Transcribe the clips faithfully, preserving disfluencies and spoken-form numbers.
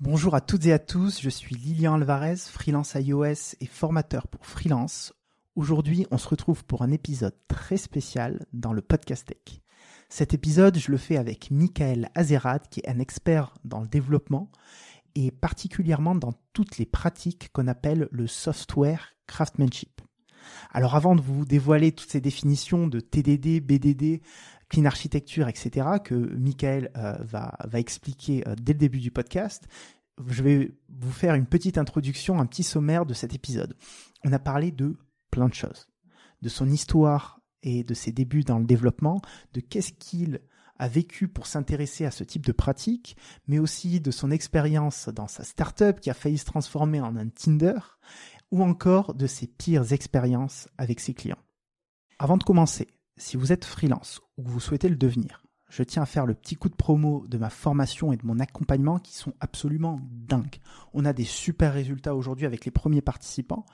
Bonjour à toutes et à tous, je suis Lilian Alvarez, freelance iOS et formateur pour Freelance. Aujourd'hui, on se retrouve pour un épisode très spécial dans le podcast Tech. Cet épisode, je le fais avec Mickaël Azérad, qui est un expert dans le développement et particulièrement dans toutes les pratiques qu'on appelle le software craftsmanship. Alors avant de vous dévoiler toutes ces définitions de T D D, B D D, Clean Architecture, et cetera, que Mickaël euh, va, va expliquer euh, dès le début du podcast, je vais vous faire une petite introduction, un petit sommaire de cet épisode. On a parlé de plein de choses, de son histoire et de ses débuts dans le développement, de qu'est-ce qu'il a vécu pour s'intéresser à ce type de pratique, mais aussi de son expérience dans sa start-up qui a failli se transformer en un Tinder, ou encore de ses pires expériences avec ses clients. Avant de commencer, si vous êtes freelance ou que vous souhaitez le devenir, je tiens à faire le petit coup de promo de ma formation et de mon accompagnement qui sont absolument dingues. On a des super résultats aujourd'hui avec les premiers participants.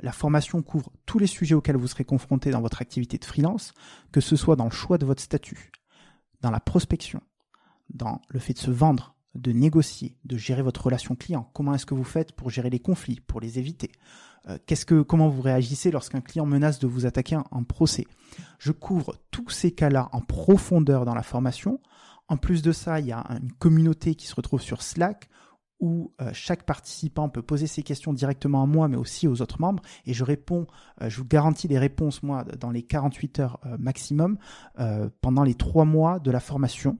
La formation couvre tous les sujets auxquels vous serez confrontés dans votre activité de freelance, que ce soit dans le choix de votre statut, dans la prospection, dans le fait de se vendre, de négocier, de gérer votre relation client. Comment est-ce que vous faites pour gérer les conflits, pour les éviter ? euh, qu'est-ce que, Comment vous réagissez lorsqu'un client menace de vous attaquer en procès ? Je couvre tous ces cas-là en profondeur dans la formation. En plus de ça, il y a une communauté qui se retrouve sur Slack où euh, chaque participant peut poser ses questions directement à moi, mais aussi aux autres membres. Et je réponds, euh, je vous garantis des réponses, moi, dans les quarante-huit heures euh, maximum, euh, pendant les trois mois de la formation.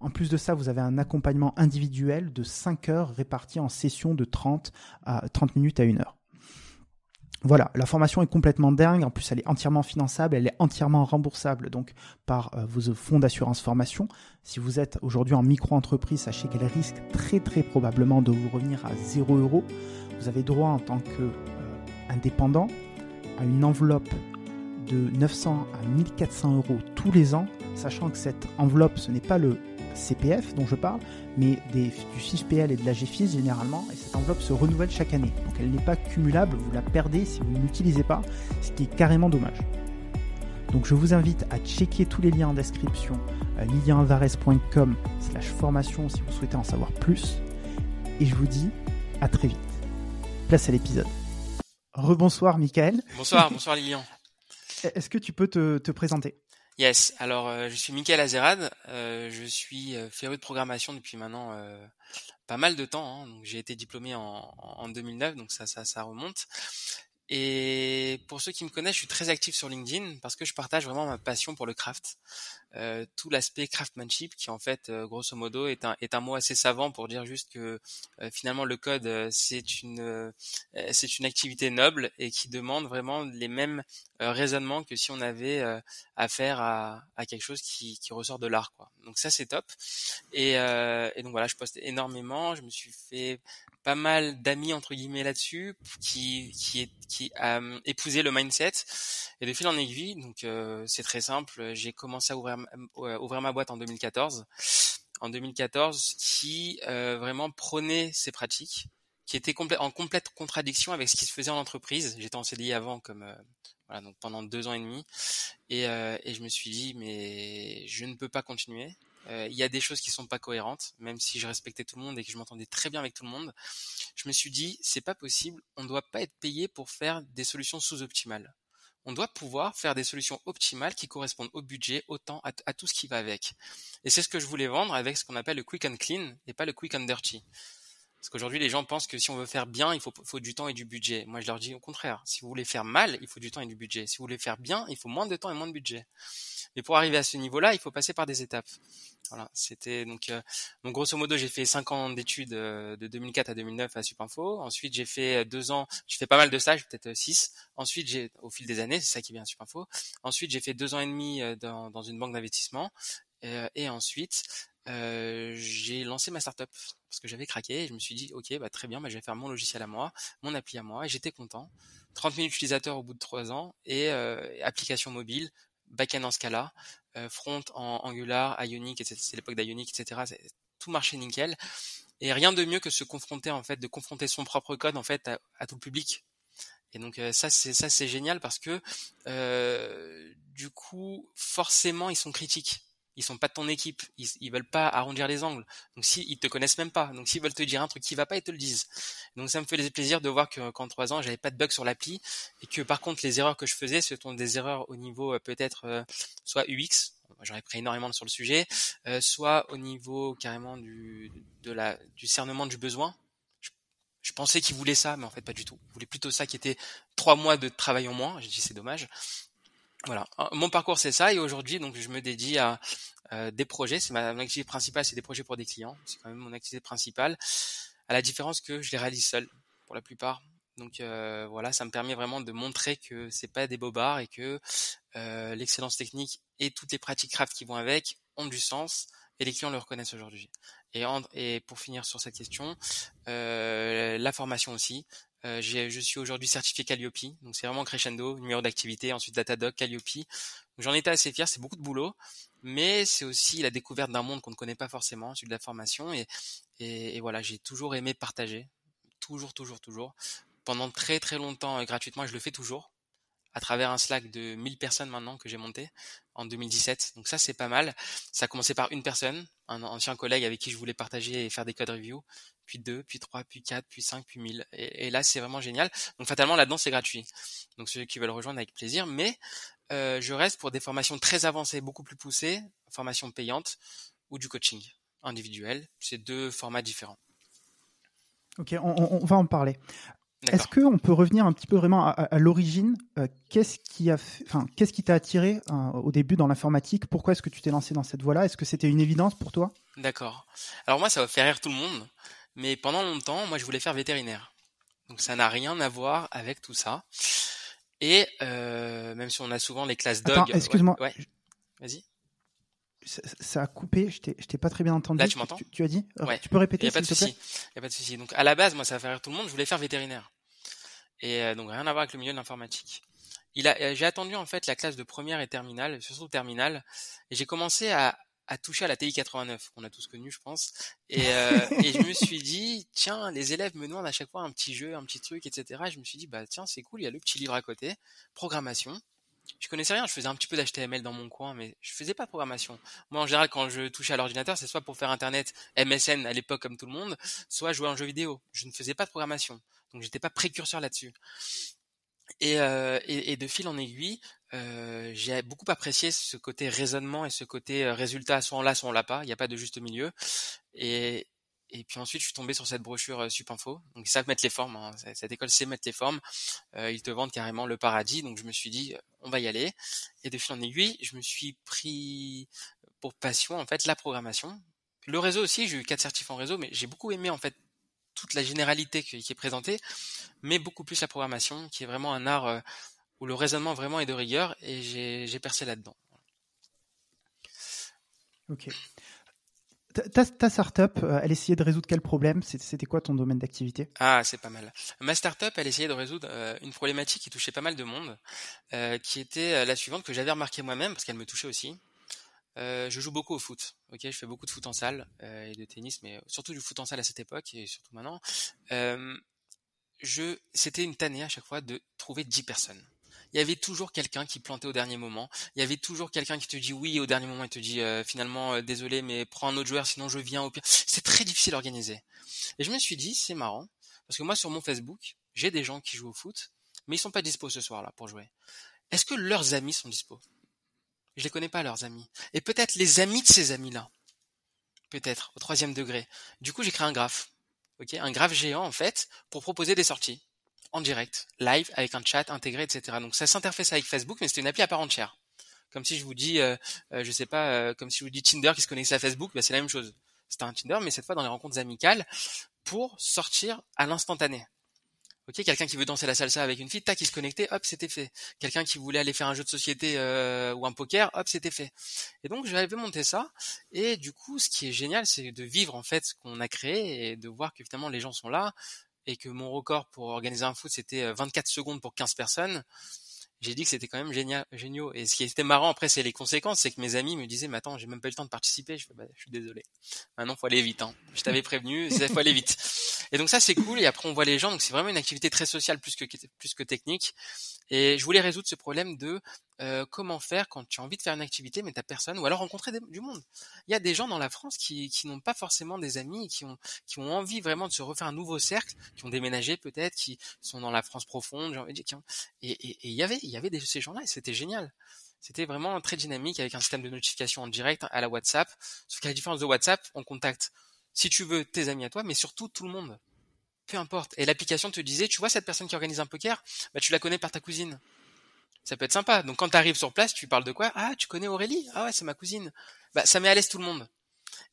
En plus de ça, vous avez un accompagnement individuel de cinq heures réparti en sessions de trente à trente minutes à une heure. Voilà, la formation est complètement dingue. En plus, elle est entièrement finançable, elle est entièrement remboursable donc par euh, vos fonds d'assurance formation. Si vous êtes aujourd'hui en micro-entreprise, sachez qu'elle risque très très probablement de vous revenir à zéro euro. Vous avez droit en tant qu'indépendant euh, à une enveloppe de neuf cents à mille quatre cents euros tous les ans, sachant que cette enveloppe, ce n'est pas le C P F dont je parle, mais des, du C I F P L et de la G F I S généralement, et cette enveloppe se renouvelle chaque année. Donc elle n'est pas cumulable, vous la perdez si vous ne l'utilisez pas, ce qui est carrément dommage. Donc je vous invite à checker tous les liens en description, euh, lilianalvarez.com slash formation si vous souhaitez en savoir plus, et je vous dis à très vite. Place à l'épisode. Rebonsoir Mickaël. Bonsoir, bonsoir Lilian. Est-ce que tu peux te, te présenter ? Yes, alors euh, je suis Mickaël Azérad, euh, je suis euh, féru de programmation depuis maintenant euh, pas mal de temps, hein, donc j'ai été diplômé en, en deux mille neuf, donc ça, ça, ça remonte. Et pour ceux qui me connaissent, je suis très actif sur LinkedIn parce que je partage vraiment ma passion pour le craft, euh, tout l'aspect craftsmanship qui en fait, euh, grosso modo, est un est un mot assez savant pour dire juste que euh, finalement le code euh, c'est une euh, c'est une activité noble et qui demande vraiment les mêmes euh, raisonnements que si on avait euh, affaire à à quelque chose qui qui ressort de l'art quoi. Donc ça c'est top. Et euh, et donc voilà, je poste énormément, je me suis fait pas mal d'amis entre guillemets là-dessus qui qui est qui a épousé le mindset et de fil en aiguille donc euh, c'est très simple, j'ai commencé à ouvrir ma, ouvrir ma boîte en deux mille quatorze en deux mille quatorze qui euh, vraiment prônait ces pratiques qui étaient complè- en complète contradiction avec ce qui se faisait en entreprise. J'étais en C D I avant comme euh, voilà donc pendant deux ans et demi et euh, et je me suis dit mais je ne peux pas continuer. Il euh, y a des choses qui sont pas cohérentes, même si je respectais tout le monde et que je m'entendais très bien avec tout le monde. Je me suis dit, c'est pas possible, on ne doit pas être payé pour faire des solutions sous-optimales. On doit pouvoir faire des solutions optimales qui correspondent au budget, au temps, à, t- à tout ce qui va avec. Et c'est ce que je voulais vendre avec ce qu'on appelle le quick and clean et pas le quick and dirty. Parce qu'aujourd'hui, les gens pensent que si on veut faire bien, il faut, faut du temps et du budget. Moi, je leur dis au contraire. Si vous voulez faire mal, il faut du temps et du budget. Si vous voulez faire bien, il faut moins de temps et moins de budget. Mais pour arriver à ce niveau-là, il faut passer par des étapes. Voilà, c'était donc, euh, donc grosso modo, j'ai fait cinq ans d'études euh, de deux mille quatre à deux mille neuf à Supinfo. Ensuite, j'ai fait deux ans, j'ai fait pas mal de stages, peut-être six. Ensuite, j'ai au fil des années, c'est ça qui vient à Supinfo. Ensuite, j'ai fait deux ans et demi euh, dans, dans une banque d'investissement. Euh, et ensuite, euh, j'ai lancé ma startup parce que j'avais craqué. Et je me suis dit, ok, bah très bien, bah je vais faire mon logiciel à moi, mon appli à moi. Et j'étais content. trente mille utilisateurs au bout de trois ans et euh, application mobile. Back-end en Scala, euh, front en Angular, Ionic, et cetera. C'est l'époque d'Ionic, et cetera. C'est, tout marchait nickel. Et rien de mieux que se confronter, en fait, de confronter son propre code, en fait, à, à tout le public. Et donc, euh, ça, c'est, ça, c'est génial parce que, euh, du coup, forcément, ils sont critiques. ils sont pas de ton équipe, ils, ils veulent pas arrondir les angles, donc si ils te connaissent même pas, donc s'ils veulent te dire un truc qui va pas, ils te le disent. Donc ça me fait plaisir de voir que qu'en trois ans j'avais pas de bugs sur l'appli, et que par contre les erreurs que je faisais, ce sont des erreurs au niveau peut-être euh, soit U X, j'en ai pris énormément sur le sujet, euh, soit au niveau carrément du de la du cernement du besoin. Je pensais qu'ils voulaient ça, mais en fait pas du tout. Ils voulaient plutôt ça, qui était trois mois de travail en moins. J'ai dit c'est dommage. Voilà, mon parcours c'est ça, et aujourd'hui donc je me dédie à euh, des projets. C'est ma mon activité principale, c'est des projets pour des clients. C'est quand même mon activité principale, à la différence que je les réalise seul pour la plupart. Donc euh, voilà, ça me permet vraiment de montrer que c'est pas des bobards, et que euh, l'excellence technique et toutes les pratiques craft qui vont avec ont du sens, et les clients le reconnaissent aujourd'hui. Et, en, et pour finir sur cette question, euh, la formation aussi. Euh, j'ai, je suis aujourd'hui certifié Calliope, donc c'est vraiment crescendo, numéro d'activité, ensuite Datadoc, Calliope. Donc j'en étais assez fier, c'est beaucoup de boulot, mais c'est aussi la découverte d'un monde qu'on ne connaît pas forcément, celui de la formation. Et, et, et voilà, j'ai toujours aimé partager, toujours, toujours, toujours, pendant très très longtemps gratuitement, et je le fais toujours, à travers un Slack de mille personnes maintenant que j'ai monté en deux mille dix-sept. Donc ça, c'est pas mal. Ça a commencé par une personne, un ancien collègue avec qui je voulais partager et faire des code reviews, puis deux, puis trois, puis quatre, puis cinq, puis mille. Et, et là, c'est vraiment génial. Donc fatalement, là-dedans, c'est gratuit. Donc ceux qui veulent rejoindre, avec plaisir. Mais euh, je reste pour des formations très avancées, beaucoup plus poussées, formations payantes ou du coaching individuel. C'est deux formats différents. Ok, on, on, on va en parler. D'accord. Est-ce qu'on peut revenir un petit peu vraiment à, à, à l'origine, euh, qu'est-ce qui a fait, enfin, qu'est-ce qui t'a attiré euh, au début dans l'informatique? Pourquoi est-ce que tu t'es lancé dans cette voie-là? Est-ce que c'était une évidence pour toi? D'accord. Alors moi, ça va faire rire tout le monde, mais pendant longtemps, moi, je voulais faire vétérinaire. Donc ça n'a rien à voir avec tout ça. Et euh, même si on a souvent les classes dog... Attends, excuse-moi. Ouais, ouais. Vas-y. Ça, ça a coupé, je t'ai, je t'ai pas très bien entendu. Là, tu m'entends? Tu, tu as dit? Ouais. Tu peux répéter? Il n'y a pas de souci. Il n'y a pas de souci. Donc, à la base, moi, ça va faire rire tout le monde. Je voulais faire vétérinaire. Et euh, donc, rien à voir avec le milieu de l'informatique. Il a, j'ai attendu, en fait, la classe de première et terminale, surtout terminale. Et j'ai commencé à, à toucher à la T I quatre-vingt-neuf, qu'on a tous connu, je pense. Et, euh, et je me suis dit, tiens, les élèves me demandent à chaque fois un petit jeu, un petit truc, et cetera. Et je me suis dit, bah, tiens, c'est cool. Il y a le petit livre à côté. Programmation. Je connaissais rien, je faisais un petit peu d'H T M L dans mon coin, mais je faisais pas de programmation. Moi, en général, quand je touchais à l'ordinateur, c'est soit pour faire Internet, M S N à l'époque comme tout le monde, soit jouer à un jeu vidéo. Je ne faisais pas de programmation, donc j'étais pas précurseur là-dessus. Et, euh, et, et de fil en aiguille, euh, j'ai beaucoup apprécié ce côté raisonnement et ce côté résultat, soit on l'a, soit on l'a pas, il n'y a pas de juste milieu. Et... Et puis ensuite, je suis tombé sur cette brochure euh, Supinfo. Donc ils savent mettre les formes, hein. Cette école sait mettre les formes. Euh, ils te vendent carrément le paradis. Donc je me suis dit, on va y aller. Et de fil en aiguille, je me suis pris pour passion en fait la programmation, le réseau aussi. J'ai eu quatre certifs en réseau, mais j'ai beaucoup aimé en fait toute la généralité qui est présentée, mais beaucoup plus la programmation, qui est vraiment un art euh, où le raisonnement vraiment est de rigueur. Et j'ai, j'ai percé là-dedans. Ok. Ta, ta start-up, elle essayait de résoudre quel problème? C'était quoi ton domaine d'activité? Ah, c'est pas mal. Ma start-up, elle essayait de résoudre euh, une problématique qui touchait pas mal de monde, euh, qui était la suivante, que j'avais remarquée moi-même, parce qu'elle me touchait aussi. Euh, je joue beaucoup au foot, ok, je fais beaucoup de foot en salle euh, et de tennis, mais surtout du foot en salle à cette époque, et surtout maintenant. Euh, je, c'était une tannée à chaque fois de trouver dix personnes. Il y avait toujours quelqu'un qui plantait au dernier moment. Il y avait toujours quelqu'un qui te dit oui au dernier moment et te dit euh, finalement euh, désolé, mais prends un autre joueur sinon je viens au pire. C'est très difficile à organiser. Et je me suis dit, c'est marrant, parce que moi sur mon Facebook, j'ai des gens qui jouent au foot, mais ils sont pas dispo ce soir-là pour jouer. Est-ce que leurs amis sont dispo? Je les connais pas, leurs amis. Et peut-être les amis de ces amis-là. Peut-être, au troisième degré. Du coup, j'ai créé un graphe. Okay, un graphe géant, en fait, pour proposer des sorties. En direct, live, avec un chat intégré, et cetera. Donc ça s'interface avec Facebook, mais c'était une appli à part entière. Comme si je vous dis, euh, euh, je sais pas, euh, comme si je vous dis Tinder qui se connectait à Facebook, bah c'est la même chose. C'était un Tinder, mais cette fois dans les rencontres amicales, pour sortir à l'instantané. Ok, quelqu'un qui veut danser la salsa avec une fille, tac, il se connectait, hop, c'était fait. Quelqu'un qui voulait aller faire un jeu de société euh, ou un poker, hop, c'était fait. Et donc j'avais monté ça, et du coup, ce qui est génial, c'est de vivre en fait ce qu'on a créé et de voir que finalement les gens sont là. Et que mon record pour organiser un foot, c'était vingt-quatre secondes pour quinze personnes, j'ai dit que c'était quand même génial, génial. Et ce qui était marrant, après, c'est les conséquences, c'est que mes amis me disaient « Mais attends, j'ai même pas eu le temps de participer. » Je fais, bah, je suis désolé. Maintenant, faut aller vite. Hein. Je t'avais prévenu, il faut aller vite. Et donc ça, c'est cool. Et après, on voit les gens. Donc c'est vraiment une activité très sociale plus que plus que technique. Et je voulais résoudre ce problème de euh, comment faire quand tu as envie de faire une activité, mais t'as personne, ou alors rencontrer des, du monde. Il y a des gens dans la France qui qui n'ont pas forcément des amis, et qui ont qui ont envie vraiment de se refaire un nouveau cercle, qui ont déménagé peut-être, qui sont dans la France profonde. Genre, et et il y avait il y avait des, ces gens-là, et c'était génial. C'était vraiment très dynamique avec un système de notification en direct à la WhatsApp. Sauf qu'à la différence de WhatsApp, on contacte, si tu veux, tes amis à toi, mais surtout tout le monde. Peu importe. Et l'application te disait, tu vois cette personne qui organise un poker, bah tu la connais par ta cousine. Ça peut être sympa. Donc quand tu arrives sur place, tu parles de quoi ? Ah, tu connais Aurélie ? Ah ouais, c'est ma cousine. Bah ça met à l'aise tout le monde.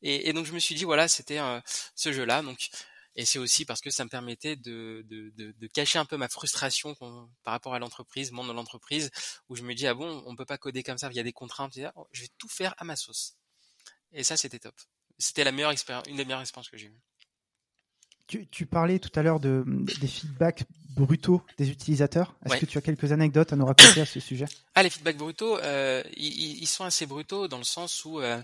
Et, et donc je me suis dit, voilà, c'était euh, ce jeu-là. Donc, et c'est aussi parce que ça me permettait de, de, de, de cacher un peu ma frustration qu'on, par rapport à l'entreprise, monde de l'entreprise, où je me dis, ah bon, on peut pas coder comme ça, il y a des contraintes, je vais tout faire à ma sauce. Et ça, c'était top. C'était la meilleure expérience, une des meilleures expériences que j'ai eues. Tu, tu parlais tout à l'heure de, des feedbacks brutaux des utilisateurs. Est-ce ouais. que tu as quelques anecdotes à nous raconter à ce sujet ? Ah, les feedbacks brutaux, euh, ils, ils sont assez brutaux dans le sens où euh,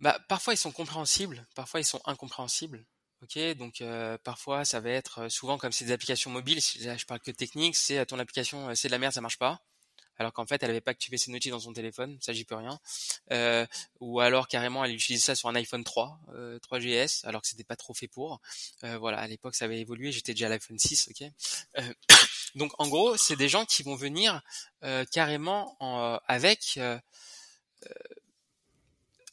bah, parfois ils sont compréhensibles, parfois ils sont incompréhensibles. Ok, donc euh, parfois ça va être euh, souvent comme c'est des applications mobiles, si là, je parle que technique, c'est euh, ton application, euh, c'est de la merde, ça marche pas. Alors qu'en fait, elle avait pas activé ses notifs dans son téléphone, ça j'y peux rien. Euh, ou alors carrément, elle utilisait ça sur un iPhone trois, euh, trois G S, alors que c'était pas trop fait pour. Euh, voilà, à l'époque ça avait évolué, j'étais déjà à l'iPhone six, ok. Euh, donc en gros, c'est des gens qui vont venir euh, carrément en, euh, avec. Euh, euh,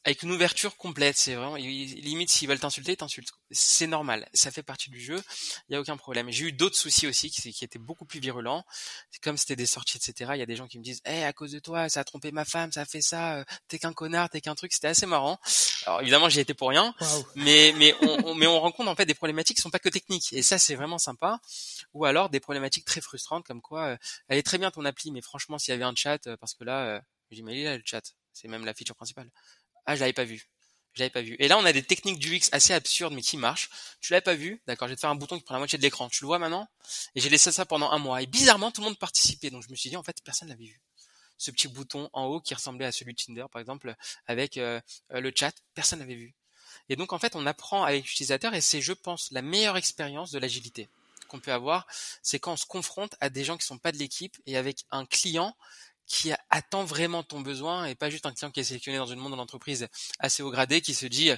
avec une ouverture complète, c'est vraiment, limite s'ils veulent t'insulter, ils t'insultent. C'est normal, ça fait partie du jeu, il y a aucun problème. J'ai eu d'autres soucis aussi qui, qui étaient beaucoup plus virulents, comme c'était des sorties, et cetera. Il y a des gens qui me disent, hey, à cause de toi, ça a trompé ma femme, ça a fait ça, t'es qu'un connard, t'es qu'un truc, c'était assez marrant. Alors évidemment, j'y étais pour rien, wow. mais mais on, on mais on rencontre en fait des problématiques qui sont pas que techniques, et ça c'est vraiment sympa. Ou alors des problématiques très frustrantes, comme quoi, euh, elle est très bien ton appli, mais franchement, s'il y avait un chat, euh, parce que là, euh, je dis mais il est là le chat, c'est même la feature principale. Ah, je l'avais pas vu. Je l'avais pas vu. Et là, on a des techniques du U X assez absurdes, mais qui marchent. Tu l'avais pas vu. D'accord, je vais te faire un bouton qui prend la moitié de l'écran. Tu le vois maintenant? Et j'ai laissé ça pendant un mois. Et bizarrement, tout le monde participait. Donc, je me suis dit, en fait, personne l'avait vu. Ce petit bouton en haut qui ressemblait à celui de Tinder, par exemple, avec euh, le chat, personne l'avait vu. Et donc, en fait, on apprend avec l'utilisateur et c'est, je pense, la meilleure expérience de l'agilité qu'on peut avoir. C'est quand on se confronte à des gens qui sont pas de l'équipe et avec un client qui attend vraiment ton besoin et pas juste un client qui est sélectionné dans une monde de l'entreprise assez haut gradé qui se dit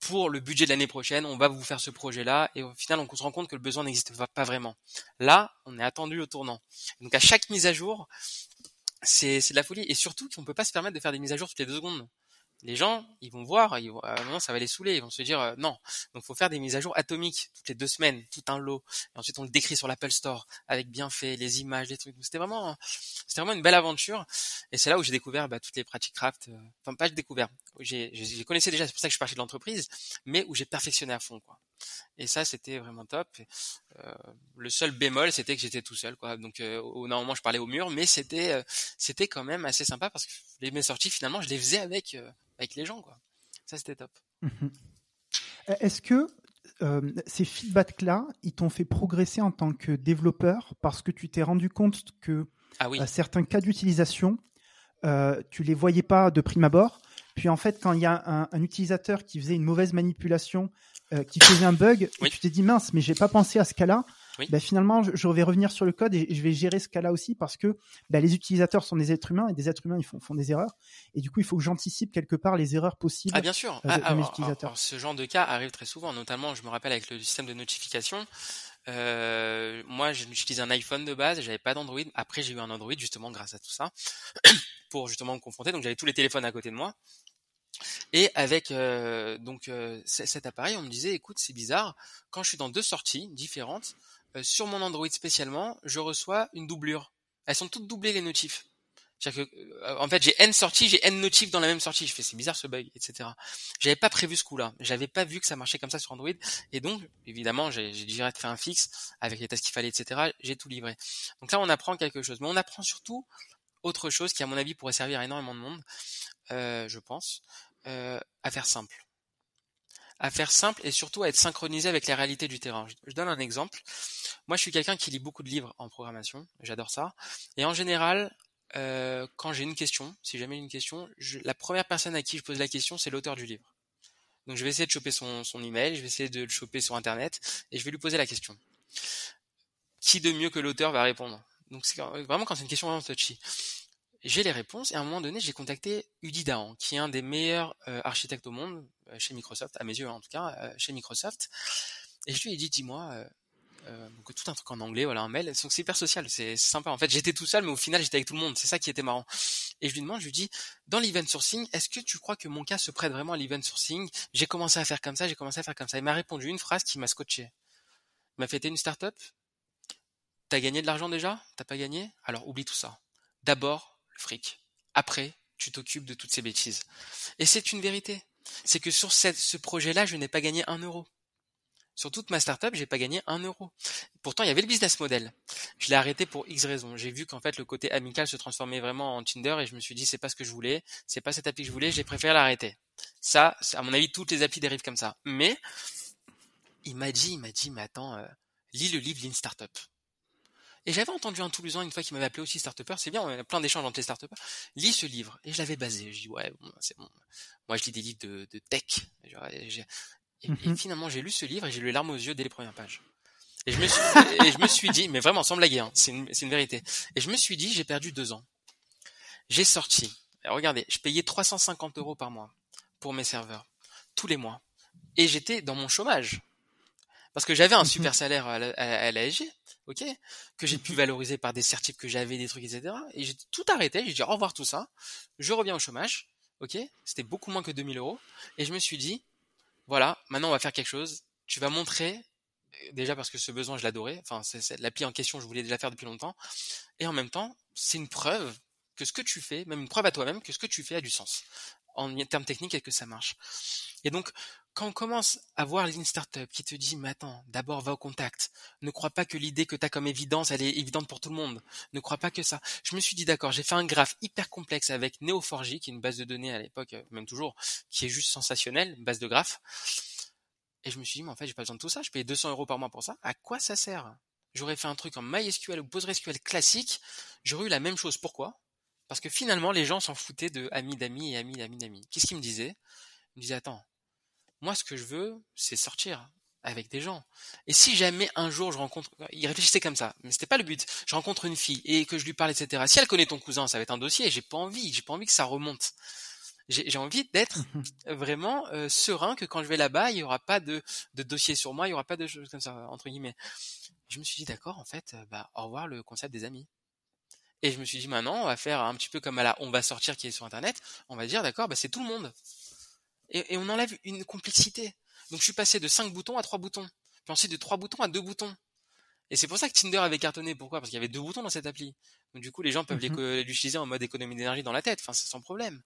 pour le budget de l'année prochaine, on va vous faire ce projet-là et au final, on se rend compte que le besoin n'existe pas vraiment. Là, on est attendu au tournant. Donc, à chaque mise à jour, c'est, c'est de la folie et surtout qu'on peut pas se permettre de faire des mises à jour toutes les deux secondes. Les gens, ils vont voir, ils vont, à un moment, ça va les saouler, ils vont se dire euh, non. Donc, faut faire des mises à jour atomiques toutes les deux semaines, tout un lot. Et ensuite, on le décrit sur l'Apple Store avec bien fait, les images, les trucs. Donc, c'était vraiment, c'était vraiment une belle aventure. Et c'est là où j'ai découvert bah, toutes les pratiques craft. Enfin, pas j'ai découvert. J'ai, j'ai, je connaissais déjà, c'est pour ça que je suis parti de l'entreprise, mais où j'ai perfectionné à fond, quoi. Et ça, c'était vraiment top. Euh, le seul bémol, c'était que j'étais tout seul, quoi. Donc, euh, au normalement, je parlais au mur, mais c'était, euh, c'était quand même assez sympa parce que les mes sorties, finalement, je les faisais avec. Euh, avec les gens, quoi. Ça, c'était top. Mmh. Est-ce que euh, ces feedbacks-là, ils t'ont fait progresser en tant que développeur parce que tu t'es rendu compte que ah oui. euh, certains cas d'utilisation, euh, tu les voyais pas de prime abord, puis en fait, quand il y a un, un utilisateur qui faisait une mauvaise manipulation, euh, qui faisait un bug, oui. et tu t'es dit, mince, mais j'ai pas pensé à ce cas-là, oui. ben, finalement, je, je vais revenir sur le code et je vais gérer ce cas-là aussi parce que ben, les utilisateurs sont des êtres humains et des êtres humains, ils font, font des erreurs. Et du coup, il faut que j'anticipe quelque part les erreurs possibles. Ah, bien sûr. Euh, ah, de, alors, mes utilisateurs. Alors, alors, ce genre de cas arrive très souvent. Notamment, je me rappelle avec le système de notification. Euh, moi, j'utilisais un iPhone de base, j'avais pas d'Android. Après, j'ai eu un Android justement grâce à tout ça pour justement me confronter. Donc, j'avais tous les téléphones à côté de moi. Et avec euh, donc euh, c- cet appareil, on me disait, écoute, c'est bizarre. Quand je suis dans deux sorties différentes, Euh, sur mon Android spécialement, je reçois une doublure. Elles sont toutes doublées, les notifs. C'est-à-dire que, euh, en fait, j'ai N sorties, j'ai N notifs dans la même sortie. Je fais, c'est bizarre ce bug, et cetera. J'avais pas prévu ce coup-là. J'avais pas vu que ça marchait comme ça sur Android. Et donc, évidemment, j'ai, j'ai direct fait un fixe avec les tests qu'il fallait, et cetera. J'ai tout livré. Donc là, on apprend quelque chose. Mais on apprend surtout autre chose qui, à mon avis, pourrait servir à énormément de monde, euh, je pense, euh, à faire simple. à faire simple et surtout à être synchronisé avec la réalité du terrain. Je donne un exemple. Moi, je suis quelqu'un qui lit beaucoup de livres en programmation. J'adore ça. Et en général, euh, quand j'ai une question, si jamais j'ai une question, je, la première personne à qui je pose la question, c'est l'auteur du livre. Donc je vais essayer de choper son, son email, je vais essayer de le choper sur Internet et je vais lui poser la question. Qui de mieux que l'auteur va répondre? Donc c'est vraiment quand c'est une question vraiment touchy. J'ai les réponses et à un moment donné, j'ai contacté Udi Dahan, qui est un des meilleurs euh, architectes au monde euh, chez Microsoft, à mes yeux hein, en tout cas, euh, chez Microsoft. Et je lui ai dit, dis-moi, euh, euh, donc, tout un truc en anglais, voilà, un mail. Donc c'est hyper social, c'est, c'est sympa. En fait, j'étais tout seul, mais au final, j'étais avec tout le monde. C'est ça qui était marrant. Et je lui demande, je lui dis, dans l'event sourcing, est-ce que tu crois que mon cas se prête vraiment à l'event sourcing? J'ai commencé à faire comme ça, j'ai commencé à faire comme ça. Il m'a répondu une phrase qui m'a scotché. Il m'a fait, t'es une startup? T'as gagné de l'argent déjà? T'as pas gagné? Alors oublie tout ça. D'abord, le fric. Après, tu t'occupes de toutes ces bêtises. Et c'est une vérité. C'est que sur cette, ce projet-là, je n'ai pas gagné un euro. Sur toute ma startup, j'ai pas gagné un euro. Pourtant, il y avait le business model. Je l'ai arrêté pour X raisons. J'ai vu qu'en fait, le côté amical se transformait vraiment en Tinder et je me suis dit, c'est pas ce que je voulais, c'est pas cette appli que je voulais, j'ai préféré l'arrêter. Ça, à mon avis, toutes les applis dérivent comme ça. Mais, il m'a dit, il m'a dit, mais attends, euh, lis le livre Lean Startup. Et j'avais entendu un Toulousain une fois qui m'avait appelé aussi startupper, c'est bien, on a plein d'échanges entre les startupers. Lis ce livre. Et je l'avais basé. Je dis, ouais, bon, c'est bon. Moi, je lis des livres de, de tech. Et, et finalement, j'ai lu ce livre et j'ai lu les larmes aux yeux dès les premières pages. Et je me suis, et je me suis dit, mais vraiment, sans blaguer, hein, c'est, une, c'est une vérité. Et je me suis dit, j'ai perdu deux ans. J'ai sorti. Regardez, je payais trois cent cinquante euros par mois pour mes serveurs. Tous les mois. Et j'étais dans mon chômage. Parce que j'avais un super salaire à, à, à l'A S G, ok, que j'ai pu valoriser par des certifs que j'avais, des trucs, et cetera. Et j'ai tout arrêté, j'ai dit au revoir tout ça, je reviens au chômage, ok, c'était beaucoup moins que deux mille euros, et je me suis dit, voilà, maintenant on va faire quelque chose, tu vas montrer, déjà parce que ce besoin je l'adorais, enfin c'est, c'est l'appli en question je voulais déjà faire depuis longtemps, et en même temps, c'est une preuve que ce que tu fais, même une preuve à toi-même, que ce que tu fais a du sens, en termes techniques et que ça marche. Et donc, quand on commence à voir Lean Startup qui te dit « Mais attends, d'abord va au contact. Ne crois pas que l'idée que tu as comme évidence, elle est évidente pour tout le monde. Ne crois pas que ça. » Je me suis dit « D'accord, j'ai fait un graphe hyper complexe avec Neo four J, qui est une base de données à l'époque, même toujours, qui est juste sensationnelle, base de graphes. » Et je me suis dit « Mais en fait, j'ai pas besoin de tout ça. Je paye deux cents euros par mois pour ça. À quoi ça sert ? J'aurais fait un truc en MySQL ou PostgreSQL classique. J'aurais eu la même chose. Pourquoi ? Parce que finalement, les gens s'en foutaient de amis d'amis et amis d'amis d'amis. Qu'est-ce qu'ils me disaient ? Ils me disaient « Attends, moi, ce que je veux, c'est sortir avec des gens. Et si jamais un jour je rencontre, il réfléchissait comme ça, mais c'était pas le but. Je rencontre une fille et que je lui parle, et cetera. Si elle connaît ton cousin, ça va être un dossier. J'ai pas envie, j'ai pas envie que ça remonte. J'ai, j'ai envie d'être vraiment euh, serein que quand je vais là-bas, il y aura pas de, de dossier sur moi, il y aura pas de choses comme ça entre guillemets. Je me suis dit d'accord, en fait, bah au revoir le concept des amis. Et je me suis dit maintenant, on va faire un petit peu comme à la on va sortir qui est sur Internet. On va dire d'accord, bah c'est tout le monde. Et on enlève une complexité. Donc je suis passé de cinq boutons à trois boutons. Puis ensuite de trois boutons à deux boutons. Et c'est pour ça que Tinder avait cartonné. Pourquoi ? Parce qu'il y avait deux boutons dans cette appli. Donc du coup, les gens peuvent mm-hmm. l'utiliser en mode économie d'énergie dans la tête. Enfin, c'est sans problème.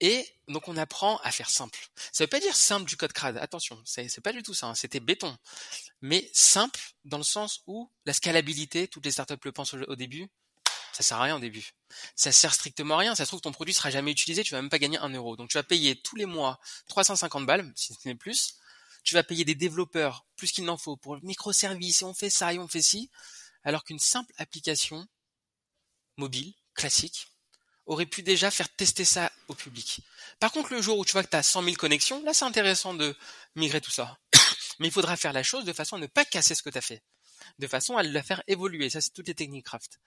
Et donc on apprend à faire simple. Ça ne veut pas dire simple du code crade. Attention, c'est, c'est pas du tout ça. Hein. C'était béton. Mais simple dans le sens où la scalabilité, toutes les startups le pensent au, au début, ça sert à rien au début. Ça sert strictement à rien. Ça se trouve, ton produit sera jamais utilisé. Tu vas même pas gagner un euro. Donc, tu vas payer tous les mois trois cent cinquante balles, si ce n'est plus. Tu vas payer des développeurs, plus qu'il n'en faut, pour le microservice. Et on fait ça et on fait ci. Alors qu'une simple application mobile, classique, aurait pu déjà faire tester ça au public. Par contre, le jour où tu vois que tu as cent mille connexions, là, c'est intéressant de migrer tout ça. Mais il faudra faire la chose de façon à ne pas casser ce que tu as fait. De façon à la faire évoluer. Ça, c'est toutes les techniques craft.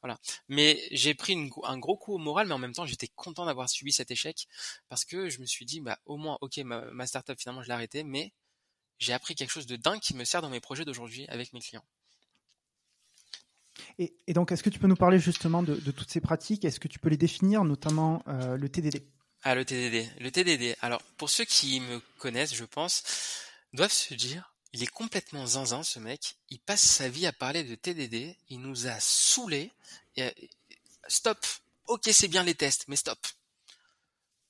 Voilà. Mais j'ai pris une, un gros coup au moral, mais en même temps, j'étais content d'avoir subi cet échec parce que je me suis dit, bah, au moins, ok, ma, ma startup, finalement, je l'ai arrêtée, mais j'ai appris quelque chose de dingue qui me sert dans mes projets d'aujourd'hui avec mes clients. Et, et donc, est-ce que tu peux nous parler justement de, de toutes ces pratiques ? Est-ce que tu peux les définir, notamment euh, le T D D ? Ah, le T D D. Le T D D. Alors, pour ceux qui me connaissent, je pense, doivent se dire, il est complètement zinzin, ce mec. Il passe sa vie à parler de T D D. Il nous a saoulés. Stop. Ok, c'est bien les tests, mais stop.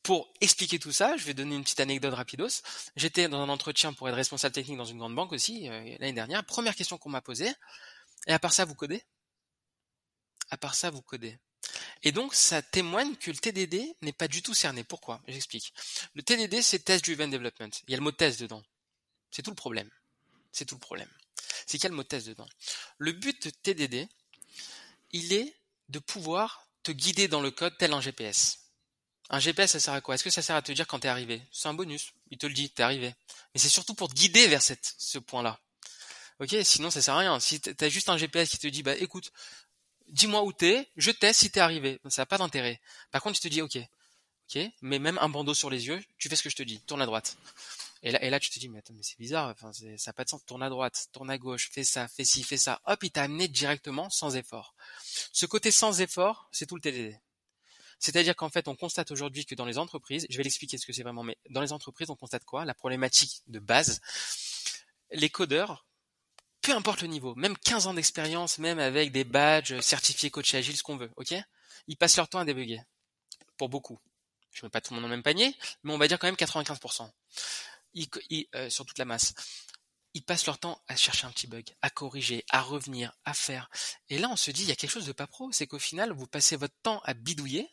Pour expliquer tout ça, je vais donner une petite anecdote rapidos. J'étais dans un entretien pour être responsable technique dans une grande banque aussi, euh, l'année dernière. Première question qu'on m'a posée. Et à part ça, vous codez ? À part ça, vous codez. Et donc, ça témoigne que le T D D n'est pas du tout cerné. Pourquoi ? J'explique. Le T D D, c'est Test Driven Development. Il y a le mot test dedans. C'est tout le problème. C'est tout le problème. C'est qu'il y a le mot test dedans. Le but de T D D, il est de pouvoir te guider dans le code tel un G P S. Un G P S, ça sert à quoi? Est-ce que ça sert à te dire quand t'es arrivé? C'est un bonus. Il te le dit, t'es arrivé. Mais c'est surtout pour te guider vers cette, ce point-là. Ok? Sinon, ça sert à rien. Si t'as juste un G P S qui te dit, bah, écoute, dis-moi où t'es, je teste si t'es arrivé. Donc, ça n'a pas d'intérêt. Par contre, il te dit, ok. Ok? Mais même un bandeau sur les yeux, tu fais ce que je te dis. Tourne à droite. Et là, et là, tu te dis, mais attends, mais c'est bizarre. Enfin, c'est, ça n'a pas de sens. Tourne à droite, tourne à gauche, fais ça, fais ci, fais ça. Hop, il t'a amené directement sans effort. Ce côté sans effort, c'est tout le T D D. C'est-à-dire qu'en fait, on constate aujourd'hui que dans les entreprises, je vais l'expliquer ce que c'est vraiment, mais dans les entreprises, on constate quoi? La problématique de base. Les codeurs, peu importe le niveau, même quinze ans d'expérience, même avec des badges, certifiés, coachés agiles, ce qu'on veut, ok? Ils passent leur temps à débugger. Pour beaucoup. Je ne mets pas tout le monde dans le même panier, mais on va dire quand même quatre-vingt-quinze pour cent. Ils, ils, euh, sur toute la masse. Ils passent leur temps à chercher un petit bug, à corriger, à revenir, à faire. Et là, on se dit, il y a quelque chose de pas pro, c'est qu'au final, vous passez votre temps à bidouiller,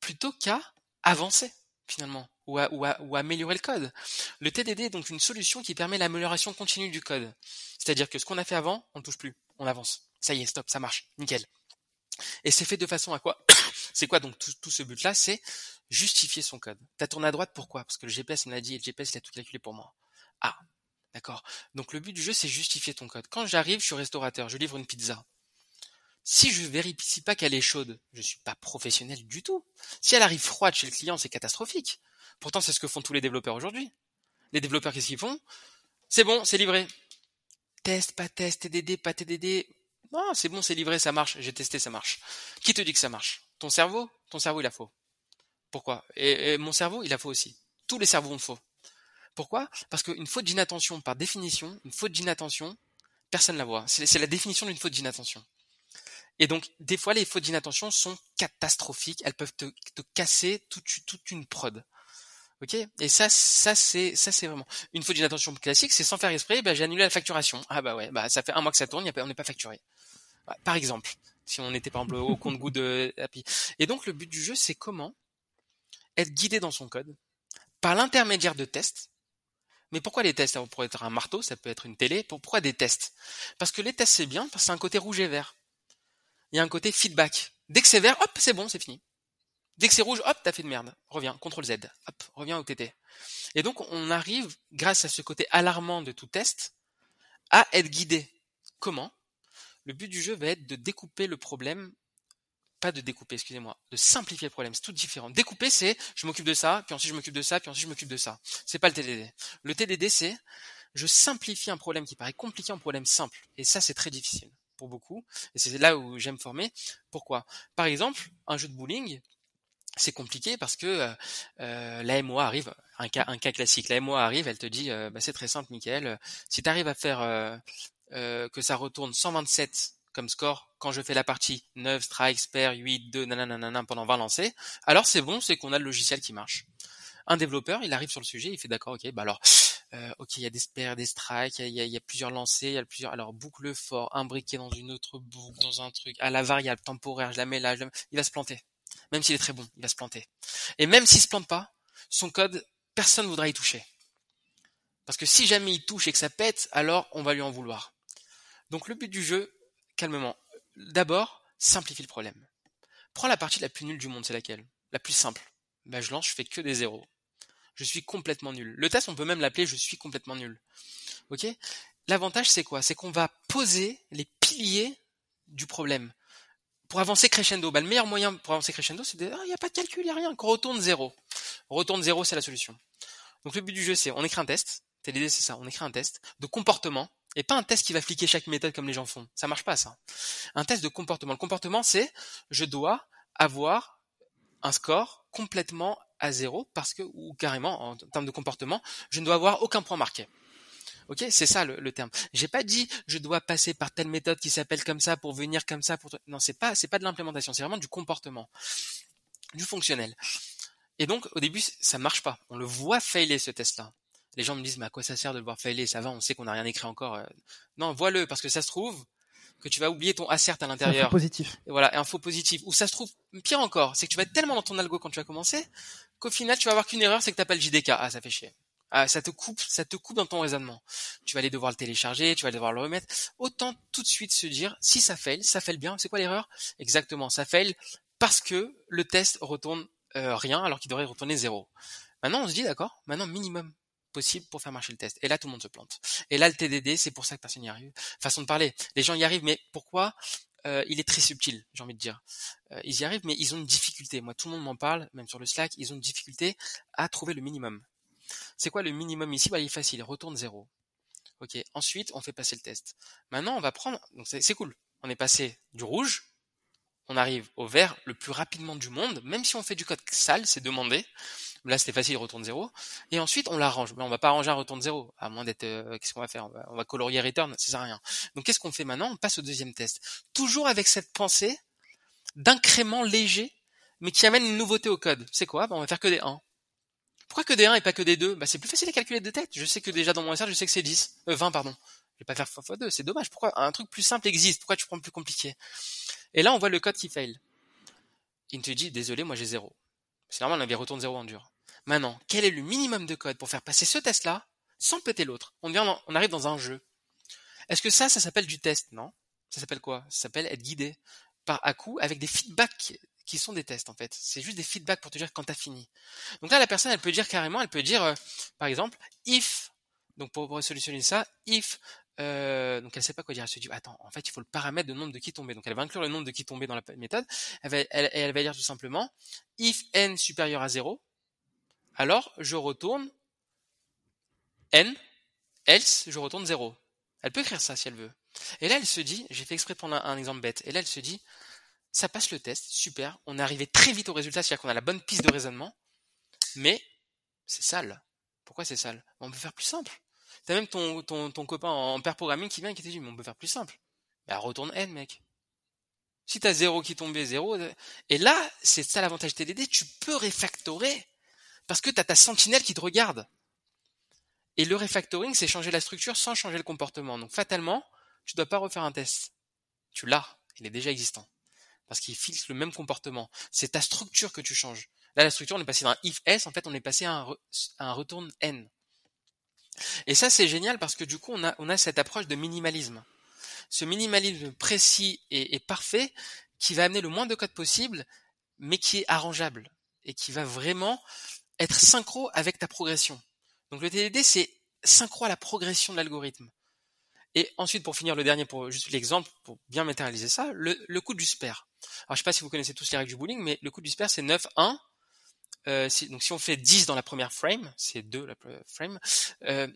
plutôt qu'à avancer, finalement, ou à, ou, à, ou à améliorer le code. Le T D D est donc une solution qui permet l'amélioration continue du code. C'est-à-dire que ce qu'on a fait avant, on ne touche plus, on avance. Ça y est, stop, ça marche, nickel. Et c'est fait de façon à quoi? C'est quoi donc tout, tout ce but-là? C'est justifier son code. T'as tourné à droite, pourquoi? Parce que le G P S me l'a dit et le G P S il a tout calculé pour moi. Ah, d'accord. Donc le but du jeu, c'est justifier ton code. Quand j'arrive, je suis restaurateur, je livre une pizza. Si je vérifie pas qu'elle est chaude, je suis pas professionnel du tout. Si elle arrive froide chez le client, c'est catastrophique. Pourtant, c'est ce que font tous les développeurs aujourd'hui. Les développeurs, qu'est-ce qu'ils font? C'est bon, c'est livré. Test, pas test, T D D, pas T D D. Non, c'est bon, c'est livré, ça marche. J'ai testé, ça marche. Qui te dit que ça marche? Ton cerveau? Ton cerveau, il a faux. Pourquoi? et, et mon cerveau, il a faux aussi. Tous les cerveaux ont faux. Pourquoi? Parce qu'une faute d'inattention, par définition, une faute d'inattention, personne la voit. C'est, c'est la définition d'une faute d'inattention. Et donc, des fois, les fautes d'inattention sont catastrophiques. Elles peuvent te, te casser toute, toute une prod. Ok? Et ça, ça c'est, ça c'est vraiment une faute d'inattention classique. C'est sans faire exprès, bah, j'ai annulé la facturation. Ah bah ouais, bah ça fait un mois que ça tourne, y a, on n'est pas facturé. Ouais, par exemple, si on était par exemple au compte-goût de Happy. Et donc, le but du jeu, c'est comment être guidé dans son code par l'intermédiaire de tests. Mais pourquoi les tests? Ça pourrait être un marteau, ça peut être une télé. Pourquoi des tests? Parce que les tests, c'est bien, parce que c'est un côté rouge et vert. Il y a un côté feedback. Dès que c'est vert, hop, c'est bon, c'est fini. Dès que c'est rouge, hop, t'as fait de merde. Reviens, contrôle Z. Hop, reviens où t'étais. Et donc, on arrive, grâce à ce côté alarmant de tout test, à être guidé. Comment? Le but du jeu va être de découper le problème. Pas de découper, excusez-moi. De simplifier le problème. C'est tout différent. Découper, c'est je m'occupe de ça, puis ensuite je m'occupe de ça, puis ensuite je m'occupe de ça. C'est pas le T D D. Le T D D, c'est je simplifie un problème qui paraît compliqué en problème simple. Et ça, c'est très difficile. Pour beaucoup, et c'est là où j'aime former. Pourquoi? Par exemple, un jeu de bowling, c'est compliqué parce que euh, la M O A arrive, un cas, un cas classique, la M O A arrive, elle te dit, euh, bah, c'est très simple, Mickaël, euh, si tu arrives à faire euh, euh, que ça retourne cent vingt-sept comme score, quand je fais la partie neuf, strikes, pair, huit, deux, nanana, pendant vingt lancers, alors c'est bon, c'est qu'on a le logiciel qui marche. Un développeur, il arrive sur le sujet, il fait d'accord, ok, bah alors... Euh, ok, il y a des spares, des strikes, il y, y, y a plusieurs lancers, il y a plusieurs. Alors boucle fort, un briquet dans une autre boucle, dans un truc, à la variable temporaire, je la mets là, je la mets... il va se planter. Même s'il est très bon, il va se planter. Et même s'il se plante pas, son code, personne ne voudra y toucher. Parce que si jamais il touche et que ça pète, alors on va lui en vouloir. Donc le but du jeu, calmement. D'abord, simplifie le problème. Prends la partie la plus nulle du monde, c'est laquelle? La plus simple. Bah je lance, je fais que des zéros. Je suis complètement nul. Le test, on peut même l'appeler « je suis complètement nul ». Ok ? L'avantage, c'est quoi ? C'est qu'on va poser les piliers du problème pour avancer crescendo. Bah, le meilleur moyen pour avancer crescendo, c'est de dire « ah, il n'y a pas de calcul, il n'y a rien ». Qu'on retourne zéro. Retourne zéro, c'est la solution. Donc le but du jeu, c'est on écrit un test. L'idée, c'est ça. On écrit un test de comportement et pas un test qui va fliquer chaque méthode comme les gens font. Ça marche pas, ça. Un test de comportement. Le comportement, c'est « je dois avoir un score complètement à zéro parce que, ou carrément, en termes de comportement, je ne dois avoir aucun point marqué. Ok, c'est ça le, le terme. J'ai pas dit je dois passer par telle méthode qui s'appelle comme ça pour venir comme ça pour. Non, c'est pas, c'est pas de l'implémentation, c'est vraiment du comportement, du fonctionnel. Et donc au début ça marche pas. On le voit failer ce test-là. Les gens me disent mais à quoi ça sert de le voir failer? Ça va, on sait qu'on n'a rien écrit encore. Non, vois-le parce que ça se trouve que tu vas oublier ton assert à l'intérieur. Un faux positif. Et voilà, un faux positif. Ou ça se trouve, pire encore, c'est que tu vas être tellement dans ton algo quand tu vas commencer, qu'au final, tu vas avoir qu'une erreur, c'est que t'as pas le J D K. Ah, ça fait chier. Ah, ça te coupe, ça te coupe dans ton raisonnement. Tu vas aller devoir le télécharger, tu vas devoir le remettre. Autant tout de suite se dire, si ça fail, ça fail bien, c'est quoi l'erreur? Exactement, ça fail parce que le test retourne euh, rien alors qu'il devrait retourner zéro. Maintenant, on se dit, d'accord, maintenant, minimum possible pour faire marcher le test. Et là, tout le monde se plante. Et là, le T D D, c'est pour ça que personne n'y arrive. Façon de parler. Les gens y arrivent, mais pourquoi ? Euh, il est très subtil, j'ai envie de dire. Euh, ils y arrivent, mais ils ont une difficulté. Moi, tout le monde m'en parle, même sur le Slack, ils ont une difficulté à trouver le minimum. C'est quoi le minimum ici ? Bah, il est facile, retourne zéro. Ok, ensuite, on fait passer le test. Maintenant, on va prendre... Donc, c'est, c'est cool. On est passé du rouge, on arrive au vert le plus rapidement du monde, même si on fait du code sale, c'est demandé. Là, c'était facile, retourne zéro. Et ensuite, on l'arrange. Mais on va pas arranger un retourne zéro, à moins d'être... Euh, qu'est-ce qu'on va faire ? on va, on va colorier return, ça sert à rien. Donc, qu'est-ce qu'on fait maintenant ? On passe au deuxième test. Toujours avec cette pensée d'incrément léger, mais qui amène une nouveauté au code. C'est quoi ? Bah, on va faire que des un. Pourquoi que des un et pas que des deux ? Bah, c'est plus facile à calculer de tête. Je sais que déjà dans mon recherche, je sais que c'est dix. Euh, vingt, pardon. Je vais pas faire x deux, c'est dommage. Pourquoi un truc plus simple existe ? Pourquoi tu prends le plus compliqué ? Et là, on voit le code qui fail. Il te dit, désolé, moi j'ai zéro. C'est normal, on avait retourné zéro en dur. Maintenant, quel est le minimum de code pour faire passer ce test-là sans péter l'autre ? On devient, on arrive dans un jeu. Est-ce que ça, ça s'appelle du test ? Non. Ça s'appelle quoi ? Ça s'appelle être guidé par à-coup avec des feedbacks qui sont des tests en fait. C'est juste des feedbacks pour te dire quand t'as fini. Donc là, la personne, elle peut dire carrément, elle peut dire, euh, par exemple, if. Donc pour, pour solutionner ça, if. Euh, donc elle sait pas quoi dire, elle se dit attends, en fait il faut le paramètre de nombre de quilles tombées, donc elle va inclure le nombre de quilles tombées dans la méthode, elle va, elle, elle va dire tout simplement if n supérieur à zéro, alors je retourne n, else je retourne zéro. Elle peut écrire ça si elle veut. Et là elle se dit, j'ai fait exprès de prendre un, un exemple bête, et là elle se dit ça passe le test, super, on est arrivé très vite au résultat, c'est-à-dire qu'on a la bonne piste de raisonnement, mais c'est sale. Pourquoi c'est sale ? On peut faire plus simple. T'as même ton, ton, ton copain en pair programming qui vient et qui te dit mais on peut faire plus simple. Bah retourne N mec. Si t'as zéro qui tombait, zéro. Et là, c'est ça l'avantage T D D, tu peux réfactorer parce que t'as ta sentinelle qui te regarde. Et le refactoring, c'est changer la structure sans changer le comportement. Donc fatalement, tu dois pas refaire un test. Tu l'as, il est déjà existant. Parce qu'il fixe le même comportement. C'est ta structure que tu changes. Là, la structure, on est passé d'un if S, en fait, on est passé à un, re, à un retourne N. Et ça, c'est génial parce que du coup, on a, on a cette approche de minimalisme. Ce minimalisme précis et, et parfait qui va amener le moins de code possible, mais qui est arrangeable et qui va vraiment être synchro avec ta progression. Donc le T D D, c'est synchro à la progression de l'algorithme. Et ensuite, pour finir, le dernier, pour juste l'exemple, pour bien matérialiser ça, le, le coût du spair. Alors, je sais pas si vous connaissez tous les règles du bowling, mais le coût du spair, c'est neuf un. Euh, si, donc si on fait dix dans la première frame, c'est deux la première frame, euh,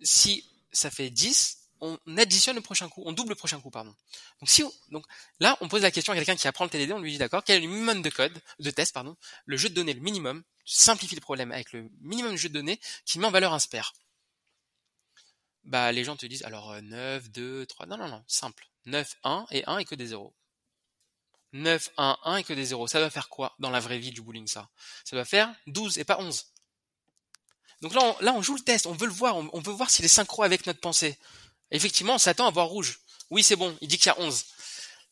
si ça fait dix, on additionne le prochain coup, on double le prochain coup, pardon. Donc, si on, donc là, on pose la question à quelqu'un qui apprend le T D D, on lui dit d'accord, quel est le minimum de code, de test, pardon, le jeu de données, le minimum, tu simplifies le problème avec le minimum de jeu de données qui met en valeur un spair. Bah, les gens te disent alors euh, neuf, deux, trois, non, non, non, simple, neuf, un et un et que des zéros. neuf, un, un et que des zéros. Ça doit faire quoi dans la vraie vie du bowling, ça ? Ça doit faire douze et pas onze. Donc là, on, là, on joue le test. On veut le voir. On, on veut voir s'il est synchro avec notre pensée. Effectivement, on s'attend à voir rouge. Oui, c'est bon. Il dit qu'il y a onze.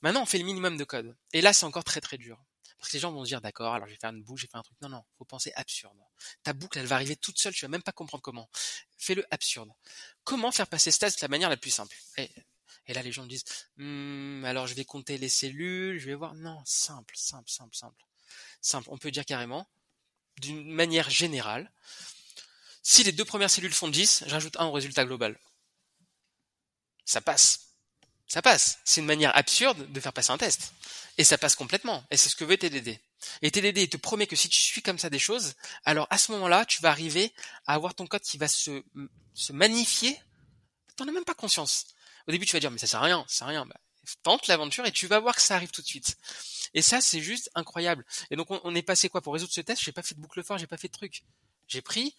Maintenant, on fait le minimum de code. Et là, c'est encore très, très dur. Parce que les gens vont se dire, d'accord, alors je vais faire une boucle, je vais faire un truc. Non, non, faut penser absurde. Ta boucle, elle va arriver toute seule. Tu vas même pas comprendre comment. Fais-le absurde. Comment faire passer ce test de la manière la plus simple ? Et, Et là, les gens me disent, hm, alors je vais compter les cellules, je vais voir. Non, simple, simple, simple, simple. Simple, on peut dire carrément, d'une manière générale, si les deux premières cellules font dix, je rajoute un au résultat global. Ça passe. Ça passe. C'est une manière absurde de faire passer un test. Et ça passe complètement. Et c'est ce que veut T D D. Et T D D, il te promet que si tu suis comme ça des choses, alors à ce moment-là, tu vas arriver à avoir ton code qui va se, se magnifier. T'en as même pas conscience. Au début, tu vas dire, mais ça sert à rien, ça sert à rien. Bah, tente l'aventure et tu vas voir que ça arrive tout de suite. Et ça, c'est juste incroyable. Et donc, on, on est passé quoi pour résoudre ce test ? J'ai pas fait de boucle fort, j'ai pas fait de truc. J'ai pris,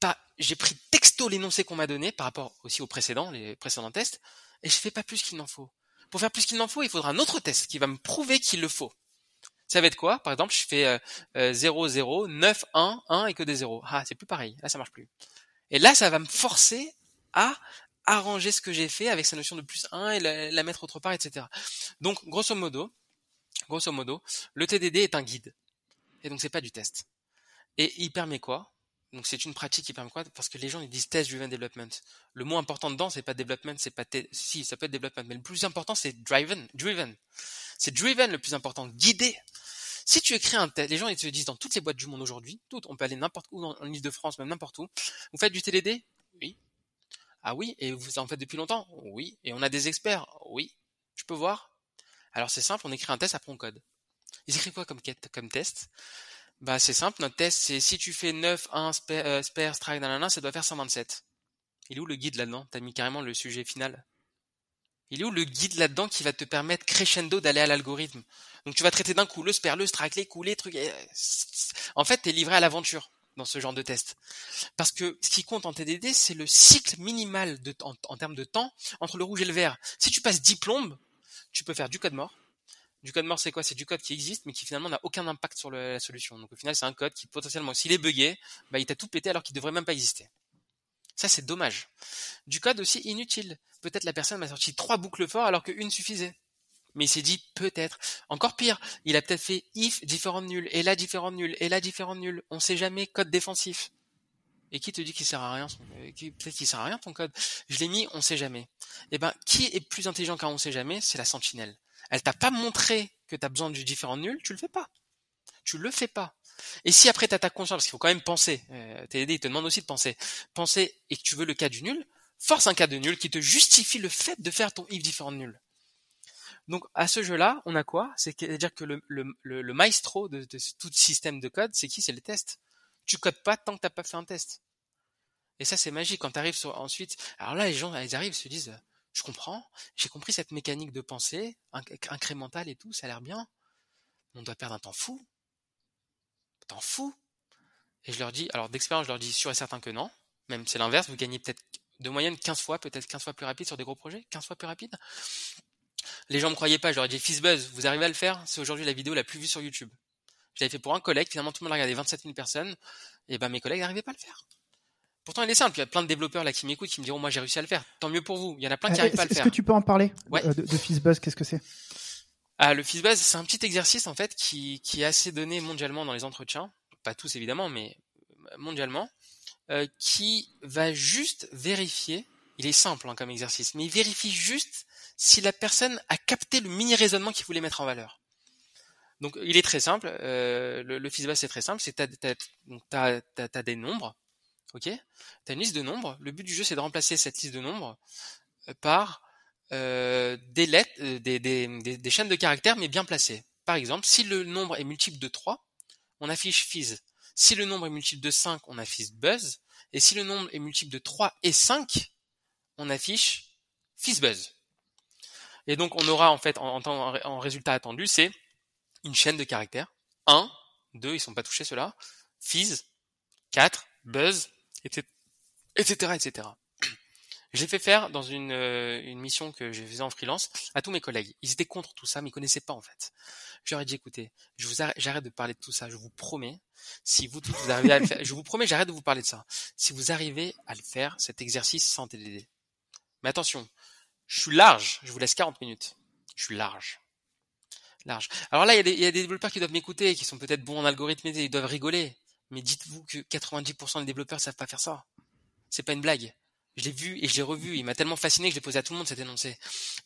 pas, j'ai pris texto l'énoncé qu'on m'a donné par rapport aussi aux précédents, les précédents tests, et je fais pas plus qu'il n'en faut. Pour faire plus qu'il n'en faut, il faudra un autre test qui va me prouver qu'il le faut. Ça va être quoi ? Par exemple, je fais euh, euh, zéro, zéro, neuf, un, un et que des zéros. Ah, c'est plus pareil. Là, ça marche plus. Et là, ça va me forcer à arranger ce que j'ai fait avec sa notion de plus un et la, la mettre autre part, et cetera. Donc, grosso modo, grosso modo, le T D D est un guide. Et donc, c'est pas du test. Et il permet quoi ? Donc, c'est une pratique qui permet quoi ? Parce que les gens, ils disent test driven development. Le mot important dedans, c'est pas development, c'est pas t- si, ça peut être development, mais le plus important, c'est driven, driven. C'est driven le plus important, guidé. Si tu écris un test, les gens ils te disent dans toutes les boîtes du monde aujourd'hui, toutes, on peut aller n'importe où, en Ile-de-France, même n'importe où. Vous faites du T D D ? Oui. Ah oui, et vous en faites depuis longtemps ? Oui. Et on a des experts ? Oui. Je peux voir ? Alors c'est simple, on écrit un test, après on code. Ils écrivent quoi comme, comme test ? Bah c'est simple, notre test c'est si tu fais neuf, un, spare, euh, spare strike, nanana, ça doit faire cent vingt-sept. Il est où le guide là-dedans ? T'as mis carrément le sujet final. Il est où le guide là-dedans qui va te permettre crescendo d'aller à l'algorithme ? Donc tu vas traiter d'un coup le spare, le strike, les coups, les trucs. En fait, t'es livré à l'aventure dans ce genre de test. Parce que ce qui compte en T D D, c'est le cycle minimal de, en, en termes de temps entre le rouge et le vert. Si tu passes dix plombes, tu peux faire du code mort. Du code mort, c'est quoi ? C'est du code qui existe, mais qui finalement n'a aucun impact sur le, la solution. Donc au final, c'est un code qui potentiellement, s'il est buggé, bah, il t'a tout pété alors qu'il ne devrait même pas exister. Ça, c'est dommage. Du code aussi inutile. Peut-être la personne m'a sorti trois boucles for alors qu'une suffisait. Mais il s'est dit peut-être. Encore pire, il a peut-être fait if, différent de nul, et là, différent de nul, et là, différent de nul. On sait jamais, code défensif. Et qui te dit qu'il sert à rien, son... peut-être qu'il sert à rien ton code. Je l'ai mis, on sait jamais. Eh ben, qui est plus intelligent qu'un on sait jamais ? C'est la sentinelle. Elle t'a pas montré que t'as besoin du différent de nul, tu le fais pas. Tu le fais pas. Et si après t'as ta conscience, parce qu'il faut quand même penser, euh, T D D, il te demande aussi de penser, penser et que tu veux le cas du nul, force un cas de nul qui te justifie le fait de faire ton if différent de nul. Donc à ce jeu-là, on a quoi ? C'est-à-dire que le, le, le, le maestro de, de tout système de code, c'est qui ? C'est les tests. Tu codes pas tant que t'as pas fait un test. Et ça c'est magique, quand t'arrives sur, ensuite, alors là les gens, ils arrivent, ils se disent, je comprends, j'ai compris cette mécanique de pensée, inc- incrémentale et tout, ça a l'air bien, on doit perdre un temps fou. T'en fous ? Et je leur dis, alors d'expérience, je leur dis sûr et certain que non. Même c'est l'inverse, vous gagnez peut-être de moyenne quinze fois, peut-être quinze fois plus rapide sur des gros projets, quinze fois plus rapide. Les gens me croyaient pas, je leur ai dit Fizzbuzz, vous arrivez à le faire ? C'est aujourd'hui la vidéo la plus vue sur YouTube. Je l'avais fait pour un collègue, finalement tout le monde l'a regardé, vingt-sept mille personnes, et ben mes collègues n'arrivaient pas à le faire. Pourtant il est simple, il y a plein de développeurs là qui m'écoutent qui me diront moi j'ai réussi à le faire, tant mieux pour vous, il y en a plein qui n'arrivent euh, pas à le faire. Est-ce que tu peux en parler ouais. de, de Fizzbuzz, qu'est-ce que c'est ? Ah, le Fizzbuzz, c'est un petit exercice en fait qui, qui est assez donné mondialement dans les entretiens, pas tous évidemment, mais mondialement, euh, qui va juste vérifier, il est simple hein, comme exercice, mais il vérifie juste si la personne a capté le mini-raisonnement qu'il voulait mettre en valeur. Donc il est très simple, euh, le, le Fizzbuzz c'est très simple, c'est t'as, t'as, t'as, t'as, t'as des nombres, ok ? T'as une liste de nombres, le but du jeu c'est de remplacer cette liste de nombres par... Euh, des lettres, euh, des, des, des, des chaînes de caractères mais bien placées. Par exemple, si le nombre est multiple de trois, on affiche Fizz. Si le nombre est multiple de cinq, on affiche Buzz. Et si le nombre est multiple de trois et cinq, on affiche Fizzbuzz. Et donc on aura en fait en, en, en résultat attendu, c'est une chaîne de caractères. un, deux, ils sont pas touchés ceux-là. Fizz, quatre, Buzz, et cetera et cetera et cetera J'ai fait faire dans une, euh, une mission que je faisais en freelance à tous mes collègues. Ils étaient contre tout ça, mais ils connaissaient pas en fait. Je leur ai dit écoutez, je vous arrête, j'arrête de parler de tout ça, je vous promets. Si vous, vous arrivez à le faire, je vous promets, j'arrête de vous parler de ça. Si vous arrivez à le faire, cet exercice sans T D D. Mais attention, je suis large, je vous laisse quarante minutes. Je suis large. Large. Alors là, il y a des, il y a des développeurs qui doivent m'écouter, qui sont peut-être bons en algorithme, ils doivent rigoler. Mais dites-vous que quatre-vingt-dix pour cent des développeurs savent pas faire ça. C'est pas une blague. Je l'ai vu et je l'ai revu. Il m'a tellement fasciné que je l'ai posé à tout le monde cet énoncé.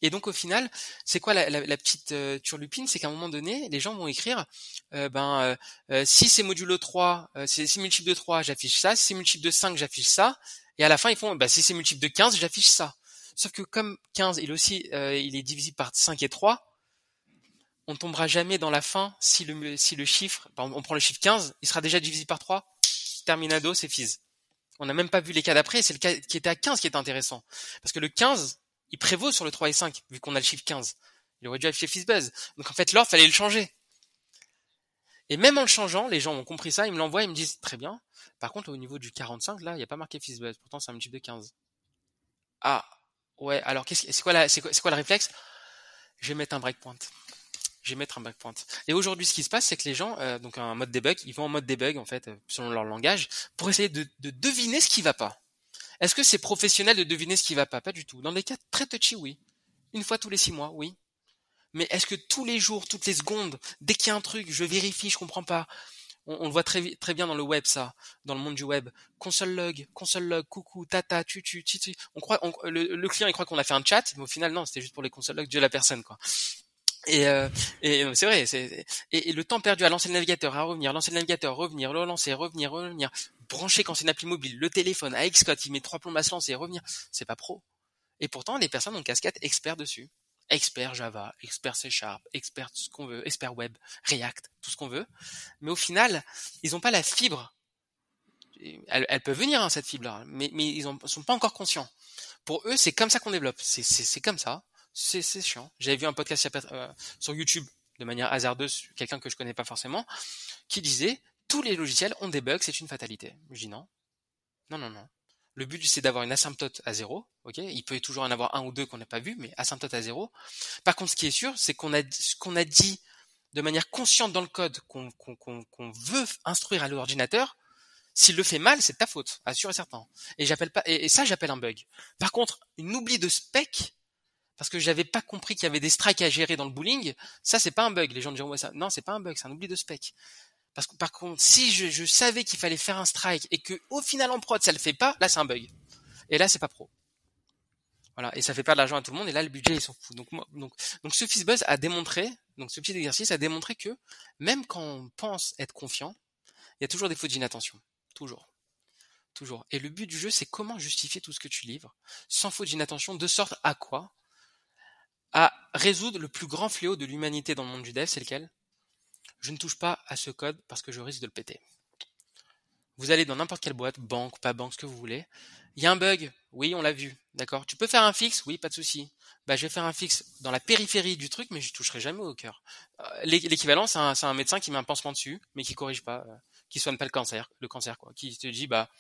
Et donc au final, c'est quoi la, la, la petite euh, turlupine ? C'est qu'à un moment donné, les gens vont écrire euh, ben euh, si c'est modulo trois, euh, si c'est multiple de trois, j'affiche ça. Si c'est multiple de cinq, j'affiche ça. Et à la fin, ils font ben, si c'est multiple de quinze, j'affiche ça. Sauf que comme quinze, il aussi, euh, il est divisé par cinq et trois. On tombera jamais dans la fin si le si le chiffre, ben, on prend le chiffre quinze, il sera déjà divisé par trois. Terminado, c'est Fizz. On n'a même pas vu les cas d'après, c'est le cas qui était à quinze qui était intéressant. Parce que le quinze, il prévaut sur le trois et cinq, vu qu'on a le chiffre quinze. Il aurait dû afficher Fizzbuzz. Donc en fait, l'or, fallait le changer. Et même en le changeant, les gens ont compris ça, ils me l'envoient, ils me disent, très bien. Par contre, au niveau du quarante-cinq, là, il n'y a pas marqué Fizzbuzz. Pourtant, c'est un multiple de quinze. Ah, ouais, alors qu'est-ce que, c'est quoi la, c'est quoi, c'est quoi le réflexe? Je vais mettre un breakpoint. Je vais mettre un breakpoint. Et aujourd'hui, ce qui se passe, c'est que les gens, euh, donc un mode debug, ils vont en mode debug, en fait, selon leur langage, pour essayer de, de deviner ce qui va pas. Est-ce que c'est professionnel de deviner ce qui va pas ? Pas du tout. Dans des cas très touchy, oui. Une fois tous les six mois, oui. Mais est-ce que tous les jours, toutes les secondes, dès qu'il y a un truc, je vérifie, je comprends pas. On, on le voit très, très bien dans le web, ça, dans le monde du web. Console log, console log, coucou, tata, tutu, tutu. On croit, on, le, le client, il croit qu'on a fait un chat, mais au final, non, c'était juste pour les console logs de la personne, quoi. Et, euh, et c'est vrai, c'est, et, et le temps perdu à lancer le navigateur, à revenir, lancer le navigateur, revenir, le lancer, revenir, revenir, brancher quand c'est une appli mobile, le téléphone, à Xcode, il met trois plombes à se lancer, revenir, c'est pas pro. Et pourtant, les personnes ont casquette expert dessus. Expert Java, expert C Sharp, expert tout ce qu'on veut, expert web, React, tout ce qu'on veut. Mais au final, ils n'ont pas la fibre. Elle, elle peut venir, hein, cette fibre-là, mais, mais ils ne sont pas encore conscients. Pour eux, c'est comme ça qu'on développe. C'est, c'est, c'est comme ça. C'est, c'est chiant. J'avais vu un podcast sur, euh, sur YouTube, de manière hasardeuse, quelqu'un que je connais pas forcément, qui disait « Tous les logiciels ont des bugs, c'est une fatalité. » Je dis non. Non, non, non. Le but, c'est d'avoir une asymptote à zéro. Okay, il peut toujours en avoir un ou deux qu'on n'a pas vu, mais asymptote à zéro. Par contre, ce qui est sûr, c'est qu'on a ce qu'on a dit de manière consciente dans le code qu'on, qu'on, qu'on, qu'on veut instruire à l'ordinateur. S'il le fait mal, c'est de ta faute, assure et certain. Et j'appelle pas, et, et ça, j'appelle un bug. Par contre, un oubli de spec, parce que j'avais pas compris qu'il y avait des strikes à gérer dans le bowling, ça, c'est pas un bug. Les gens diront, ouais, ça, non, c'est pas un bug, c'est un oubli de spec. Parce que, par contre, si je, je savais qu'il fallait faire un strike et que, au final, en prod, ça le fait pas, là, c'est un bug. Et là, c'est pas pro. Voilà. Et ça fait perdre l'argent à tout le monde. Et là, le budget, il s'en fout. Donc, moi, donc, donc, ce Fizzbuzz a démontré, donc, ce petit exercice a démontré que, même quand on pense être confiant, il y a toujours des fautes d'inattention. Toujours. Toujours. Et le but du jeu, c'est comment justifier tout ce que tu livres, sans faute d'inattention, de sorte à quoi? À résoudre le plus grand fléau de l'humanité dans le monde du dev, c'est lequel? Je ne touche pas à ce code parce que je risque de le péter. Vous allez dans n'importe quelle boîte, banque, pas banque, ce que vous voulez. Il y a un bug. Oui, on l'a vu. D'accord. Tu peux faire un fixe? Oui, pas de souci. Bah, je vais faire un fixe dans la périphérie du truc, mais je toucherai jamais au cœur. Euh, l'équivalent, c'est un, c'est un médecin qui met un pansement dessus, mais qui corrige pas, euh, qui soigne pas le cancer, le cancer, quoi. Qui te dit, bah,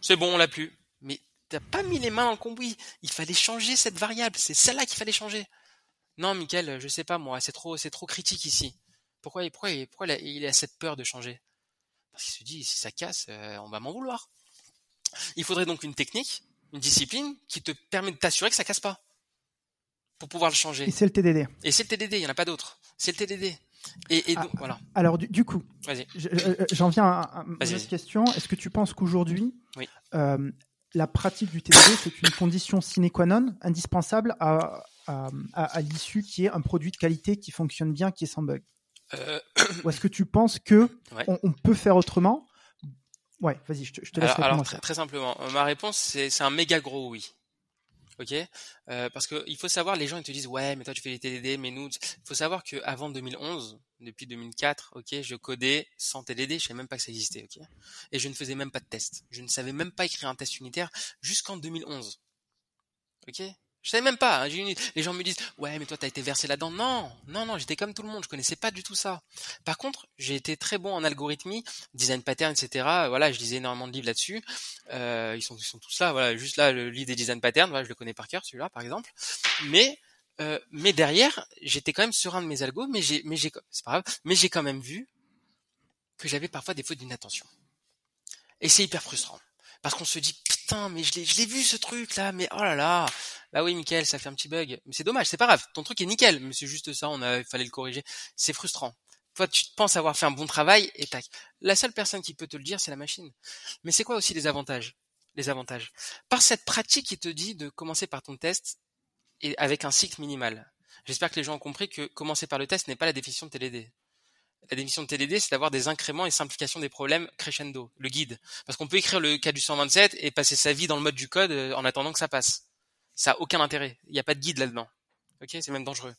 c'est bon, on l'a plus. Mais t'as pas mis les mains dans le cambouis. Il fallait changer cette variable. C'est celle-là qu'il fallait changer. Non, Mickaël, je sais pas, moi, c'est trop, c'est trop critique ici. Pourquoi, pourquoi, pourquoi il a cette peur de changer? Parce qu'il se dit, si ça casse, euh, on va m'en vouloir. Il faudrait donc une technique, une discipline qui te permet de t'assurer que ça casse pas pour pouvoir le changer. Et c'est le T D D. Et c'est le T D D, il n'y en a pas d'autre. C'est le T D D. Et, et donc, ah, voilà. Alors du, du coup, vas-y. Je, euh, j'en viens à, à vas-y, une autre question. Est-ce que tu penses qu'aujourd'hui, oui, euh, la pratique du T D D, c'est une condition sine qua non, indispensable à, à, à, à l'issue qui est un produit de qualité qui fonctionne bien, qui est sans bug? Euh... Ou est-ce que tu penses que ouais. on, on peut faire autrement? Ouais, vas-y, je te, je te laisse alors, répondre. Alors, très, très simplement, ma réponse, c'est, c'est un méga gros oui. Ok, euh, parce que il faut savoir, les gens ils te disent ouais, mais toi tu fais les T D D, mais nous, il faut savoir que avant deux mille onze, depuis deux mille quatre, ok, je codais sans T D D, je savais même pas que ça existait, ok, et je ne faisais même pas de test, je ne savais même pas écrire un test unitaire jusqu'en deux mille onze, ok. Je savais même pas, hein. J'ai une... les gens me disent « Ouais, mais toi, t'as été versé là-dedans. » Non, non, non, j'étais comme tout le monde, je connaissais pas du tout ça. Par contre, j'ai été très bon en algorithmie, design pattern, et cetera. Voilà, je lisais énormément de livres là-dessus. Euh, ils sont, ils sont tous là, voilà, juste là, le livre des design patterns, voilà, je le connais par cœur, celui-là, par exemple. Mais, euh, mais derrière, j'étais quand même serein de mes algos, mais j'ai, mais j'ai, c'est pas grave, mais j'ai quand même vu que j'avais parfois des fautes d'inattention. Et c'est hyper frustrant. Parce qu'on se dit, putain, mais je l'ai, je l'ai vu ce truc-là, mais oh là là. Bah oui, Mickaël, ça fait un petit bug. Mais c'est dommage, c'est pas grave. Ton truc est nickel, mais c'est juste ça, on a, il fallait le corriger. C'est frustrant. Toi, tu penses avoir fait un bon travail, et tac. La seule personne qui peut te le dire, c'est la machine. Mais c'est quoi aussi les avantages? Les avantages. Par cette pratique qui te dit de commencer par ton test, et avec un cycle minimal. J'espère que les gens ont compris que commencer par le test n'est pas la définition de T D D. La définition de T D D, c'est d'avoir des incréments et simplification des problèmes crescendo, le guide. Parce qu'on peut écrire le cas du cent vingt-sept et passer sa vie dans le mode du code en attendant que ça passe. Ça a aucun intérêt. Il n'y a pas de guide là-dedans. Ok, c'est même dangereux.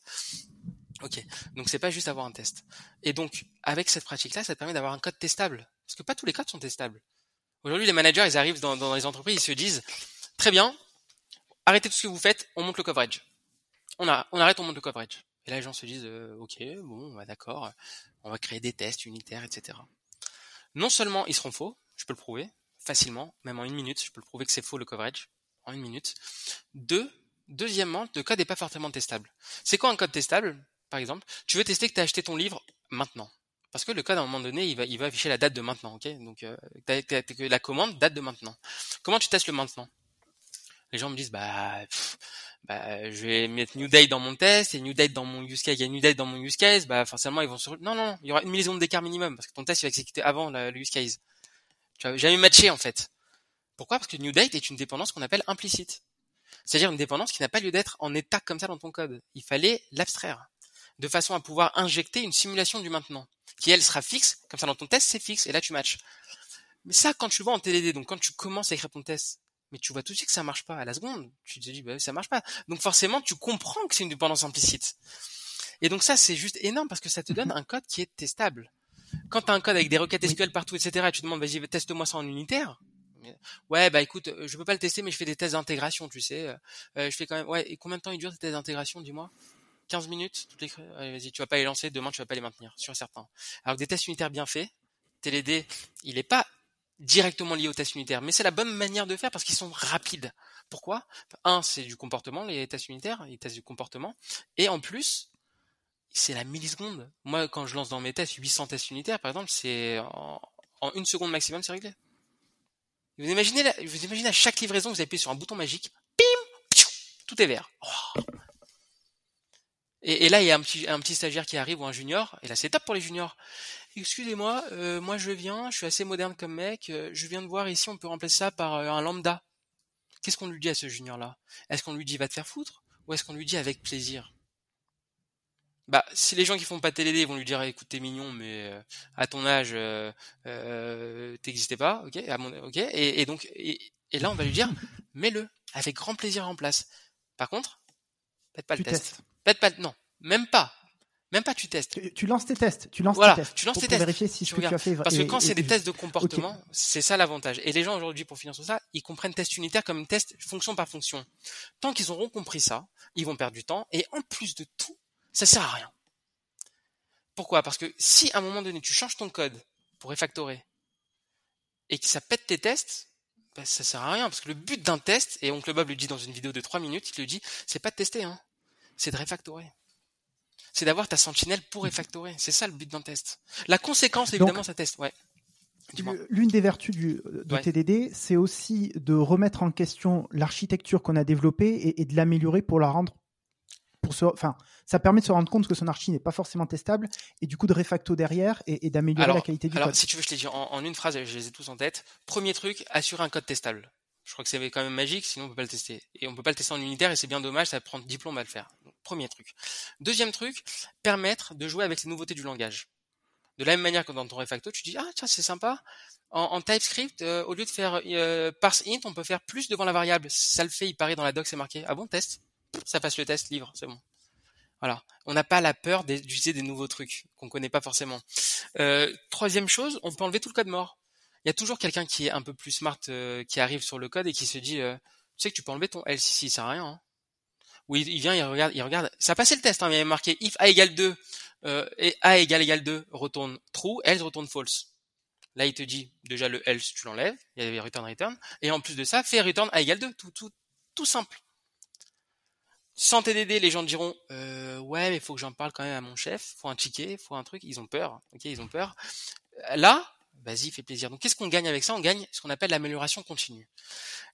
Ok, donc c'est pas juste avoir un test. Et donc, avec cette pratique-là, ça te permet d'avoir un code testable. Parce que pas tous les codes sont testables. Aujourd'hui, les managers, ils arrivent dans, dans les entreprises, ils se disent « Très bien, arrêtez tout ce que vous faites, on monte le coverage. On, a, on arrête, on monte le coverage. » Et là, les gens se disent euh, « Ok, bon, bah, d'accord. » On va créer des tests unitaires, et cetera. Non seulement ils seront faux, je peux le prouver facilement, même en une minute, je peux le prouver que c'est faux le coverage, en une minute. Deux, deuxièmement, le code n'est pas forcément testable. C'est quoi un code testable, par exemple? Tu veux tester que tu as acheté ton livre maintenant. Parce que le code, à un moment donné, il va, il va afficher la date de maintenant, ok? Donc, euh, t'as, t'as, t'as, la commande date de maintenant. Comment tu testes le maintenant? Les gens me disent, bah, pff, bah, je vais mettre new date dans mon test et new date dans mon use case. Il y a new date dans mon use case, bah, forcément, ils vont se, non, non, il y aura une milliseconde d'écart minimum parce que ton test, il va exécuter avant la, le use case. Tu vas jamais matcher, en fait. Pourquoi? Parce que new date est une dépendance qu'on appelle implicite. C'est-à-dire une dépendance qui n'a pas lieu d'être en état comme ça dans ton code. Il fallait l'abstraire. de façon à pouvoir injecter une simulation du maintenant, qui elle sera fixe, comme ça dans ton test c'est fixe, et là tu matches. Mais ça, quand tu vois en T D D, donc quand tu commences à écrire ton test, mais tu vois tout de suite que ça marche pas, à la seconde, tu te dis bah ça marche pas. Donc forcément, tu comprends que c'est une dépendance implicite. Et donc ça, c'est juste énorme parce que ça te donne un code qui est testable. Quand t'as un code avec des requêtes oui. S Q L partout, et cetera, et tu te demandes vas-y teste-moi ça en unitaire. Ouais, bah écoute, je peux pas le tester, mais je fais des tests d'intégration, tu sais. Euh, je fais quand même. Ouais, et combien de temps ils durent ces tests d'intégration, dis-moi? quinze minutes. Toutes les... Allez, vas-y, tu vas pas les lancer. Demain, tu vas pas les maintenir, sur certains. Alors que des tests unitaires bien faits, T D D, il est pas directement lié aux tests unitaires, mais c'est la bonne manière de faire parce qu'ils sont rapides. Pourquoi? Un, c'est du comportement. Les tests unitaires, ils testent du comportement, et en plus, c'est la milliseconde. Moi, quand je lance dans mes tests huit cents tests unitaires, par exemple, c'est en, en une seconde maximum, c'est réglé. Vous imaginez, la, vous imaginez à chaque livraison, vous appuyez sur un bouton magique, pim, tout est vert. Oh. Et, et là, il y a un petit, un petit stagiaire qui arrive ou un junior, et là, c'est top pour les juniors. Excusez-moi, euh, moi je viens, je suis assez moderne comme mec, euh, je viens de voir ici, on peut remplacer ça par euh, un lambda. Qu'est-ce qu'on lui dit à ce junior-là? Est-ce qu'on lui dit va te faire foutre? Ou est-ce qu'on lui dit avec plaisir? Bah, si les gens qui font pas T D D vont lui dire écoute t'es mignon mais euh, à ton âge euh, euh, t'existais pas, ok, à mon, ok, et, et donc et, et là on va lui dire mets-le avec grand plaisir en place. Par contre, faites pas le tu test, testes. faites pas non, même pas, même pas tu testes. Tu, tu lances tes tests, tu lances voilà, tes tests. Tu lances pour, tes pour tests. Vérifier si tu ce regardes. Que tu as fait. Parce et, que quand et, c'est et, des tests de comportement, okay. C'est ça l'avantage. Et les gens aujourd'hui pour finir sur ça, ils comprennent test unitaire comme une test fonction par fonction. Tant qu'ils auront compris ça, ils vont perdre du temps et en plus de tout. Ça sert à rien. Pourquoi? Parce que si à un moment donné tu changes ton code pour refactorer et que ça pète tes tests, bah, ça sert à rien. Parce que le but d'un test, et Oncle Bob le dit dans une vidéo de trois minutes, il le dit, c'est pas de tester, hein, c'est de refactorer. C'est d'avoir ta sentinelle pour refactorer. C'est ça le but d'un test. La conséquence, évidemment, ça teste. Ouais. Dis-moi. L'une des vertus du, du ouais. T D D, c'est aussi de remettre en question l'architecture qu'on a développée et, et de l'améliorer pour la rendre. Pour se, enfin, ça permet de se rendre compte que son archi n'est pas forcément testable et du coup de refacto derrière et, et d'améliorer alors, la qualité du alors, code. Alors si tu veux, je te dis en, en une phrase, je les ai tous en tête. Premier truc, assurer un code testable. Je crois que c'est quand même magique, sinon on peut pas le tester. Et on peut pas le tester en unitaire et c'est bien dommage, ça prend dix plombes à le faire. Donc, premier truc. Deuxième truc, permettre de jouer avec les nouveautés du langage. De la même manière que dans ton refacto, tu dis ah tiens c'est sympa. En, en TypeScript, euh, au lieu de faire euh, parseInt, on peut faire plus devant la variable. Ça le fait, il paraît dans la doc, c'est marqué. Ah bon, test. Ça passe le test, livre, c'est bon. Voilà. On n'a pas la peur d'utiliser des nouveaux trucs qu'on connaît pas forcément. Euh, troisième chose, on peut enlever tout le code mort. Il y a toujours quelqu'un qui est un peu plus smart, euh, qui arrive sur le code et qui se dit, euh, tu sais que tu peux enlever ton else ici, ça sert à rien. Hein. Ou il, il vient, il regarde, il regarde. Ça a passé le test, hein, il y avait marqué if a égale deux, euh, et a égale égale deux retourne true, else retourne false. Là, il te dit, déjà le else, tu l'enlèves, il y avait return, return. Et en plus de ça, fais return a égale deux, tout, tout, tout simple. Sans T D D, les gens diront euh, ouais, mais faut que j'en parle quand même à mon chef. Faut un ticket, faut un truc. Ils ont peur, ok, ils ont peur. Là, vas-y, fais plaisir. Donc, qu'est-ce qu'on gagne avec ça? On gagne ce qu'on appelle l'amélioration continue.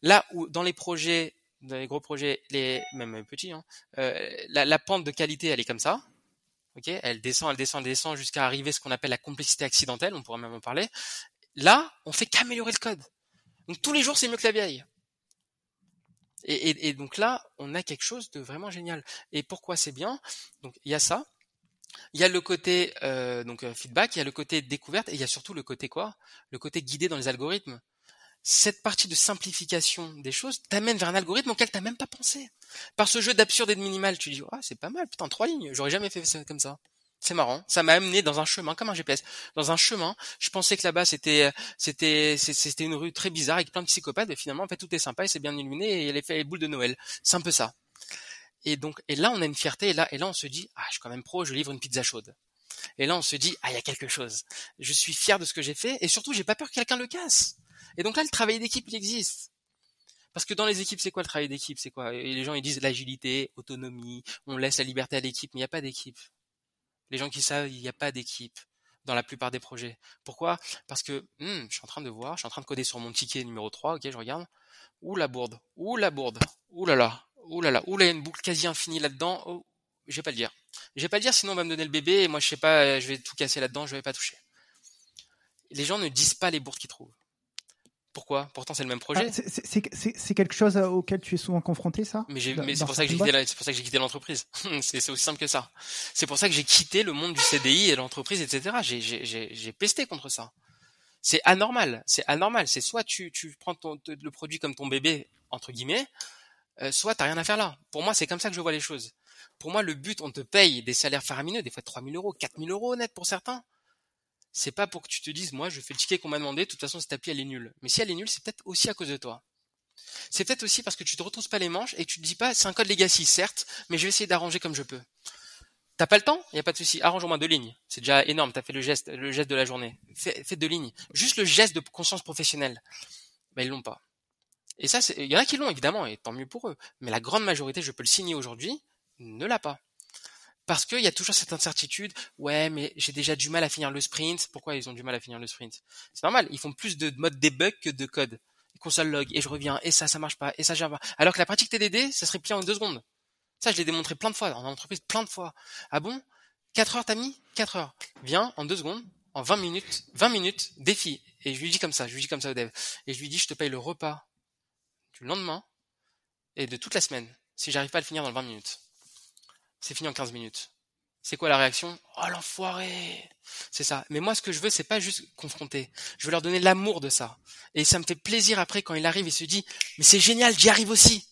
Là où dans les projets, dans les gros projets, les même les petits, hein, euh, la, la pente de qualité, elle est comme ça. Ok, elle descend, elle descend, elle descend jusqu'à arriver à ce qu'on appelle la complexité accidentelle. On pourra même en parler. Là, on fait qu'améliorer le code. Donc tous les jours, c'est mieux que la vieille. Et, et, et donc là, on a quelque chose de vraiment génial. Et pourquoi c'est bien? Donc il y a ça, il y a le côté euh, donc feedback, il y a le côté découverte, et il y a surtout le côté quoi? Le côté guidé dans les algorithmes. Cette partie de simplification des choses t'amène vers un algorithme auquel t'as même pas pensé. Par ce jeu d'absurde et de minimal, tu dis ah oh, c'est pas mal, putain trois lignes, j'aurais jamais fait ça comme ça. C'est marrant, ça m'a amené dans un chemin, comme un G P S, dans un chemin, je pensais que là-bas c'était c'était c'était une rue très bizarre avec plein de psychopathes, et finalement en fait tout est sympa et c'est bien illuminé et elle fait les boules de Noël, c'est un peu ça. Et donc et là on a une fierté, et là et là on se dit ah je suis quand même pro, je livre une pizza chaude. Et là on se dit ah il y a quelque chose, je suis fier de ce que j'ai fait et surtout j'ai pas peur que quelqu'un le casse. Et donc là le travail d'équipe il existe. Parce que dans les équipes, c'est quoi le travail d'équipe? C'est quoi? Et les gens ils disent l'agilité, autonomie, on laisse la liberté à l'équipe, mais il y a pas d'équipe. Les gens qui savent, il n'y a pas d'équipe dans la plupart des projets. Pourquoi? Parce que hmm, je suis en train de voir, je suis en train de coder sur mon ticket numéro trois, ok, je regarde. Ouh la bourde, ouh la bourde, ouh là là, ouh là là, ouh là, il y a une boucle quasi infinie là-dedans. Oh, je vais pas le dire. Je vais pas le dire, sinon on va me donner le bébé et moi je sais pas, je vais tout casser là-dedans, je vais pas toucher. Les gens ne disent pas les bourdes qu'ils trouvent. Pourquoi ? Pourtant, c'est le même projet. Ah, c'est, c'est, c'est, c'est quelque chose auquel tu es souvent confronté, ça ? Mais, j'ai, mais c'est, pour ça que j'ai quitté la, c'est pour ça que j'ai quitté l'entreprise. c'est, c'est aussi simple que ça. C'est pour ça que j'ai quitté le monde du C D I et l'entreprise, et cetera. J'ai, j'ai, j'ai, j'ai pesté contre ça. C'est anormal. C'est anormal. C'est soit tu, tu prends ton, te, le produit comme ton bébé, entre guillemets, euh, soit tu n'as rien à faire là. Pour moi, c'est comme ça que je vois les choses. Pour moi, le but, on te paye des salaires faramineux, des fois trois mille euros, quatre mille euros net pour certains. C'est pas pour que tu te dises, moi, je fais le ticket qu'on m'a demandé, de toute façon, cette appli, elle est nulle. Mais si elle est nulle, c'est peut-être aussi à cause de toi. C'est peut-être aussi parce que tu te retrousses pas les manches et tu te dis pas, c'est un code legacy, certes, mais je vais essayer d'arranger comme je peux. T'as pas le temps? Y a pas de souci. Arrange au moins deux lignes. C'est déjà énorme. T'as fait le geste, le geste de la journée. Fais, fais deux lignes. Juste le geste de conscience professionnelle. Ben, ils l'ont pas. Et ça, c'est, y en a qui l'ont, évidemment, et tant mieux pour eux. Mais la grande majorité, je peux le signer aujourd'hui, ne l'a pas. Parce qu'il y a toujours cette incertitude, ouais, mais j'ai déjà du mal à finir le sprint. Pourquoi ils ont du mal à finir le sprint ? C'est normal, ils font plus de mode debug que de code. Console log, et je reviens, et ça, ça marche pas, et ça, j'arrive pas. Alors que la pratique T D D, ça se réplie en deux secondes. Ça, je l'ai démontré plein de fois, en entreprise, plein de fois. Ah bon ? quatre heures, t'as mis ? quatre heures. Viens, en deux secondes, en vingt minutes, vingt minutes, défi. Et je lui dis comme ça, je lui dis comme ça au dev. Et je lui dis, je te paye le repas du lendemain et de toute la semaine, si j'arrive pas à le finir dans le vingt minutes. C'est fini en quinze minutes. C'est quoi la réaction ? Oh l'enfoiré ! C'est ça. Mais moi, ce que je veux, c'est pas juste confronter. Je veux leur donner l'amour de ça. Et ça me fait plaisir après quand il arrive et se dit « Mais c'est génial, j'y arrive aussi !»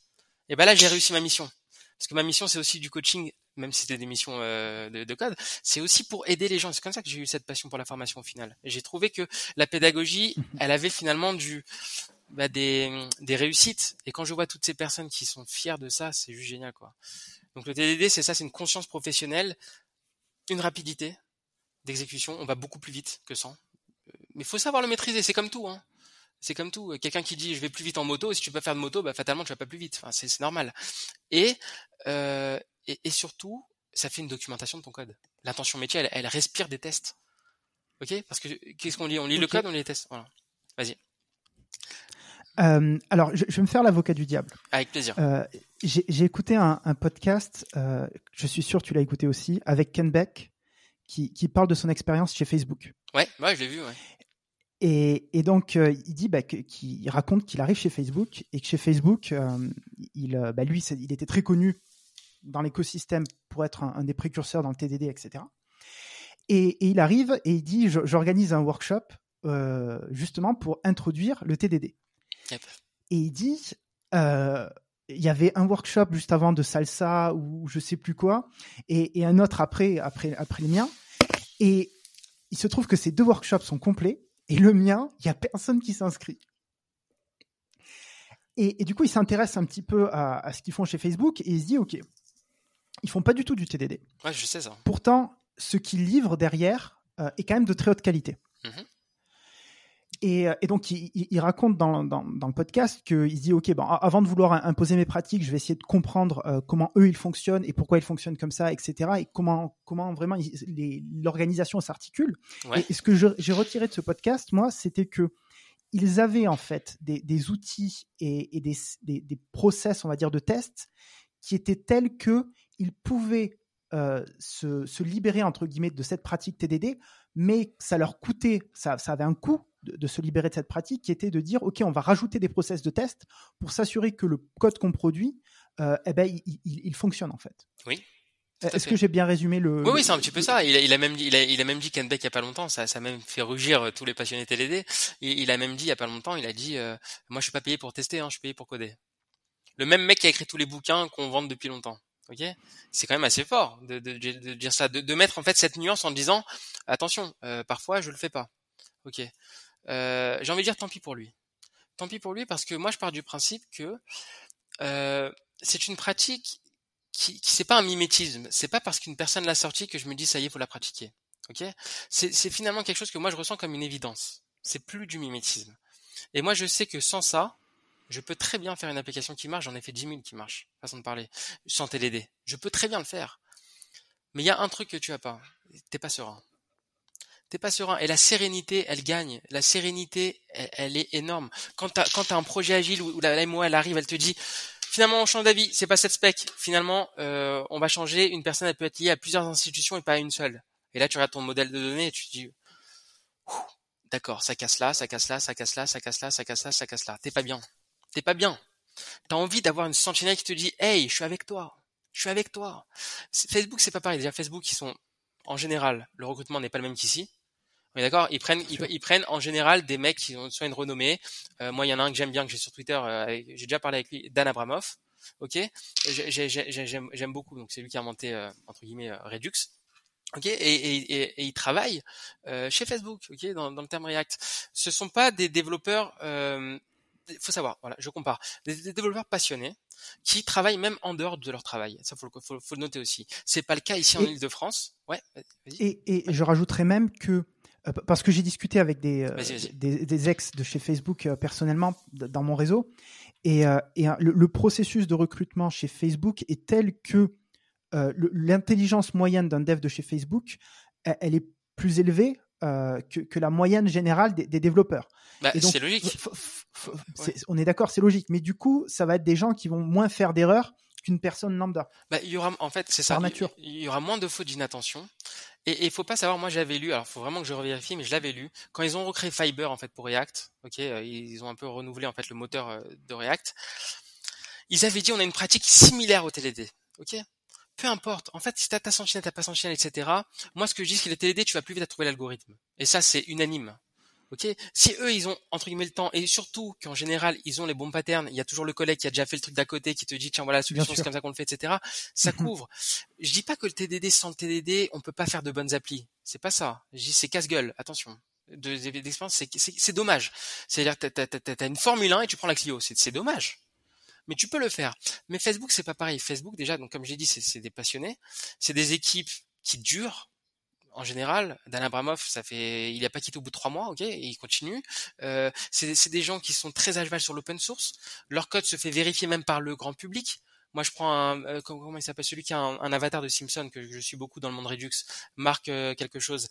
Et ben là, j'ai réussi ma mission. Parce que ma mission, c'est aussi du coaching, même si c'était des missions euh, de, de code, c'est aussi pour aider les gens. C'est comme ça que j'ai eu cette passion pour la formation au final. Et j'ai trouvé que la pédagogie, elle avait finalement du... Bah des, des réussites. Et quand je vois toutes ces personnes qui sont fières de ça, c'est juste génial, quoi. Donc le T D D, c'est ça, c'est une conscience professionnelle, une rapidité d'exécution. On va beaucoup plus vite que sans. Mais faut savoir le maîtriser. C'est comme tout, hein. C'est comme tout. Quelqu'un qui dit je vais plus vite en moto, si tu peux pas faire de moto, bah fatalement tu vas pas plus vite. Enfin, c'est, c'est normal. Et, euh, et et surtout, ça fait une documentation de ton code. L'intention métier, elle, elle respire des tests. Ok ? Parce que qu'est-ce qu'on lit ? On lit okay. Le code, on lit les tests. Voilà. Vas-y. Euh, alors, je, je vais me faire l'avocat du diable. Avec plaisir. Euh, j'ai, j'ai écouté un, un podcast, euh, je suis sûr que tu l'as écouté aussi, avec Ken Beck, qui, qui parle de son expérience chez Facebook. Ouais, ouais, je l'ai vu. Ouais. Et, et donc, euh, il dit, bah, que, qu'il raconte qu'il arrive chez Facebook et que chez Facebook, euh, il, bah, lui, il était très connu dans l'écosystème pour être un, un des précurseurs dans le T D D, et cetera. Et, et il arrive et il dit, je, j'organise un workshop euh, justement pour introduire le T D D. Yep. Et il dit, euh, il y avait un workshop juste avant de salsa ou je sais plus quoi, et, et un autre après, après, après le mien. Et il se trouve que ces deux workshops sont complets, et le mien, il n'y a personne qui s'inscrit. Et, et du coup, il s'intéresse un petit peu à, à ce qu'ils font chez Facebook, et il se dit, ok, ils ne font pas du tout du T D D. Ouais, je sais ça. Pourtant, ce qu'ils livrent derrière euh, est quand même de très haute qualité. Mm-hmm. Et, et donc, il, il raconte dans, dans, dans le podcast qu'il se dit, OK, bon, avant de vouloir imposer mes pratiques, je vais essayer de comprendre euh, comment eux, ils fonctionnent et pourquoi ils fonctionnent comme ça, et cetera. Et comment, comment vraiment ils, les, l'organisation s'articule. Ouais. Et, et ce que je, j'ai retiré de ce podcast, moi, c'était que ils avaient en fait des, des outils et, et des, des, des process, on va dire, de tests qui étaient tels qu'ils pouvaient euh, se, se libérer, entre guillemets, de cette pratique T D D, mais ça leur coûtait, ça, ça avait un coût. De, de se libérer de cette pratique qui était de dire ok, on va rajouter des process de test pour s'assurer que le code qu'on produit euh, eh ben, il, il, il fonctionne en fait. Oui. Est-ce fait. Que j'ai bien résumé le... Oui, oui, c'est un petit peu ça. Il a, il a même dit, il a, il a même dit Ken Beck il y a pas longtemps, ça, ça a même fait rugir tous les passionnés T D D. Il, il a même dit il y a pas longtemps, il a dit euh, moi je suis pas payé pour tester, hein, je suis payé pour coder. Le même mec qui a écrit tous les bouquins qu'on vend depuis longtemps. Okay, c'est quand même assez fort de, de, de, de dire ça, de, de mettre en fait cette nuance en disant attention, euh, parfois je le fais pas. Ok. Euh, j'ai envie de dire tant pis pour lui. Tant pis pour lui parce que moi je pars du principe que euh, c'est une pratique qui, qui c'est pas un mimétisme. C'est pas parce qu'une personne l'a sortie que je me dis ça y est, faut la pratiquer. Ok ? C'est, c'est finalement quelque chose que moi je ressens comme une évidence. C'est plus du mimétisme. Et moi je sais que sans ça, je peux très bien faire une application qui marche. J'en ai fait dix mille qui marchent, façon de parler, sans T D D. Je peux très bien le faire. Mais il y a un truc que tu as pas. T'es pas serein. T'es pas serein. Et la sérénité, elle gagne. La sérénité, elle, elle est énorme. Quand t'as, quand t'as un projet agile où, où la M O A, elle arrive, elle te dit, finalement, on change d'avis. C'est pas cette spec. Finalement, euh, on va changer. Une personne, elle peut être liée à plusieurs institutions et pas à une seule. Et là, tu regardes ton modèle de données et tu te dis, d'accord, ça casse là, ça casse là, ça casse là, ça casse là, ça casse là, ça casse là. T'es pas bien. T'es pas bien. T'as envie d'avoir une sentinelle qui te dit « Hey, je suis avec toi. Je suis avec toi. » Facebook, c'est pas pareil. Déjà, Facebook, ils sont, en général, le recrutement n'est pas le même qu'ici. Mais d'accord, ils prennent, ils, ils prennent en général des mecs qui ont soit une renommée. Euh, moi, il y en a un que j'aime bien, que j'ai sur Twitter. Euh, j'ai déjà parlé avec lui, Dan Abramoff. Ok, j'ai, j'ai, j'ai, j'aime, j'aime beaucoup. Donc c'est lui qui a inventé euh, entre guillemets euh, Redux. Ok, et, et, et, et il travaille euh, chez Facebook. Ok, dans, dans le terme React. Ce sont pas des développeurs. Euh, faut savoir, voilà, je compare. Des, des développeurs passionnés qui travaillent même en dehors de leur travail. Ça, faut le, faut, faut le noter aussi. C'est pas le cas ici en Île-de-France. Ouais. Vas-y. Et, et ouais. Je rajouterais même que. Parce que j'ai discuté avec des, vas-y, vas-y. Des, des ex de chez Facebook euh, personnellement d- dans mon réseau et, euh, et le, le processus de recrutement chez Facebook est tel que euh, le, l'intelligence moyenne d'un dev de chez Facebook, elle, elle est plus élevée euh, que, que la moyenne générale des, des développeurs. Bah, et donc, c'est logique. F- f- f- c'est, ouais. On est d'accord, c'est logique. Mais du coup, ça va être des gens qui vont moins faire d'erreurs qu'une personne lambda. Bah, il y aura, en fait, c'est ça. Nature. Il y aura moins de fautes d'inattention. Et il faut pas savoir, moi j'avais lu, alors faut vraiment que je revérifie, mais je l'avais lu, quand ils ont recréé Fiber en fait pour React, ok, euh, ils ont un peu renouvelé en fait le moteur euh, de React, ils avaient dit on a une pratique similaire au T D D, ok, peu importe, en fait si t'as ta sentinelle, t'as pas sentinelle, et cetera. Moi ce que je dis c'est que le T D D tu vas plus vite à trouver l'algorithme, et ça c'est unanime. Ok, si eux ils ont entre guillemets le temps et surtout qu'en général ils ont les bons patterns, il y a toujours le collègue qui a déjà fait le truc d'à côté qui te dit tiens voilà la solution c'est comme ça qu'on le fait, et cetera. Ça couvre. Je dis pas que le T D D sans le T D D on peut pas faire de bonnes applis, c'est pas ça. Je dis c'est casse-gueule, attention. De d'expérience c'est c'est, c'est dommage. C'est-à-dire que t'as, t'as, t'as une Formule un et tu prends la Clio, c'est c'est dommage. Mais tu peux le faire. Mais Facebook c'est pas pareil. Facebook déjà donc comme j'ai dit c'est, c'est des passionnés, c'est des équipes qui durent. En général, Dan Abramoff, ça fait, il a pas quitté au bout de trois mois, ok, et il continue. Euh, c'est, c'est des gens qui sont très agile sur l'open source. Leur code se fait vérifier même par le grand public. Moi, je prends un, euh, comment, comment il s'appelle celui qui a un, un avatar de Simpson que je suis beaucoup dans le monde Redux, Marc euh, quelque chose,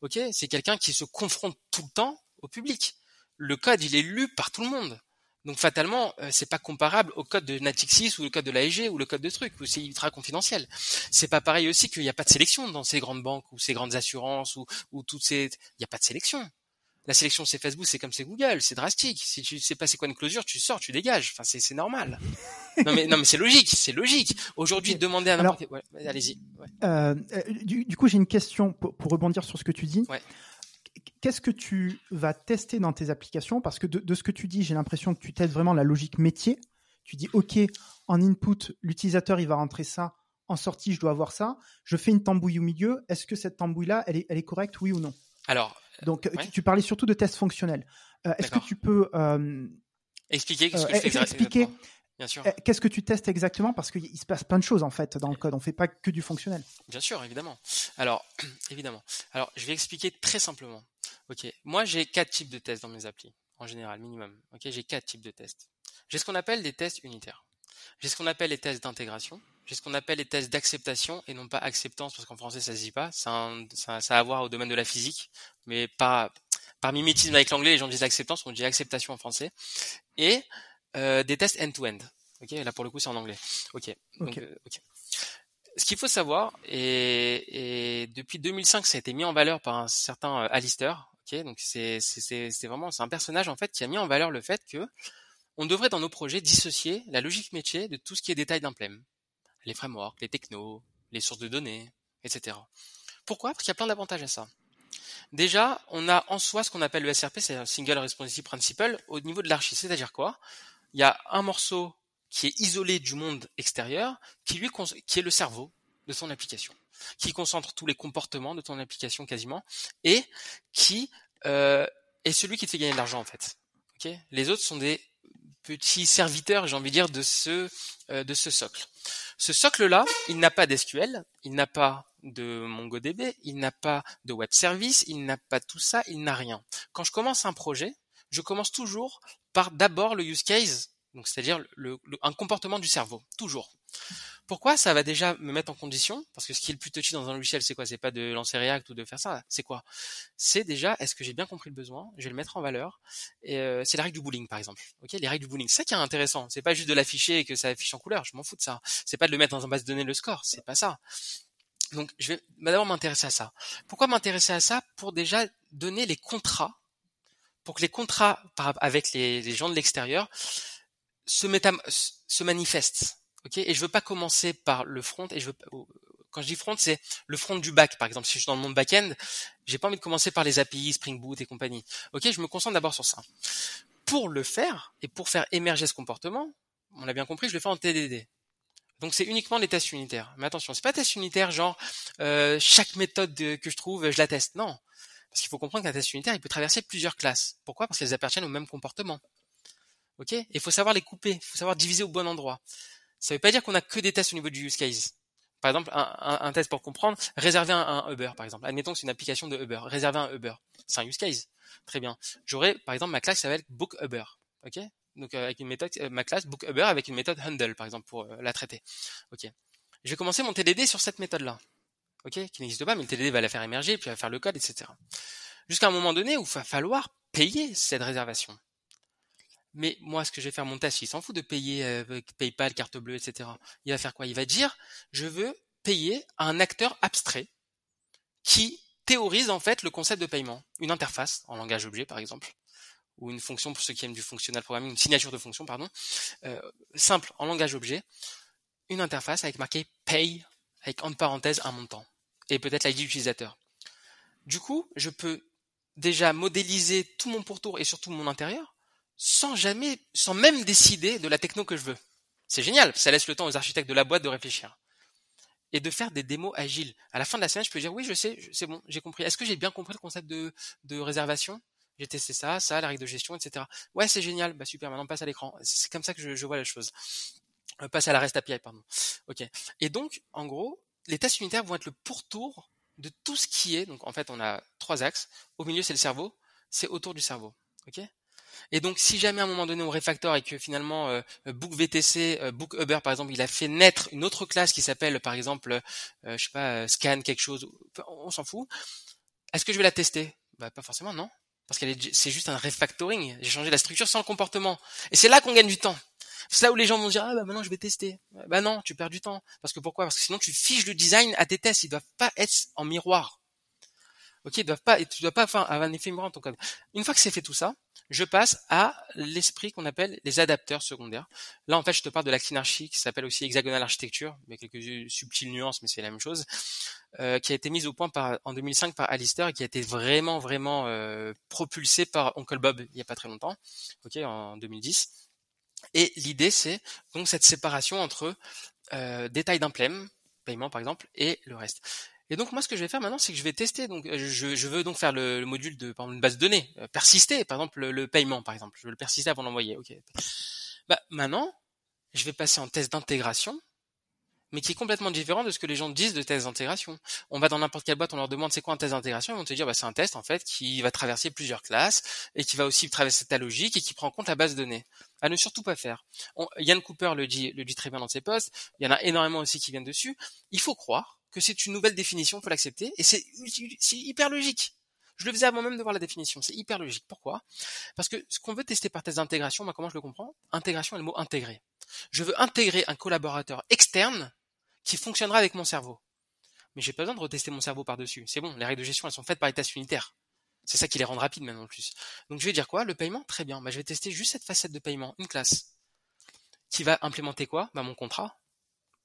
ok. C'est quelqu'un qui se confronte tout le temps au public. Le code, il est lu par tout le monde. Donc fatalement, euh, c'est pas comparable au code de Natixis ou le code de l'A E G ou le code de trucs où c'est ultra confidentiel. C'est pas pareil aussi qu'il n'y a pas de sélection dans ces grandes banques ou ces grandes assurances ou, ou toutes ces. Il n'y a pas de sélection. La sélection c'est Facebook, c'est comme c'est Google, c'est drastique. Si tu sais pas c'est quoi une closure, tu sors, tu dégages. Enfin c'est c'est normal. Non mais non mais c'est logique, c'est logique. Aujourd'hui demander à n'importe. Alors, ouais, allez-y. Ouais. Euh, du, du coup j'ai une question pour, pour rebondir sur ce que tu dis. Ouais. Qu'est-ce que tu vas tester dans tes applications? Parce que de, de ce que tu dis, j'ai l'impression que tu testes vraiment la logique métier. Tu dis, OK, en input, l'utilisateur, il va rentrer ça. En sortie, je dois avoir ça. Je fais une tambouille au milieu. Est-ce que cette tambouille-là, elle est, elle est correcte, oui ou non? Alors, Donc, ouais. tu, tu parlais surtout de tests fonctionnels. Euh, est-ce D'accord. que tu peux... Euh, expliquer ce que euh, je fais expliquer Bien sûr. Qu'est-ce que tu testes exactement? Parce qu'il se passe plein de choses en fait dans le code. On ne fait pas que du fonctionnel. Bien sûr, évidemment. Alors, évidemment. Alors, je vais expliquer très simplement. Ok. Moi, j'ai quatre types de tests dans mes applis, en général, minimum. Ok. J'ai quatre types de tests. J'ai ce qu'on appelle des tests unitaires. J'ai ce qu'on appelle les tests d'intégration. J'ai ce qu'on appelle les tests d'acceptation et non pas acceptance parce qu'en français ça se dit pas. C'est un, ça, ça a à voir au domaine de la physique, mais pas par mimétisme avec l'anglais, les gens disent acceptance, on dit acceptation en français. Et Euh, des tests end-to-end. Ok, là pour le coup c'est en anglais. Ok. Donc, okay. Euh, okay. Ce qu'il faut savoir, et, et depuis deux mille cinq, ça a été mis en valeur par un certain euh, Alistair. Ok, donc c'est, c'est, c'est, c'est vraiment c'est un personnage en fait qui a mis en valeur le fait que on devrait dans nos projets dissocier la logique métier de tout ce qui est détail d'implem, les frameworks, les technos, les sources de données, et cetera. Pourquoi? Parce qu'il y a plein d'avantages à ça. Déjà, on a en soi ce qu'on appelle le S R P, c'est un Single Responsibility Principle, au niveau de l'archi. C'est-à-dire quoi? Il y a un morceau qui est isolé du monde extérieur, qui lui qui est le cerveau de ton application, qui concentre tous les comportements de ton application quasiment, et qui euh, est celui qui te fait gagner de l'argent en fait. Okay, les autres sont des petits serviteurs, j'ai envie de dire, de ce euh, de ce socle. Ce socle-là, il n'a pas d'S Q L, il n'a pas de MongoDB, il n'a pas de web service, il n'a pas tout ça, il n'a rien. Quand je commence un projet, je commence toujours par d'abord le use case, donc c'est-à-dire le, le, un comportement du cerveau, toujours. Pourquoi? Ça va déjà me mettre en condition, parce que ce qui est le plus touchy dans un logiciel, c'est quoi? C'est pas de lancer React ou de faire ça, c'est quoi? C'est déjà, est-ce que j'ai bien compris le besoin? Je vais le mettre en valeur. Et euh, c'est la règle du bowling, par exemple. Ok, les règles du bowling, c'est ça qui est intéressant. C'est pas juste de l'afficher et que ça affiche en couleur, je m'en fous de ça. C'est pas de le mettre dans un base de données le score, c'est pas ça. Donc je vais d'abord m'intéresser à ça. Pourquoi m'intéresser à ça? Pour déjà donner les contrats pour que les contrats avec les, les gens de l'extérieur se, métam- se manifestent. Okay, et je veux pas commencer par le front, et je veux pas, quand je dis front, c'est le front du back, par exemple. Si je suis dans le monde back-end, j'ai pas envie de commencer par les A P I, Spring Boot et compagnie. Ok, je me concentre d'abord sur ça. Pour le faire, et pour faire émerger ce comportement, on l'a bien compris, je le fais en T D D. Donc c'est uniquement des tests unitaires. Mais attention, c'est pas test unitaire genre euh, chaque méthode que je trouve, je la teste. Non, parce qu'il faut comprendre qu'un test unitaire, il peut traverser plusieurs classes. Pourquoi ? Parce qu'elles appartiennent au même comportement. Ok ? Et il faut savoir les couper, il faut savoir diviser au bon endroit. Ça ne veut pas dire qu'on a que des tests au niveau du use case. Par exemple, un, un, un test pour comprendre, réserver un, un Uber, par exemple. Admettons que c'est une application de Uber. Réserver un Uber, c'est un use case. Très bien. J'aurai, par exemple, ma classe qui s'appelle Book Uber. Ok ? Donc euh, avec une méthode, euh, ma classe Book Uber avec une méthode handle, par exemple, pour euh, la traiter. Ok. Je vais commencer mon T D D sur cette méthode-là. Ok, qui n'existe pas, mais le T D D va la faire émerger, puis va faire le code, et cetera. Jusqu'à un moment donné où il va falloir payer cette réservation. Mais moi, ce que je vais faire, mon test, il s'en fout de payer euh, PayPal, carte bleue, et cetera. Il va faire quoi ? Il va dire, je veux payer à un acteur abstrait qui théorise en fait le concept de paiement. Une interface, en langage objet par exemple, ou une fonction pour ceux qui aiment du functional programming, une signature de fonction, pardon, euh, simple, en langage objet, une interface avec marqué « pay », avec entre parenthèses un montant, et peut-être l'I D utilisateur. Du coup, je peux déjà modéliser tout mon pourtour et surtout mon intérieur, sans jamais, sans même décider de la techno que je veux. C'est génial, ça laisse le temps aux architectes de la boîte de réfléchir. Et de faire des démos agiles. À la fin de la semaine, je peux dire, oui, je sais, c'est bon, j'ai compris. Est-ce que j'ai bien compris le concept de, de réservation ? J'ai testé ça, ça, la règle de gestion, et cetera. Ouais, c'est génial, bah super, maintenant passe à l'écran. C'est comme ça que je, je vois la chose. Euh, passe à la REST A P I, pardon. Ok. Et donc, en gros, les tests unitaires vont être le pourtour de tout ce qui est, donc en fait, on a trois axes. Au milieu, c'est le cerveau, c'est autour du cerveau. Ok. Et donc, si jamais à un moment donné, on refactor et que finalement, euh, Book V T C, euh, Book Uber, par exemple, il a fait naître une autre classe qui s'appelle, par exemple, euh, je sais pas, euh, Scan quelque chose, on s'en fout. Est-ce que je vais la tester ? Bah, pas forcément, non. Parce que c'est juste un refactoring. J'ai changé la structure sans le comportement. Et c'est là qu'on gagne du temps. C'est là où les gens vont se dire, ah bah maintenant je vais tester. Bah non, tu perds du temps. Parce que pourquoi ? Parce que sinon tu fiches le design à tes tests. Ils doivent pas être en miroir. Ok, ils doivent pas, et tu dois pas avoir un effet miroir en ton code. Une fois que c'est fait tout ça, je passe à l'esprit qu'on appelle les adapteurs secondaires. Là, en fait, je te parle de la clinarchie qui s'appelle aussi hexagonal architecture. Il y a quelques subtiles nuances, mais c'est la même chose. Euh, qui a été mise au point par, en deux mille cinq par Alistair et qui a été vraiment, vraiment euh, propulsée par Uncle Bob il n'y a pas très longtemps, ok, en deux mille dix. Et l'idée, c'est donc cette séparation entre euh, détails d'implem, paiement par exemple, et le reste. Et donc moi, ce que je vais faire maintenant, c'est que je vais tester. Donc, je, je veux donc faire le, le module de, par exemple, une base de données, euh, persister, par exemple, le, le paiement, par exemple, je veux le persister avant d'envoyer. Ok. Bah maintenant, je vais passer en test d'intégration, mais qui est complètement différent de ce que les gens disent de test d'intégration. On va dans n'importe quelle boîte, on leur demande c'est quoi un test d'intégration, ils vont te dire bah c'est un test en fait qui va traverser plusieurs classes et qui va aussi traverser ta logique et qui prend en compte la base de données. À ne surtout pas faire. On, Yann Cooper le dit, le dit très bien dans ses posts. Il y en a énormément aussi qui viennent dessus. Il faut croire que c'est une nouvelle définition, il faut l'accepter, et c'est, c'est hyper logique. Je le faisais avant même de voir la définition, c'est hyper logique. Pourquoi ? Parce que ce qu'on veut tester par test d'intégration, bah comment je le comprends ? Intégration est le mot intégrer. Je veux intégrer un collaborateur externe qui fonctionnera avec mon cerveau. Mais j'ai pas besoin de retester mon cerveau par-dessus. C'est bon, les règles de gestion, elles sont faites par les tests unitaires. C'est ça qui les rend rapides maintenant en plus. Donc je vais dire quoi ? Le paiement, très bien. Bah, je vais tester juste cette facette de paiement, une classe, qui va implémenter quoi ? Bah, mon contrat,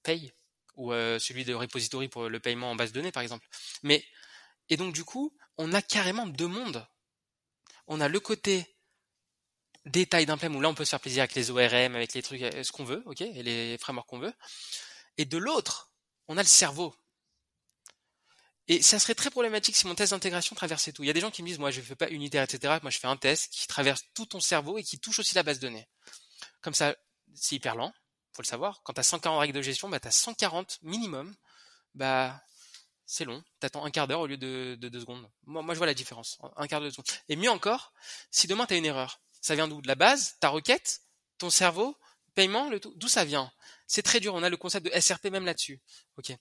paye. Ou euh, celui de repository pour le paiement en base de données, par exemple. Mais et donc, du coup, on a carrément deux mondes. On a le côté détail d'implem, où là, on peut se faire plaisir avec les O R M, avec les trucs, ce qu'on veut, ok, et les frameworks qu'on veut. Et de l'autre, on a le cerveau. Et ça serait très problématique si mon test d'intégration traversait tout. Il y a des gens qui me disent, moi, je ne fais pas unitaire, et cetera. Moi, je fais un test qui traverse tout ton cerveau et qui touche aussi la base de données. Comme ça, c'est hyper lent. Faut le savoir, quand tu as cent quarante règles de gestion, bah, tu as cent quarante minimum, bah, c'est long, tu attends un quart d'heure au lieu de, de deux secondes. Moi, moi, je vois la différence, un quart d'heure, deux secondes. Et mieux encore, si demain tu as une erreur, ça vient d'où ? De la base, ta requête, ton cerveau, paiement, le tout, d'où ça vient ? C'est très dur, on a le concept de S R P même là-dessus. Ok. Et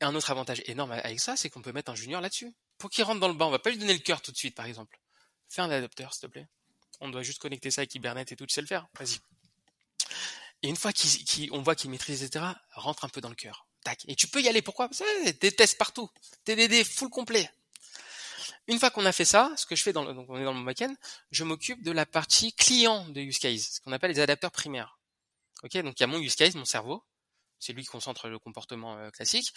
un autre avantage énorme avec ça, c'est qu'on peut mettre un junior là-dessus. Pour qu'il rentre dans le bain, on va pas lui donner le cœur tout de suite, par exemple. Fais un adapteur, s'il te plaît. On doit juste connecter ça avec Hibernate et tout, tu sais le faire, vas-y. Et une fois qu'il, qu'il, on voit qu'il maîtrise, et cetera, rentre un peu dans le cœur. Tac. Et tu peux y aller. Pourquoi ? Parce que des tests partout. T D D full complet. Une fois qu'on a fait ça, ce que je fais dans le, donc on est dans mon backend, je m'occupe de la partie client de use case, ce qu'on appelle les adapteurs primaires. Ok, donc il y a mon use case, mon cerveau, c'est lui qui concentre le comportement euh, classique.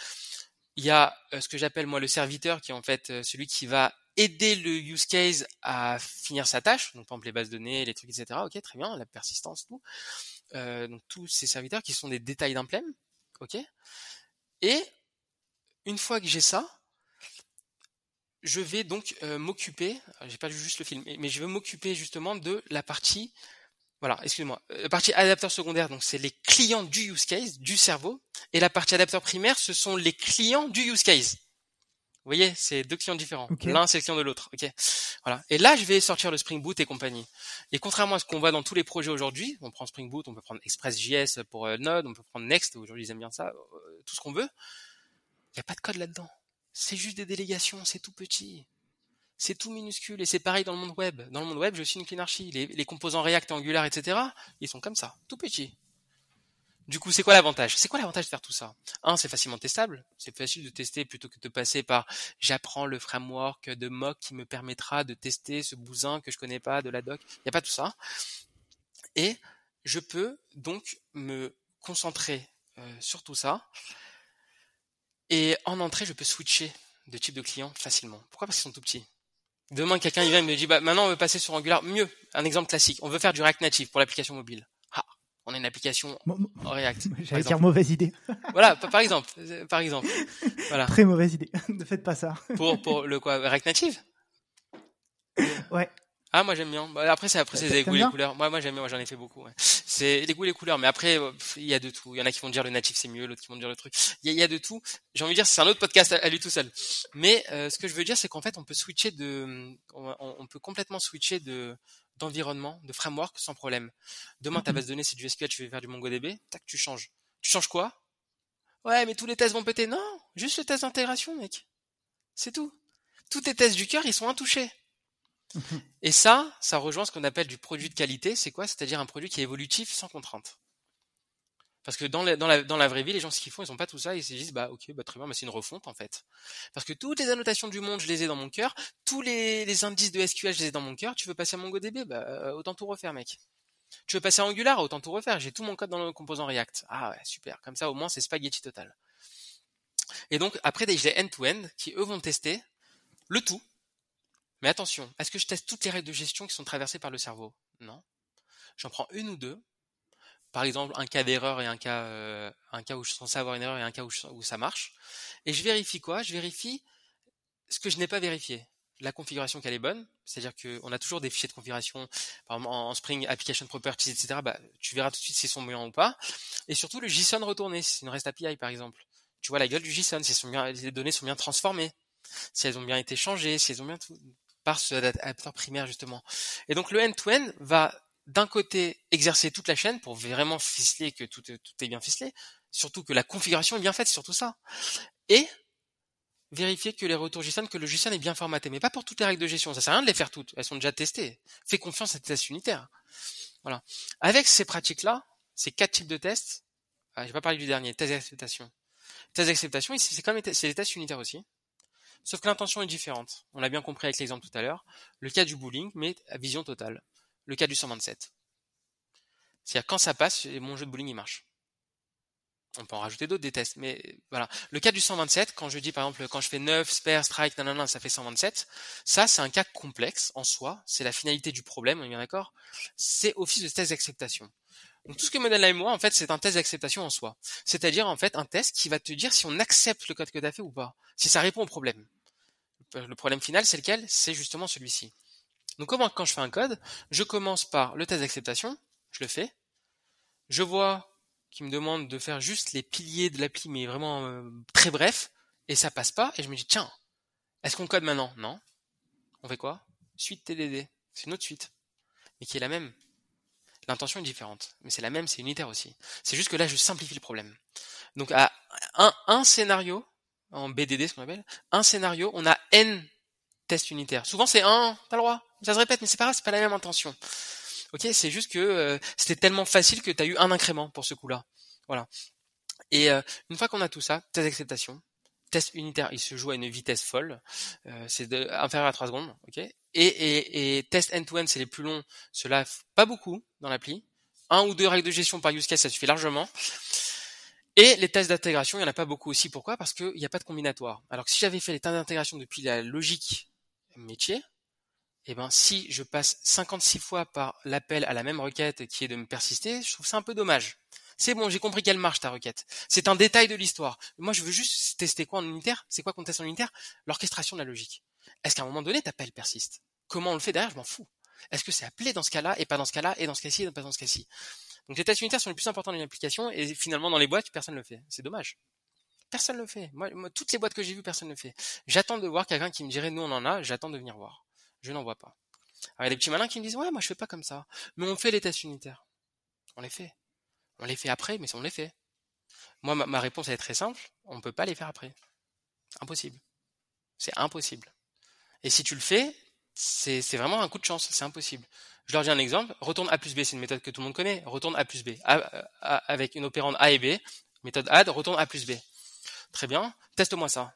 Il y a euh, ce que j'appelle moi le serviteur, qui est en fait euh, celui qui va aider le use case à finir sa tâche, donc par exemple les bases de données, les trucs, et cetera. Ok, très bien, la persistance, tout. Euh, donc tous ces serviteurs qui sont des détails d'implem. Ok. Et une fois que j'ai ça, je vais donc euh, m'occuper, j'ai pas vu juste le film, mais je vais m'occuper justement de la partie, voilà, excusez-moi, la partie adapteur secondaire, donc c'est les clients du use case, du cerveau, et la partie adapteur primaire, ce sont les clients du use case. Vous voyez, c'est deux clients différents. Okay. L'un, c'est le client de l'autre. Ok. Voilà. Et là, je vais sortir le Spring Boot et compagnie. Et contrairement à ce qu'on voit dans tous les projets aujourd'hui, on prend Spring Boot, on peut prendre Express.js pour euh, Node, on peut prendre Next, aujourd'hui ils aiment bien ça, euh, tout ce qu'on veut. Il n'y a pas de code là-dedans. C'est juste des délégations, c'est tout petit. C'est tout minuscule. Et c'est pareil dans le monde web. Dans le monde web, je suis une clinarchie. Les, les composants React, Angular, et cetera, ils sont comme ça, tout petits. Du coup, c'est quoi l'avantage? C'est quoi l'avantage de faire tout ça? Un, c'est facilement testable. C'est facile de tester plutôt que de passer par j'apprends le framework de mock qui me permettra de tester ce bousin que je connais pas de la doc. Il n'y a pas tout ça. Et je peux donc me concentrer euh, sur tout ça. Et en entrée, je peux switcher de type de client facilement. Pourquoi? Parce qu'ils sont tout petits. Demain, quelqu'un il vient et me dit bah maintenant on veut passer sur Angular. Mieux, un exemple classique. On veut faire du React Native pour l'application mobile. On a une application en React. J'allais dire mauvaise idée. Voilà, par exemple, par exemple. Voilà. Très mauvaise idée. Ne faites pas ça. Pour pour le quoi, React Native. Ouais. Ah moi j'aime bien. Après c'est après c'est les goûts les couleurs. Moi moi j'aime bien. Moi j'en ai fait beaucoup. Ouais. C'est les goûts les couleurs. Mais après il y a de tout. Il y en a qui vont dire le natif c'est mieux, l'autre qui vont dire le truc. Il y, y a de tout. J'ai envie de dire c'est un autre podcast à, à lui tout seul. Mais euh, ce que je veux dire c'est qu'en fait on peut switcher de, on, on peut complètement switcher de. d'environnement, de framework sans problème. Demain, ta base de données, c'est du S Q L, tu veux faire du MongoDB, tac, tu changes. Tu changes quoi? Ouais, mais tous les tests vont péter. Non, juste le test d'intégration, mec. C'est tout. Tous tes tests du cœur, ils sont intouchés. Et ça, ça rejoint ce qu'on appelle du produit de qualité. C'est quoi? C'est-à-dire un produit qui est évolutif sans contrainte. Parce que dans la, dans la, dans la vraie vie, les gens, ce qu'ils font, ils ont pas tout ça, ils se disent, bah, ok, bah, très bien, bah, c'est une refonte, en fait. Parce que toutes les annotations du monde, je les ai dans mon cœur, tous les, les indices de S Q L, je les ai dans mon cœur, tu veux passer à MongoDB, bah, euh, autant tout refaire, mec. Tu veux passer à Angular, autant tout refaire, j'ai tout mon code dans le composant React. Ah ouais, super. Comme ça, au moins, c'est spaghetti total. Et donc, après, j'ai end-to-end, qui eux vont tester le tout. Mais attention, est-ce que je teste toutes les règles de gestion qui sont traversées par le cerveau? Non. J'en prends une ou deux. Par exemple, un cas d'erreur et un cas, euh, un cas où je suis censé avoir une erreur et un cas où, je, où ça marche. Et je vérifie quoi? Je vérifie ce que je n'ai pas vérifié. La configuration qu'elle est bonne, c'est-à-dire qu'on a toujours des fichiers de configuration, par exemple en Spring, Application Properties, et cetera. Bah, tu verras tout de suite s'ils sont bien ou pas. Et surtout le JSON retourné, c'est une REST A P I par exemple. Tu vois la gueule du JSON, si elles sont bien, les données sont bien transformées, si elles ont bien été changées, si elles ont bien tout, par ce adaptateur primaire justement. Et donc le end-to-end va d'un côté, exercer toute la chaîne pour vraiment ficeler que tout, tout est bien ficelé, surtout que la configuration est bien faite, c'est surtout ça. Et vérifier que les retours JSON, que le JSON est bien formaté, mais pas pour toutes les règles de gestion. Ça sert à rien de les faire toutes, elles sont déjà testées. Fais confiance à tes tests unitaires. Voilà. Avec ces pratiques-là, ces quatre types de tests, ah, j'ai pas parlé du dernier, test d'acceptation. Test d'acceptation, c'est comme les, c'est les tests unitaires aussi. Sauf que l'intention est différente. On l'a bien compris avec l'exemple tout à l'heure. Le cas du bowling, mais à vision totale. Le cas du cent vingt-sept. C'est-à-dire, quand ça passe, mon jeu de bowling, il marche. On peut en rajouter d'autres, des tests, mais voilà. Le cas du cent vingt-sept, quand je dis, par exemple, quand je fais neuf, spare, strike, nanana, ça fait cent vingt-sept, ça, c'est un cas complexe, en soi. C'est la finalité du problème, on est bien d'accord? C'est office de test d'acceptation. Donc, tout ce que me donne la mémoire, en fait, c'est un test d'acceptation en soi. C'est-à-dire, en fait, un test qui va te dire si on accepte le code que tu as fait ou pas. Si ça répond au problème. Le problème final, c'est lequel? C'est justement celui-ci. Donc comment quand je fais un code, je commence par le test d'acceptation, je le fais, je vois qu'il me demande de faire juste les piliers de l'appli, mais vraiment euh, très bref, et ça passe pas, et je me dis tiens, est-ce qu'on code maintenant? Non. On fait quoi? Suite T D D, c'est une autre suite, mais qui est la même. L'intention est différente, mais c'est la même, c'est unitaire aussi. C'est juste que là je simplifie le problème. Donc à un, un scénario, en B D D ce qu'on appelle, un scénario, on a N tests unitaires. Souvent c'est un, t'as le droit. Ça se répète, mais c'est pas grave, c'est pas la même intention. Ok, c'est juste que euh, c'était tellement facile que t'as eu un incrément pour ce coup-là. Voilà. Et euh, une fois qu'on a tout ça, test d'acceptation, test unitaire, il se joue à une vitesse folle, euh, c'est de, inférieur à trois secondes, ok. Et, et, et test end-to-end, c'est les plus longs, ceux-là, pas beaucoup dans l'appli. Un ou deux règles de gestion par use case, ça suffit largement. Et les tests d'intégration, il n'y en a pas beaucoup aussi. Pourquoi ? Parce qu'il n'y a pas de combinatoire. Alors que si j'avais fait les tests d'intégration depuis la logique métier, eh ben, si je passe cinquante-six fois par l'appel à la même requête qui est de me persister, je trouve ça un peu dommage. C'est bon, j'ai compris qu'elle marche, ta requête. C'est un détail de l'histoire. Moi, je veux juste tester quoi en unitaire ? C'est quoi qu'on teste en unitaire ? L'orchestration de la logique. Est-ce qu'à un moment donné, t'appelles persiste ? Comment on le fait derrière ? Je m'en fous. Est-ce que c'est appelé dans ce cas-là et pas dans ce cas-là et dans ce cas-ci et pas dans ce cas-ci ? Donc les tests unitaires sont les plus importants dans une application et finalement dans les boîtes, personne ne le fait. C'est dommage. Personne ne le fait. Moi, moi, toutes les boîtes que j'ai vues, personne ne le fait. J'attends de voir quelqu'un qui me dirait « nous on en a », j'attends de venir voir. Je n'en vois pas. Alors il y a des petits malins qui me disent « ouais, moi je fais pas comme ça ». Mais on fait les tests unitaires. On les fait. On les fait après, mais on les fait. Moi, ma, ma réponse elle est très simple, on ne peut pas les faire après. Impossible. C'est impossible. Et si tu le fais, c'est, c'est vraiment un coup de chance, c'est impossible. Je leur dis un exemple, retourne A plus B, c'est une méthode que tout le monde connaît, retourne A plus B, a, a, avec une opérande A et B, méthode add, retourne A plus B. Très bien, teste-moi ça,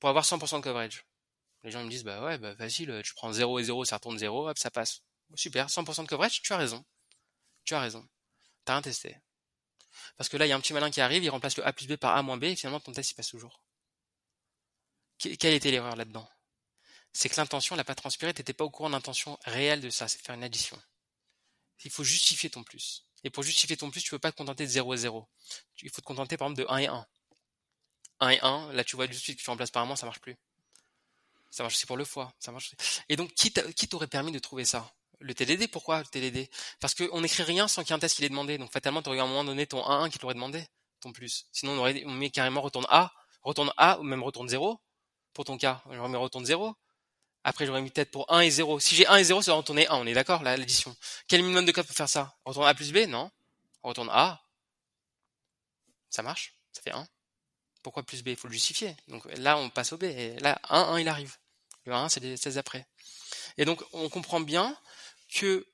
pour avoir cent pour cent de coverage. Les gens me disent, bah ouais, bah facile, tu prends zéro et zéro, ça retourne zéro, hop, ça passe. Super, cent pour cent de coverage, tu as raison. Tu as raison, t'as rien testé. Parce que là, il y a un petit malin qui arrive, il remplace le A plus B par A moins B, et finalement, ton test, il passe toujours. Quelle était l'erreur là-dedans ? C'est que l'intention, elle n'a pas transpiré, tu n'étais pas au courant de l'intention réelle de ça, c'est de faire une addition. Il faut justifier ton plus. Et pour justifier ton plus, tu ne peux pas te contenter de zéro et zéro. Il faut te contenter par exemple de un et un. un et un, là tu vois tout de suite que tu remplaces par un moins, ça ne marche plus. Ça marche aussi pour le foie. Ça marche. Et donc, qui, t'a, qui t'aurait permis de trouver ça ? Le T D D, pourquoi le T D D ? Parce qu'on n'écrit rien sans qu'il y ait un test qui l'ait demandé. Donc fatalement, tu aurais à un moment donné ton un un qui t'aurait demandé, ton plus. Sinon, on aurait on met carrément retourne A, retourne A ou même retourne zéro pour ton cas. On met retourne zéro. Après, j'aurais mis peut-être pour un et zéro. Si j'ai un et zéro, ça va retourner un, on est d'accord, là, l'addition. Quel minimum de code pour faire ça ? On retourne A plus B ? Non. On retourne A. Ça marche, ça fait un. Pourquoi plus B ? Il faut le justifier. Donc là, on passe au B. Et là, un, un, il arrive. Le un, c'est les seize après. Et donc, on comprend bien que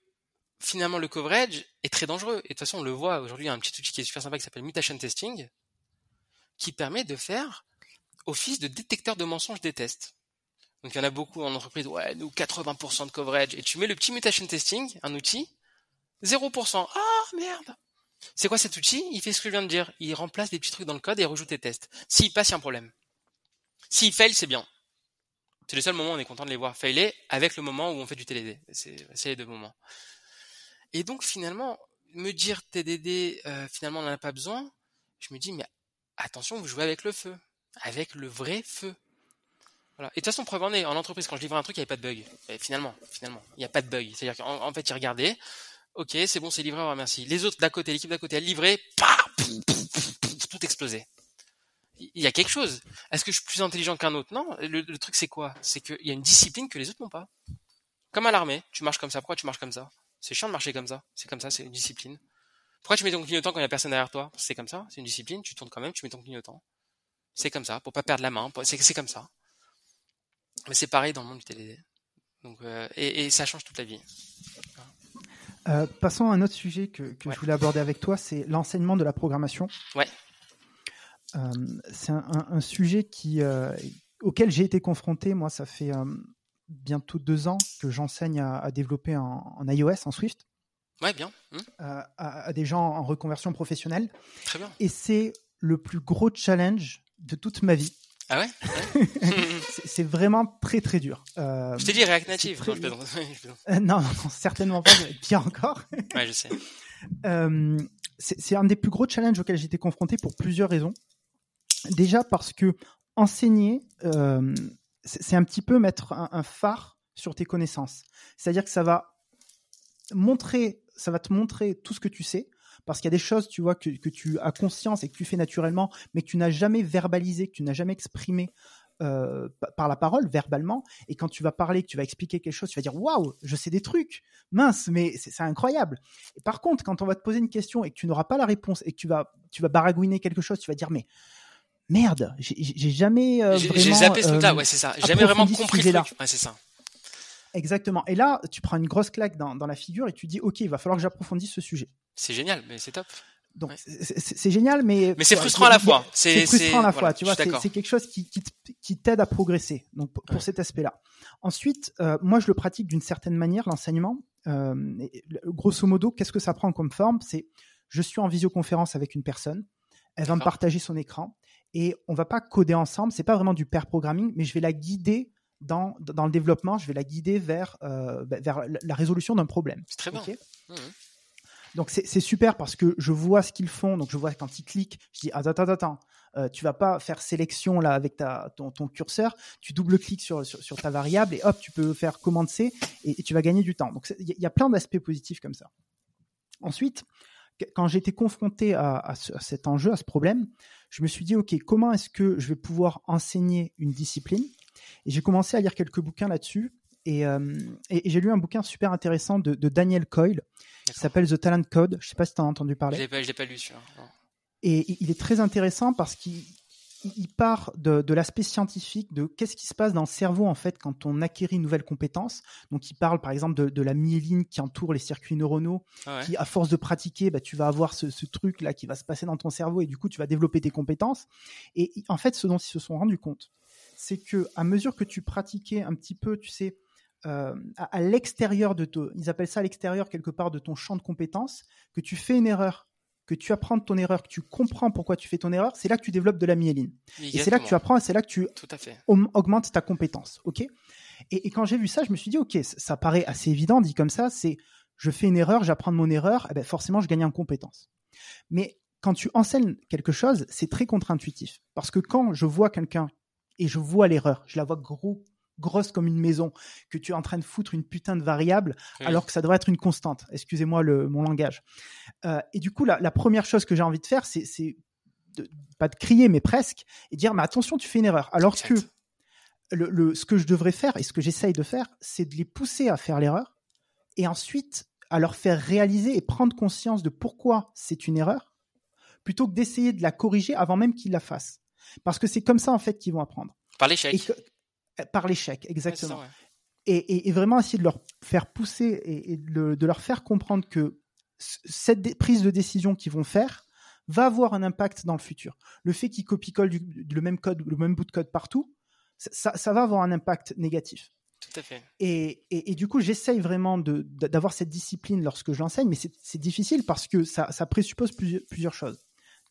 finalement, le coverage est très dangereux. Et de toute façon, on le voit. Aujourd'hui, il y a un petit outil qui est super sympa qui s'appelle Mutation Testing qui permet de faire office de détecteur de mensonges des tests. Donc, il y en a beaucoup en entreprise, ouais, nous, quatre-vingts pour cent de coverage. Et tu mets le petit mutation testing, un outil, zéro pour cent. Ah, merde! C'est quoi cet outil? Il fait ce que je viens de dire. Il remplace des petits trucs dans le code et il rejoue tes tests. S'il passe, il y a un problème. S'il fail, c'est bien. C'est le seul moment où on est content de les voir failer avec le moment où on fait du T D D. C'est, c'est les deux moments. Et donc, finalement, me dire T D D, euh, finalement, on n'en a pas besoin. Je me dis, mais attention, vous jouez avec le feu. Avec le vrai feu. Voilà. Et de toute façon, preuve en est, en entreprise, quand je livrais un truc, il n'y avait pas de bug. Et finalement, finalement, il n'y a pas de bug. C'est-à-dire qu'en en fait, ils regardaient, ok, c'est bon, c'est livré, on remercie. Les autres d'à côté, l'équipe d'à côté, elle livrait, tout explosait. Il y a quelque chose. Est-ce que je suis plus intelligent qu'un autre ? Non, le, le truc, c'est quoi ? C'est qu'il y a une discipline que les autres n'ont pas. Comme à l'armée, tu marches comme ça, pourquoi tu marches comme ça ? C'est chiant de marcher comme ça, c'est comme ça, c'est une discipline. Pourquoi tu mets ton clignotant quand il n'y a personne derrière toi ? C'est comme ça, c'est une discipline, tu tournes quand même, tu mets ton clignotant. C'est comme ça, pour pas perdre la main, pour... c'est, c'est comme ça. Mais c'est pareil dans le monde du T D D. Donc, euh, et, et ça change toute la vie. Euh, passons à un autre sujet que, que ouais. je voulais aborder avec toi, c'est l'enseignement de la programmation. Ouais. Euh, c'est un, un, un sujet qui, euh, auquel j'ai été confronté. Moi, ça fait euh, bientôt deux ans que j'enseigne à, à développer en, en iOS, en Swift. Ouais, bien. Mmh. Euh, à, à des gens en reconversion professionnelle. Très bien. Et c'est le plus gros challenge de toute ma vie. Ah ouais, ouais. c'est, c'est vraiment très très dur. Euh, je t'ai dit React Native. Non, je peux... euh, non, non, certainement pas, mais pire encore. Ouais, je sais. Euh, c'est, c'est un des plus gros challenges auxquels j'ai été confronté pour plusieurs raisons. Déjà parce que enseigner, euh, c'est, c'est un petit peu mettre un, un phare sur tes connaissances. C'est-à-dire que ça va, montrer, ça va te montrer tout ce que tu sais. Parce qu'il y a des choses, tu vois, que, que tu as conscience et que tu fais naturellement, mais que tu n'as jamais verbalisé, que tu n'as jamais exprimé euh, par la parole, verbalement. Et quand tu vas parler, que tu vas expliquer quelque chose, tu vas dire « Waouh, je sais des trucs, mince, mais c'est, c'est incroyable !» Et par contre, quand on va te poser une question et que tu n'auras pas la réponse et que tu vas, tu vas baragouiner quelque chose, tu vas dire « Mais merde, j'ai, j'ai jamais euh, j'ai, vraiment... » J'ai zappé ce truc-là, euh, ouais, c'est ça. J'ai jamais vraiment compris ce truc. Ouais, c'est ça. Exactement. Et là, tu prends une grosse claque dans, dans la figure et tu dis « Ok, il va falloir que j'approfondisse ce sujet. » C'est génial, mais c'est top. Donc ouais. c'est, c'est, c'est génial, mais mais c'est frustrant à la fois. C'est, c'est frustrant c'est, à la voilà, fois, tu vois. C'est, c'est quelque chose qui qui, qui t'aide à progresser. Donc pour ouais. cet aspect-là. Ensuite, euh, moi je le pratique d'une certaine manière l'enseignement. Euh, et, grosso modo, qu'est-ce que ça prend comme forme ? C'est je suis en visioconférence avec une personne, elle va D'accord. me partager son écran et on va pas coder ensemble. C'est pas vraiment du pair programming, mais je vais la guider dans dans le développement. Je vais la guider vers euh, vers la résolution d'un problème. C'est très okay bon. Mmh. Donc c'est, c'est super parce que je vois ce qu'ils font, donc je vois quand ils cliquent, je dis attends attends attends, euh, tu vas pas faire sélection là avec ta ton, ton curseur, tu double-cliques sur, sur sur ta variable et hop tu peux faire commande C et, et tu vas gagner du temps. Donc il y, y a plein d'aspects positifs comme ça. Ensuite, quand j'ai été confronté à, à, ce, à cet enjeu, à ce problème, je me suis dit ok comment est-ce que je vais pouvoir enseigner une discipline et j'ai commencé à lire quelques bouquins là-dessus. Et, euh, et, et j'ai lu un bouquin super intéressant de, de Daniel Coyle D'accord. qui s'appelle The Talent Code. Je ne sais pas si tu en as entendu parler. Je ne l'ai, l'ai pas lu, celui-là. Et, et il est très intéressant parce qu'il il part de, de l'aspect scientifique de qu'est-ce qui se passe dans le cerveau en fait, quand on acquérit une nouvelle compétence. Donc, il parle par exemple de, de la myéline qui entoure les circuits neuronaux ah ouais. qui, à force de pratiquer, bah, tu vas avoir ce, ce truc-là qui va se passer dans ton cerveau et du coup, tu vas développer tes compétences. Et en fait, ce dont ils se sont rendus compte, c'est qu'à mesure que tu pratiquais un petit peu, tu sais, Euh, à, à l'extérieur de ton, ils appellent ça à l'extérieur quelque part de ton champ de compétences, que tu fais une erreur, que tu apprends de ton erreur, que tu comprends pourquoi tu fais ton erreur, c'est là que tu développes de la myéline. Exactement. Et c'est là que tu apprends, et c'est là que tu Tout à fait. augmentes ta compétence. Ok. Et, et quand j'ai vu ça, je me suis dit, ok, ça, ça paraît assez évident, dit comme ça, c'est je fais une erreur, j'apprends de mon erreur, eh ben forcément je gagne en compétence. Mais quand tu enseignes quelque chose, c'est très contre-intuitif, parce que quand je vois quelqu'un et je vois l'erreur, je la vois gros. grosse comme une maison, que tu es en train de foutre une putain de variable, oui. alors que ça devrait être une constante. Excusez-moi le, mon langage. Euh, et du coup, la, la première chose que j'ai envie de faire, c'est, c'est de, pas de crier, mais presque, et dire, mais attention, tu fais une erreur. Alors exact. que le, le, ce que je devrais faire, et ce que j'essaye de faire, c'est de les pousser à faire l'erreur, et ensuite, à leur faire réaliser et prendre conscience de pourquoi c'est une erreur, plutôt que d'essayer de la corriger avant même qu'ils la fassent. Parce que c'est comme ça, en fait, qu'ils vont apprendre. Par l'échec. Par l'échec, exactement. Ça, ouais. et, et, et vraiment essayer de leur faire pousser et, et de, de leur faire comprendre que c- cette dé- prise de décision qu'ils vont faire va avoir un impact dans le futur. Le fait qu'ils copie-collent du, le même code, le même bout de code partout, ça, ça va avoir un impact négatif. Tout à fait. Et, et, et du coup, j'essaye vraiment de, de, d'avoir cette discipline lorsque je l'enseigne, mais c'est, c'est difficile parce que ça, ça présuppose plusieurs, plusieurs choses.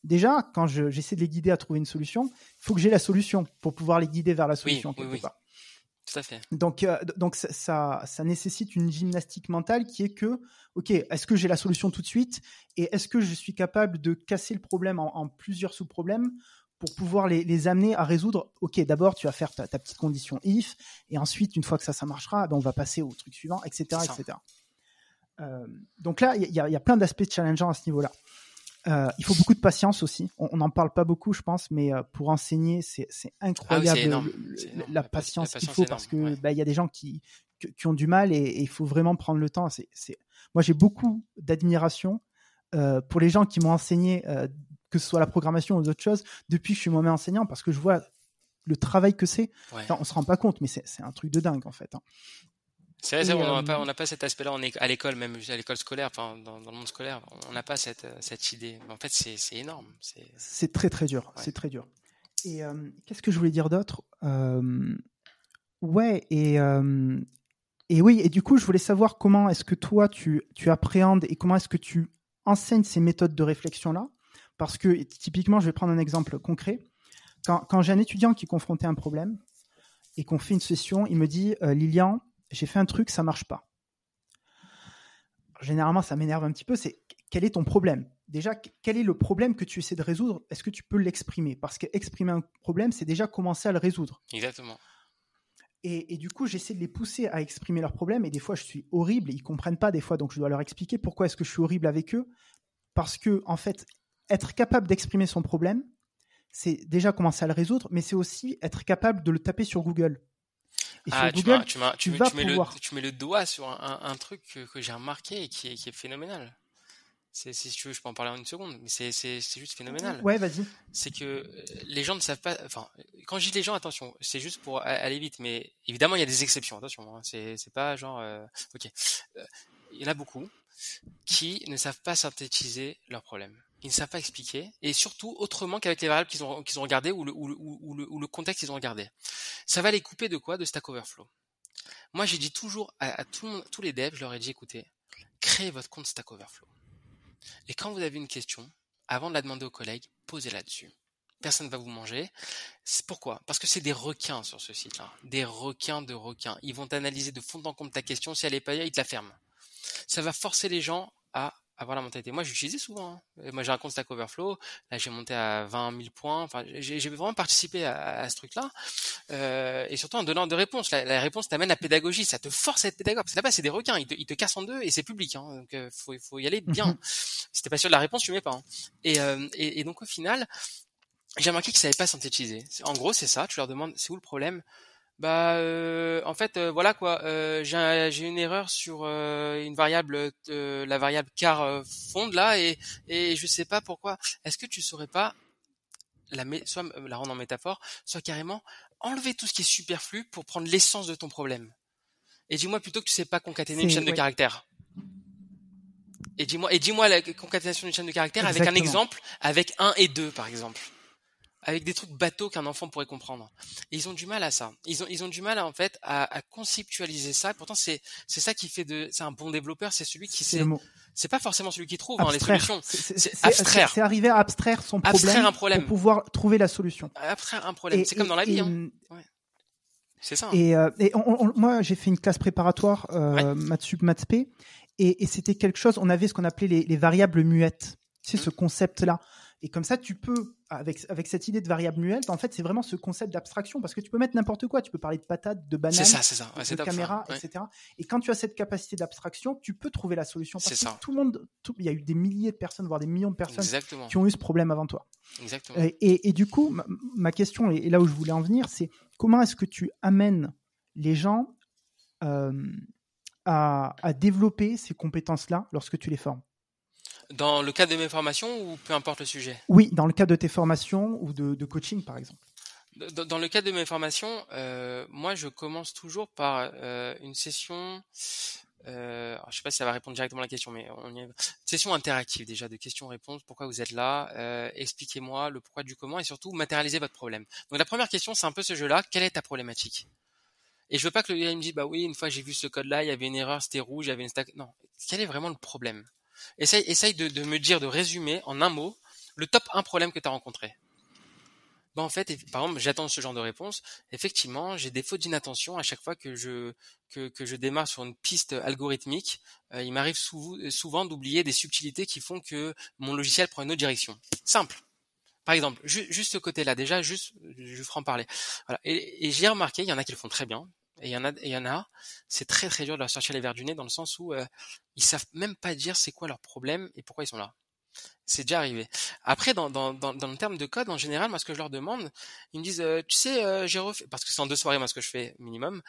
Déjà, quand je, j'essaie de les guider à trouver une solution, il faut que j'ai la solution pour pouvoir les guider vers la solution. Oui, quelque oui, part. oui. Tout à fait. Donc, euh, donc ça, ça, ça nécessite une gymnastique mentale qui est que, ok, est-ce que j'ai la solution tout de suite et est-ce que je suis capable de casser le problème en, en plusieurs sous-problèmes pour pouvoir les, les amener à résoudre. Ok, d'abord, tu vas faire ta, ta petite condition if et ensuite, une fois que ça, ça marchera, ben, on va passer au truc suivant, et cetera et cetera. Euh, donc là, il y, y, y a plein d'aspects challengeants à ce niveau-là. Euh, il faut beaucoup de patience aussi. On n'en parle pas beaucoup, je pense, mais euh, pour enseigner, c'est, c'est incroyable ah oui, c'est énorme. C'est énorme. La, patience la patience qu'il faut parce qu'il ouais. bah, y a des gens qui, qui, qui ont du mal et il faut vraiment prendre le temps. C'est, c'est... Moi, j'ai beaucoup d'admiration euh, pour les gens qui m'ont enseigné, euh, que ce soit la programmation ou d'autres choses, depuis que je suis moi-même enseignant parce que je vois le travail que c'est. Ouais. Enfin, on ne se rend pas compte, mais c'est, c'est un truc de dingue en fait. Hein. C'est vrai, c'est vrai, on n'a pas, on n'a pas cet aspect-là on est à l'école, même à l'école scolaire, enfin, dans, dans le monde scolaire, on n'a pas cette, cette idée. En fait, c'est, c'est énorme. C'est... c'est très, très dur. Ouais. C'est très dur. Et euh, qu'est-ce que je voulais dire d'autre euh, Ouais, et, euh, et oui, et du coup, je voulais savoir comment est-ce que toi, tu, tu appréhendes et comment est-ce que tu enseignes ces méthodes de réflexion-là. Parce que, typiquement, je vais prendre un exemple concret. Quand, quand j'ai un étudiant qui est confronté à un problème et qu'on fait une session, il me dit euh, « Lilian, j'ai fait un truc, ça marche pas. » Généralement, ça m'énerve un petit peu, c'est quel est ton problème ? Déjà, quel est le problème que tu essaies de résoudre ? Est-ce que tu peux l'exprimer ? Parce qu'exprimer un problème, c'est déjà commencer à le résoudre. Exactement. Et, et du coup, j'essaie de les pousser à exprimer leur problème et des fois, je suis horrible, ils comprennent pas des fois, donc je dois leur expliquer pourquoi est-ce que je suis horrible avec eux. Parce que, en fait, être capable d'exprimer son problème, c'est déjà commencer à le résoudre, mais c'est aussi être capable de le taper sur Google. Et ah, sur Google, tu, m'as, tu, m'as, tu, tu, mets le, tu mets le doigt sur un, un, un truc que, que j'ai remarqué et qui est, qui est phénoménal. C'est, si tu veux, je peux en parler en une seconde, mais c'est, c'est, c'est juste phénoménal. Ouais, vas-y. C'est que les gens ne savent pas. Enfin, quand je dis les gens, attention, c'est juste pour aller vite, mais évidemment, il y a des exceptions. Attention, hein, c'est, c'est pas genre. Euh, ok, il y en a beaucoup qui ne savent pas synthétiser leurs problèmes. ils ne savent pas expliquer, et surtout autrement qu'avec les variables qu'ils ont, qu'ils ont regardées ou le, ou, le, ou, le, ou le contexte qu'ils ont regardé. Ça va les couper de quoi? De Stack Overflow. Moi, j'ai dit toujours à, à tout le monde, tous les devs, je leur ai dit, écoutez, créez votre compte Stack Overflow. Et quand vous avez une question, avant de la demander aux collègues, posez-la dessus. Personne ne va vous manger. C'est pourquoi? Parce que c'est des requins sur ce site-là. Des requins de requins. Ils vont analyser de fond en comble ta question. Si elle n'est pas là, ils te la ferment. Ça va forcer les gens à avoir la mentalité. Moi, j'utilisais souvent. Hein. Moi, j'ai un compte Stack Overflow. Là, j'ai monté à vingt mille points. Enfin, j'ai, j'ai vraiment participé à, à ce truc-là. Euh, et surtout en donnant des réponses. La, la réponse t'amène la pédagogie. Ça te force à être pédagogue. Parce que là-bas, c'est des requins. Ils te, ils te cassent en deux et c'est public. Hein. Donc, il faut, faut y aller bien. Si t'es pas sûr de la réponse, tu mets pas. Hein. Et, euh, et, et donc, au final, j'ai remarqué qu'ils ne savaient pas synthétiser. En gros, c'est ça. Tu leur demandes, c'est où le problème? Bah, euh, en fait, euh, voilà quoi. Euh, j'ai, j'ai une erreur sur euh, une variable, euh, la variable car euh, fond là, et et je sais pas pourquoi. Est-ce que tu saurais pas la mé- soit la rendre en métaphore, soit carrément enlever tout ce qui est superflu pour prendre l'essence de ton problème. Et dis-moi plutôt que tu sais pas concaténer c'est, une chaîne ouais. de caractères. Et dis-moi, et dis-moi la concaténation d'une chaîne de caractères. Exactement. Avec un exemple, avec un et deux par exemple. Avec des trucs bateaux qu'un enfant pourrait comprendre. Et ils ont du mal à ça. Ils ont, ils ont du mal à, en fait, à, à conceptualiser ça. Et pourtant, c'est, c'est ça qui fait de, c'est un bon développeur. C'est celui qui c'est sait. C'est pas forcément celui qui trouve, hein, les solutions. C'est, c'est, c'est, c'est abstraire. C'est, c'est arriver à abstraire son problème. Abstraire un problème. Pour pouvoir trouver la solution. Abstraire un problème. Et, c'est et, comme dans la vie, et, hein. Ouais. C'est ça. Hein. Et, euh, et on, on, moi, j'ai fait une classe préparatoire, euh, ouais. maths sup, maths spé. Et, et c'était quelque chose, on avait ce qu'on appelait les, les variables muettes. Tu sais, mmh. ce concept-là. Et comme ça, tu peux, avec, avec cette idée de variable muette, en fait, c'est vraiment ce concept d'abstraction, parce que tu peux mettre n'importe quoi. Tu peux parler de patates, de bananes, c'est ça, c'est ça. Ouais, de c'est caméras, ouais. et cetera. Et quand tu as cette capacité d'abstraction, tu peux trouver la solution. Parce c'est que ça. Tout le monde, tout, il y a eu des milliers de personnes, voire des millions de personnes Exactement. qui ont eu ce problème avant toi. Exactement. Et, et, et du coup, ma, ma question, et là où je voulais en venir, c'est comment est-ce que tu amènes les gens euh, à, à développer ces compétences-là lorsque tu les formes? Dans le cadre de mes formations ou peu importe le sujet? Oui, dans le cadre de tes formations ou de, de coaching, par exemple. Dans, dans le cadre de mes formations, euh, moi, je commence toujours par euh, une session... Euh, alors, je sais pas si ça va répondre directement à la question, mais on y est. Session interactive déjà, de questions-réponses. Pourquoi vous êtes là? euh, Expliquez-moi le pourquoi du comment et surtout, matérialisez votre problème. Donc, la première question, c'est un peu ce jeu-là. Quelle est ta problématique? Et je veux pas que le gars il me dise « Bah oui, une fois, j'ai vu ce code-là, il y avait une erreur, c'était rouge, il y avait une stack... » Non, quel est vraiment le problème? Essaye, essaye de, de me dire, de résumer en un mot, le top un problème que tu as rencontré. Ben en fait, par exemple, j'attends ce genre de réponse. Effectivement, j'ai des fautes d'inattention à chaque fois que je, que, que je démarre sur une piste algorithmique. Euh, il m'arrive sou, souvent d'oublier des subtilités qui font que mon logiciel prend une autre direction. Simple. Par exemple, ju, juste ce côté-là, déjà, juste, je ferai en parler. Voilà. Et, et j'ai remarqué, il y en a qui le font très bien. Et il y en a, il y en a, c'est très très dur de leur sortir les vers du nez dans le sens où euh, ils savent même pas dire c'est quoi leur problème et pourquoi ils sont là. C'est déjà arrivé. Après, dans dans dans, dans le terme de code, en général, moi ce que je leur demande, ils me disent, euh, tu sais, euh, j'ai refait, parce que c'est en deux soirées moi ce que je fais minimum.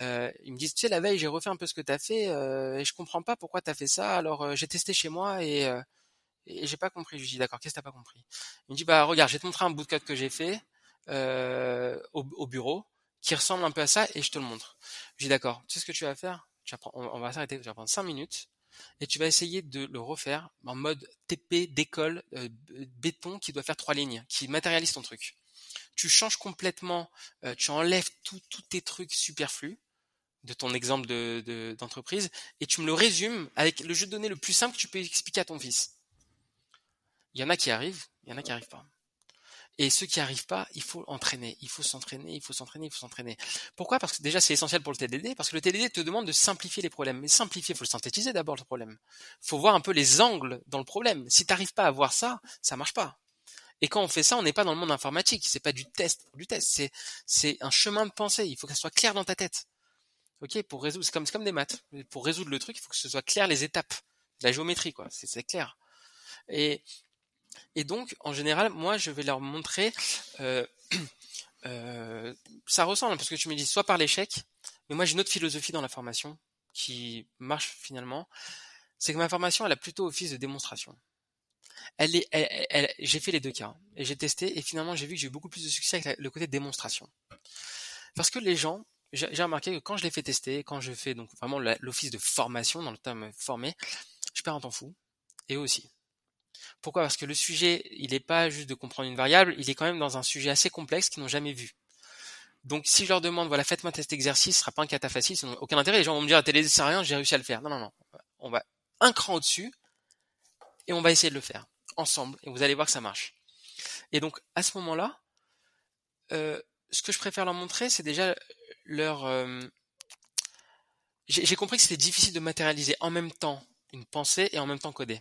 Euh, ils me disent, tu sais, la veille j'ai refait un peu ce que t'as fait euh, et je comprends pas pourquoi t'as fait ça. Alors euh, j'ai testé chez moi et euh, et j'ai pas compris. Je lui dis, d'accord, qu'est-ce que t'as pas compris? Il me dit, bah regarde, je vais te montrer un bout de code que j'ai fait euh, au, au bureau, qui ressemble un peu à ça, et je te le montre. Je dis, d'accord, tu sais ce que tu vas faire? Tu vas prendre, on, on va s'arrêter, tu vas prendre cinq minutes, et tu vas essayer de le refaire en mode T P, décolle, euh, béton, qui doit faire trois lignes, qui matérialise ton truc. Tu changes complètement, euh, tu enlèves tous tes trucs superflus de ton exemple de, de, d'entreprise, et tu me le résumes avec le jeu de données le plus simple que tu peux expliquer à ton fils. Il y en a qui arrivent, il y en a qui n'arrivent pas. Et ceux qui arrivent pas, il faut entraîner, il faut s'entraîner, il faut s'entraîner, il faut s'entraîner. Pourquoi? Parce que déjà, c'est essentiel pour le T D D, parce que le T D D te demande de simplifier les problèmes. Mais simplifier, il faut le synthétiser d'abord, le problème. Il faut voir un peu les angles dans le problème. Si tu n'arrives pas à voir ça, ça marche pas. Et quand on fait ça, on n'est pas dans le monde informatique. C'est pas du test pour du test. C'est, c'est un chemin de pensée. Il faut que ça soit clair dans ta tête. Ok? Pour résoudre, c'est comme, c'est comme des maths. Pour résoudre le truc, il faut que ce soit clair les étapes. La géométrie, quoi. C'est, c'est clair. Et, Et donc, en général, moi, je vais leur montrer, euh, euh, ça ressemble, parce que tu me dis soit par l'échec, mais moi, j'ai une autre philosophie dans la formation qui marche finalement, c'est que ma formation, elle a plutôt office de démonstration. Elle est, elle, elle, elle, j'ai fait les deux cas, et j'ai testé, et finalement, j'ai vu que j'ai eu beaucoup plus de succès avec la, le côté de démonstration. Parce que les gens, j'ai, j'ai remarqué que quand je les fais tester, quand je fais donc vraiment la, l'office de formation, dans le terme formé, je perds un temps fou, et eux aussi. Pourquoi ? Parce que le sujet, il n'est pas juste de comprendre une variable, il est quand même dans un sujet assez complexe qu'ils n'ont jamais vu. Donc, si je leur demande, voilà, faites-moi cet exercice, ce sera pas un cata facile, sinon aucun intérêt. Les gens vont me dire, la télé, ça sert à rien, j'ai réussi à le faire. Non, non, non. On va un cran au-dessus et on va essayer de le faire ensemble et vous allez voir que ça marche. Et donc, à ce moment-là, euh, ce que je préfère leur montrer, c'est déjà leur... Euh, j'ai, j'ai compris que c'était difficile de matérialiser en même temps une pensée et en même temps coder.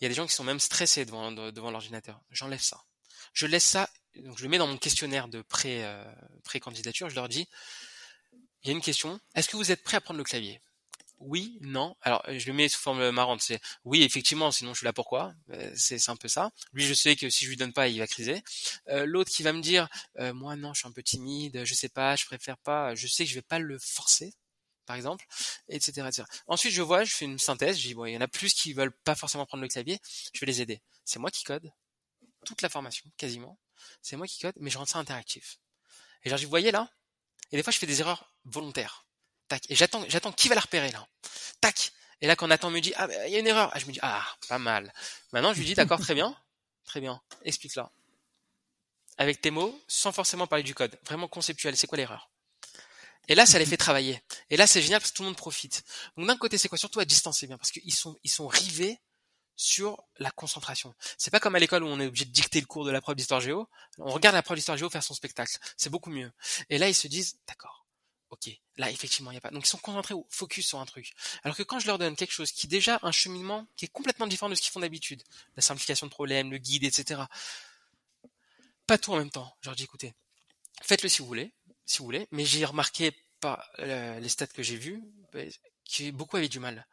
Il y a des gens qui sont même stressés devant, de, devant l'ordinateur. J'enlève ça. Je laisse ça... Donc je le mets dans mon questionnaire de pré, euh, pré-candidature, je leur dis, il y a une question, est-ce que vous êtes prêt à prendre le clavier ? Oui, non. Alors je le mets sous forme marrante, c'est oui effectivement, sinon je suis là pourquoi ? euh, c'est, c'est un peu ça. Lui je sais que si je lui donne pas, il va criser. Euh, l'autre qui va me dire, euh, moi non, je suis un peu timide, je sais pas, je préfère pas, je sais que je vais pas le forcer, par exemple, et cetera, et cetera. Ensuite je vois, je fais une synthèse, je dis bon, il y en a plus qui veulent pas forcément prendre le clavier, je vais les aider. C'est moi qui code, toute la formation, quasiment. C'est moi qui code, mais je rends ça interactif. Et genre, je dis, vous voyez là ? Et des fois, je fais des erreurs volontaires. Tac. Et j'attends, j'attends qui va la repérer là ? Tac. Et là, quand Nathan me dit, ah, il bah, y a une erreur. Ah, je me dis, ah, pas mal. Maintenant, je lui dis, d'accord, très bien. Très bien. Explique-la. Avec tes mots, sans forcément parler du code. Vraiment conceptuel. C'est quoi l'erreur ? Et là, ça les fait travailler. Et là, c'est génial parce que tout le monde profite. Donc, d'un côté, c'est quoi ? Surtout à distance, c'est bien parce qu'ils sont, ils sont rivés sur la concentration. C'est pas comme à l'école où on est obligé de dicter le cours de la prof d'histoire géo. On regarde la prof d'histoire géo faire son spectacle. C'est beaucoup mieux. Et là, ils se disent, d'accord, ok, là, effectivement, il n'y a pas. Donc, ils sont concentrés ou focus sur un truc. Alors que quand je leur donne quelque chose qui est déjà un cheminement qui est complètement différent de ce qu'ils font d'habitude, la simplification de problèmes, le guide, et cetera. Pas tout en même temps. Je leur dis, écoutez, faites-le si vous voulez, si vous voulez. Mais j'ai remarqué par les stats que j'ai vus, que beaucoup avaient du mal.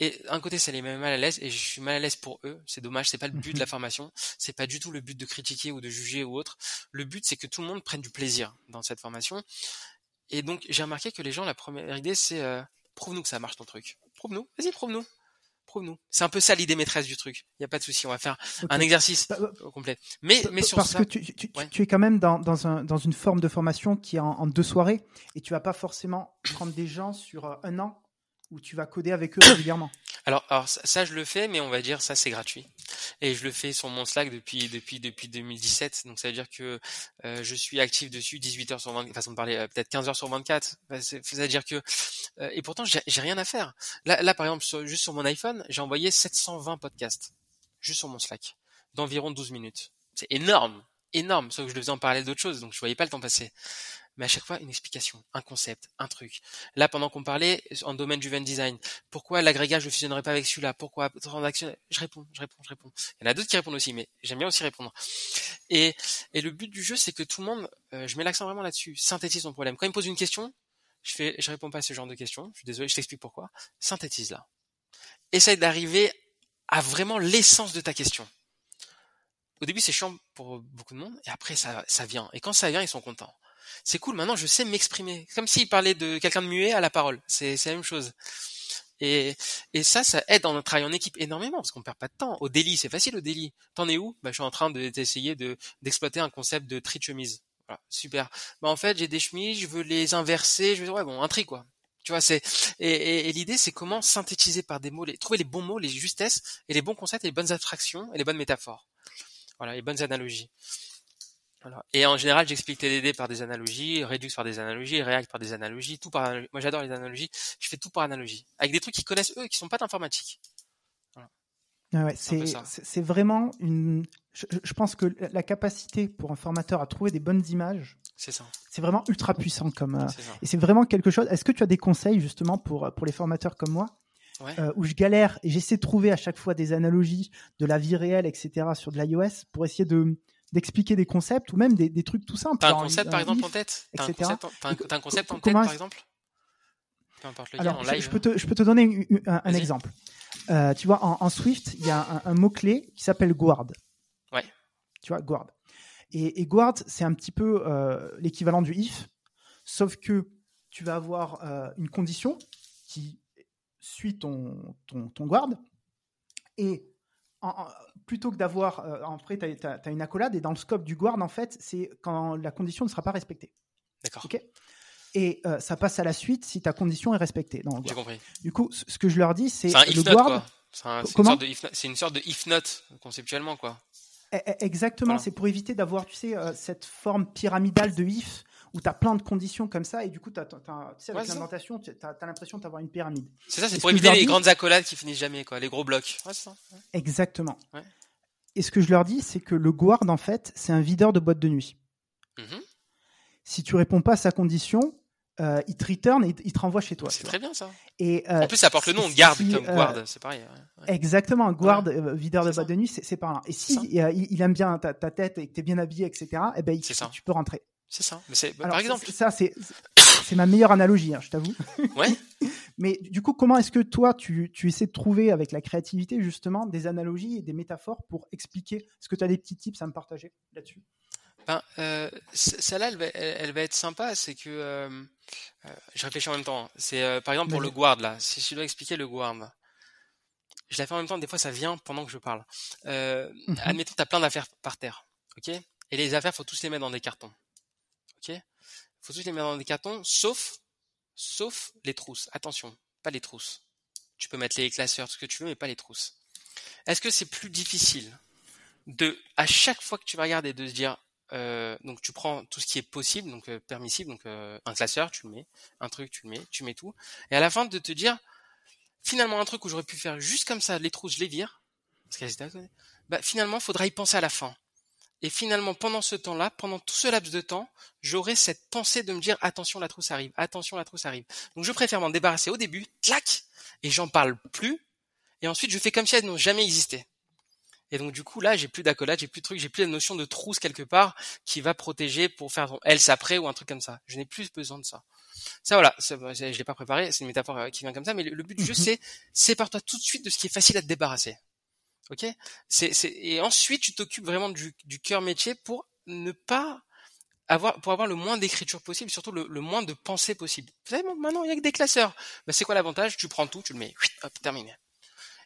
Et d'un côté, ça les met mal à l'aise, et je suis mal à l'aise pour eux. C'est dommage, c'est pas le but de la formation. C'est pas du tout le but de critiquer ou de juger ou autre. Le but, c'est que tout le monde prenne du plaisir dans cette formation. Et donc, j'ai remarqué que les gens, la première idée, c'est euh, prouve-nous que ça marche ton truc. Prouve-nous, vas-y, prouve-nous. Prouve-nous. C'est un peu ça l'idée maîtresse du truc. Il n'y a pas de souci, on va faire okay. un exercice bah, bah, complet. Mais, bah, mais sur parce ça... Parce que tu, tu, ouais. tu es quand même dans, dans, un, dans une forme de formation qui est en, en deux soirées, et tu vas pas forcément prendre des gens sur un an où tu vas coder avec eux régulièrement. Alors, alors ça, ça, je le fais, mais on va dire ça, c'est gratuit. Et je le fais sur mon Slack depuis depuis depuis deux mille dix-sept. Donc, ça veut dire que euh, je suis actif dessus dix-huit heures sur vingt-quatre, façon de parler, euh, peut-être quinze heures sur vingt-quatre. Enfin, c'est, ça veut dire que... Euh, et pourtant, j'ai, j'ai rien à faire. Là, là par exemple, sur, juste sur mon iPhone, j'ai envoyé sept cent vingt podcasts, juste sur mon Slack, d'environ douze minutes. C'est énorme, énorme. Sauf que je le faisais en parallèle d'autres choses, donc je voyais pas le temps passer. Mais à chaque fois, une explication, un concept, un truc. Là, pendant qu'on parlait, en domaine du event design, pourquoi l'agrégat, je ne fusionnerais pas avec celui-là ? Pourquoi transactionnel ? Je réponds, je réponds, je réponds. Il y en a d'autres qui répondent aussi, mais j'aime bien aussi répondre. Et, et le but du jeu, c'est que tout le monde, euh, je mets l'accent vraiment là-dessus, synthétise son problème. Quand il me pose une question, je fais, je réponds pas à ce genre de question, je suis désolé, je t'explique pourquoi. Synthétise-la. Essaye d'arriver à vraiment l'essence de ta question. Au début, c'est chiant pour beaucoup de monde, et après, ça, ça vient. Et quand ça vient, ils sont contents. C'est cool, maintenant je sais m'exprimer. Comme s'il parlait de quelqu'un de muet à la parole. C'est, c'est la même chose. Et, et ça, ça aide dans notre travail en équipe énormément parce qu'on perd pas de temps. Au daily, c'est facile au daily. T'en es où ? Bah, je suis en train de, d'essayer de, d'exploiter un concept de tri de chemise. Voilà, super. Bah, en fait, j'ai des chemises, je veux les inverser. Je veux, ouais, bon, un tri, quoi. Tu vois, c'est, et, et, et l'idée, c'est comment synthétiser par des mots, les, trouver les bons mots, les justesses et les bons concepts et les bonnes abstractions et les bonnes métaphores. Voilà, les bonnes analogies. Voilà. Et en général, j'explique T D D par des analogies, Redux par des analogies, React par des analogies, tout par analogie. Moi, j'adore les analogies. Je fais tout par analogie. Avec des trucs qu'ils connaissent eux, qui sont pas d'informatique. Voilà. Ah ouais, c'est, c'est, c'est vraiment une... Je, je pense que la capacité pour un formateur à trouver des bonnes images, c'est ça. C'est vraiment ultra puissant. Comme, euh, c'est ça. Et c'est vraiment quelque chose... Est-ce que tu as des conseils, justement, pour, pour les formateurs comme moi ? Ouais. Euh, où je galère et j'essaie de trouver à chaque fois des analogies de la vie réelle, et cetera, sur de l'iOS, pour essayer de... d'expliquer des concepts ou même des, des trucs tout simples. T'as un concept, un, par exemple, en tête ? T'as un concept, t'as un, t'as un concept en tête, par exemple ? Peu importe le Alors, gars, en live. Je peux te, je peux te donner un, un exemple. Euh, tu vois, en, en Swift, il y a un, un mot-clé qui s'appelle guard. Ouais. Tu vois, guard. Et, et guard, c'est un petit peu euh, l'équivalent du if, sauf que tu vas avoir euh, une condition qui suit ton, ton, ton guard et En, en, plutôt que d'avoir, euh, après, tu as une accolade, et dans le scope du guard, en fait, c'est quand la condition ne sera pas respectée. D'accord. Okay ? Et euh, ça passe à la suite si ta condition est respectée. Dans le guard. J'ai compris. Du coup, ce que je leur dis, c'est, c'est le guard. Quoi. Enfin, c'est, une sorte de if, c'est une sorte de if not conceptuellement, quoi. Exactement, voilà. C'est pour éviter d'avoir, tu sais, euh, cette forme pyramidale de if où tu as plein de conditions comme ça et du coup, t'as, t'as, t'as, tu sais, avec ouais, l'indentation, tu as l'impression d'avoir une pyramide. C'est ça, c'est Est-ce pour éviter les dis... grandes accolades qui finissent jamais, quoi, les gros blocs. Ouais, c'est ça. Ouais. Exactement. Ouais. Et ce que je leur dis, c'est que le guard, en fait, c'est un videur de boîte de nuit. Mm-hmm. Si tu réponds pas à sa condition, euh, il te return et il te renvoie chez toi. C'est très vois. bien ça. Et, euh, en plus, ça porte le nom, guard si, comme euh, guard, c'est pareil. Ouais. Ouais. Exactement, guard, ouais. euh, videur c'est de boîte de nuit, c'est, c'est par là. Et si euh, il aime bien ta, ta tête et que tu es bien habillé, et cetera, eh ben, il, tu peux rentrer. C'est ça. Mais c'est, bah, Alors, par exemple. Ça, c'est, c'est, c'est ma meilleure analogie, hein, je t'avoue. Ouais. Mais du coup, comment est-ce que toi, tu, tu essaies de trouver avec la créativité, justement, des analogies et des métaphores pour expliquer ? Est-ce que tu as des petits tips à me partager là-dessus ? Ben, euh, celle-là, elle va, elle, elle va être sympa. C'est que euh, euh, je réfléchis en même temps. C'est euh, par exemple pour oui. le guard là. Si je dois expliquer le guard, je la fais en même temps. Des fois, ça vient pendant que je parle. Euh, mm-hmm. Admettons, t'as plein d'affaires par terre, ok ? Et les affaires, faut tous les mettre dans des cartons, ok ? Faut tous les mettre dans des cartons, sauf, sauf les trousses. Attention, pas les trousses. Tu peux mettre les classeurs, tout ce que tu veux, mais pas les trousses. Est-ce que c'est plus difficile de, à chaque fois que tu vas regarder, de se dire Euh, donc tu prends tout ce qui est possible, donc euh, permissible, donc euh, un classeur tu le mets, un truc tu le mets, tu mets tout, et à la fin de te dire finalement un truc où j'aurais pu faire juste comme ça, les trousses je les vire parce qu'elles étaient à côté, bah finalement faudra y penser à la fin, et finalement pendant ce temps-là, pendant tout ce laps de temps, j'aurai cette pensée de me dire attention la trousse arrive, attention la trousse arrive, donc je préfère m'en débarrasser au début, clac, et j'en parle plus, et ensuite je fais comme si elles n'ont jamais existé. Et donc, du coup, là, j'ai plus d'accolade, j'ai plus de trucs, j'ai plus la notion de trousse quelque part qui va protéger pour faire ton else après ou un truc comme ça. Je n'ai plus besoin de ça. Ça, voilà. Ça, je l'ai pas préparé. C'est une métaphore qui vient comme ça. Mais le but du jeu, c'est, sépare-toi tout de suite de ce qui est facile à te débarrasser. OK? C'est, c'est, et ensuite, tu t'occupes vraiment du, du cœur métier pour ne pas avoir, pour avoir le moins d'écriture possible, surtout le, le moins de pensée possible. Vous savez, bon, maintenant, il y a que des classeurs. Ben, c'est quoi l'avantage? Tu prends tout, tu le mets. Hop, terminé.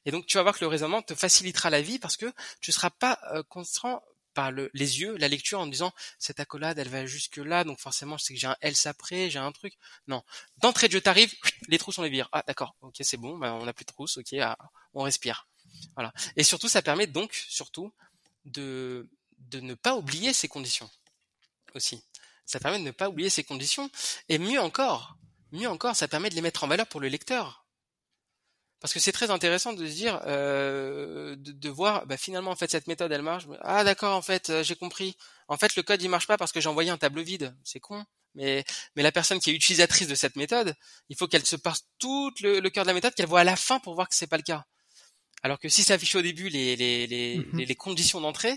Et donc, tu vas voir que le raisonnement te facilitera la vie parce que tu ne seras pas euh, constant par le, les yeux, la lecture en te disant « cette accolade, elle va jusque-là, donc forcément, je sais que j'ai un else après, j'ai un truc. » Non. D'entrée de jeu, t'arrives, les trousses, on les vire. Ah, d'accord, ok, c'est bon, bah, on n'a plus de trousses, ok, ah, on respire. Voilà. Et surtout, ça permet donc, surtout, de, de ne pas oublier ces conditions aussi. Ça permet de ne pas oublier ces conditions. Et mieux encore, mieux encore, ça permet de les mettre en valeur pour le lecteur. Parce que c'est très intéressant de se dire, euh, de, de voir, bah finalement en fait cette méthode elle marche. Ah d'accord, en fait euh, j'ai compris. En fait le code il marche pas parce que j'ai envoyé un tableau vide. C'est con. Mais mais la personne qui est utilisatrice de cette méthode, il faut qu'elle se passe tout le, le cœur de la méthode, qu'elle voit à la fin pour voir que c'est pas le cas. Alors que si ça affiche au début les les les, mm-hmm. les, les conditions d'entrée,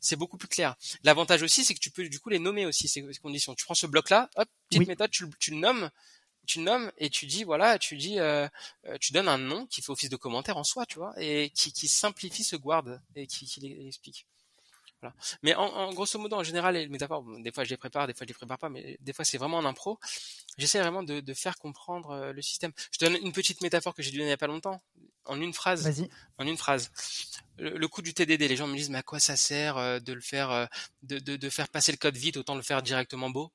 c'est beaucoup plus clair. L'avantage aussi c'est que tu peux du coup les nommer aussi ces, ces conditions. Tu prends ce bloc là, hop petite oui. méthode, tu tu le nommes. tu le nommes et tu dis voilà, tu dis euh, tu donnes un nom qui fait office de commentaire en soi, tu vois, et qui, qui simplifie ce guard et qui, qui l'explique. Voilà. Mais en, en grosso modo, en général, les métaphores, bon, des fois je les prépare, des fois je les prépare pas, mais des fois c'est vraiment en impro. J'essaie vraiment de, de faire comprendre le système. Je te donne une petite métaphore que j'ai donnée il y a pas longtemps, en une phrase. Vas-y. En une phrase. Le, le coup du T D D, les gens me disent mais à quoi ça sert de le faire, de, de, de faire passer le code vite, autant le faire directement beau.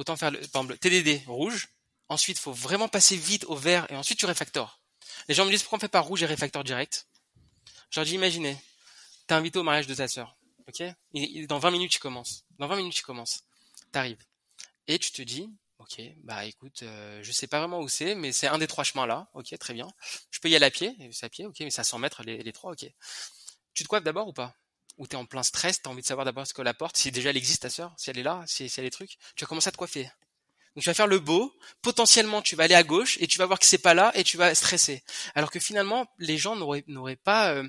Autant faire le, par exemple, T D D rouge, ensuite faut vraiment passer vite au vert et ensuite tu refactores. Les gens me disent pourquoi on fait pas rouge et refactor direct. Je leur dis imaginez, t'es invité au mariage de ta sœur, ok et, et dans vingt minutes tu commences, dans vingt minutes tu commences, t'arrives et tu te dis ok bah écoute euh, je sais pas vraiment où c'est mais c'est un des trois chemins là, ok très bien, je peux y aller à pied, c'est à pied, ok mais c'est à cent mètres les, les trois, ok. Tu te coiffes d'abord ou pas? Ou t'es en plein stress, t'as envie de savoir d'abord ce que la porte, si déjà elle existe ta sœur, si elle est là, si, si elle est truc, tu vas commencer à te coiffer. Donc tu vas faire le beau, potentiellement tu vas aller à gauche et tu vas voir que c'est pas là et tu vas stresser. Alors que finalement, les gens n'auraient, n'auraient pas euh,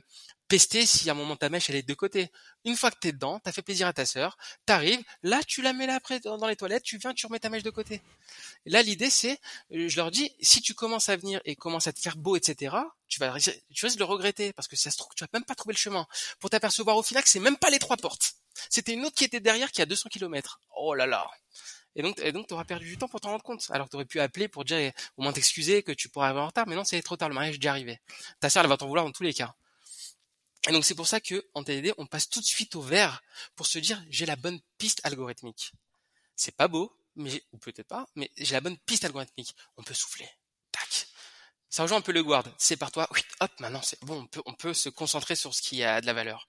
pesté si à un moment ta mèche elle est de côté. Une fois que t'es dedans, t'as fait plaisir à ta sœur, t'arrives, là tu la mets là après dans les toilettes, tu viens, tu remets ta mèche de côté. Et là l'idée c'est, je leur dis, si tu commences à venir et commences à te faire beau, et cetera, tu vas, tu risques de le regretter parce que si ça se trouve, tu vas même pas trouver le chemin pour t'apercevoir au final que c'est même pas les trois portes. C'était une autre qui était derrière qui a deux cents kilomètres. Oh là là. Et donc, et donc, t'auras perdu du temps pour t'en rendre compte. Alors, t'aurais pu appeler pour dire, au moins t'excuser que tu pourrais arriver en retard, mais non, c'est trop tard, le mariage est déjà arrivé. Ta sœur, elle va t'en vouloir dans tous les cas. Et donc, c'est pour ça que, en T D D, on passe tout de suite au vert pour se dire, j'ai la bonne piste algorithmique. C'est pas beau, mais, ou peut-être pas, mais j'ai la bonne piste algorithmique. On peut souffler. Tac. ça rejoint un peu le guard. C'est par toi, oui, hop, maintenant c'est bon, on peut, on peut se concentrer sur ce qui a de la valeur.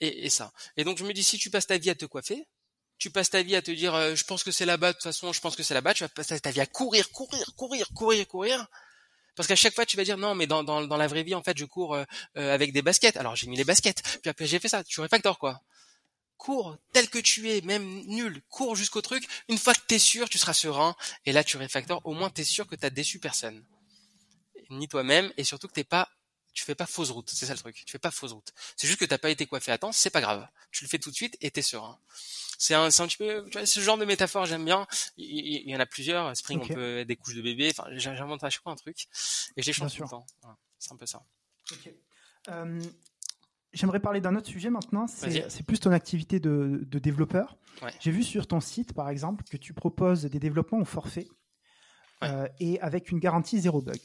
Et, et ça. Et donc je me dis, si tu passes ta vie à te coiffer, tu passes ta vie à te dire, euh, je pense que c'est là-bas, de toute façon, je pense que c'est là-bas, tu vas passer ta vie à courir, courir, courir, courir, courir. Parce qu'à chaque fois, tu vas dire, non, mais dans, dans, dans la vraie vie, en fait, je cours euh, euh, avec des baskets. Alors, j'ai mis les baskets, puis après, j'ai fait ça. Tu refactores, quoi. Cours tel que tu es, même nul. Cours jusqu'au truc. Une fois que t'es sûr, tu seras serein. Et là, tu refactores. Au moins, t'es sûr que t'as déçu personne. Ni toi-même. Et surtout que t'es pas, tu fais pas fausse route. C'est ça le truc. Tu fais pas fausse route. C'est juste que t'as pas été coiffé à temps. C'est pas grave. Tu le fais tout de suite et t'es serein. C'est un, c'est un petit peu, tu vois, ce genre de métaphore, j'aime bien. Il, il y en a plusieurs. Spring, okay. On peut des couches de bébé. Enfin, j'invente à chaque fois un truc. Et je les change tout le temps. Voilà, c'est un peu ça. Ok. Euh, j'aimerais parler d'un autre sujet maintenant. C'est, c'est plus ton activité de, de développeur. Ouais. J'ai vu sur ton site, par exemple, que tu proposes des développements au forfait. Ouais. Euh, et avec une garantie zéro bug.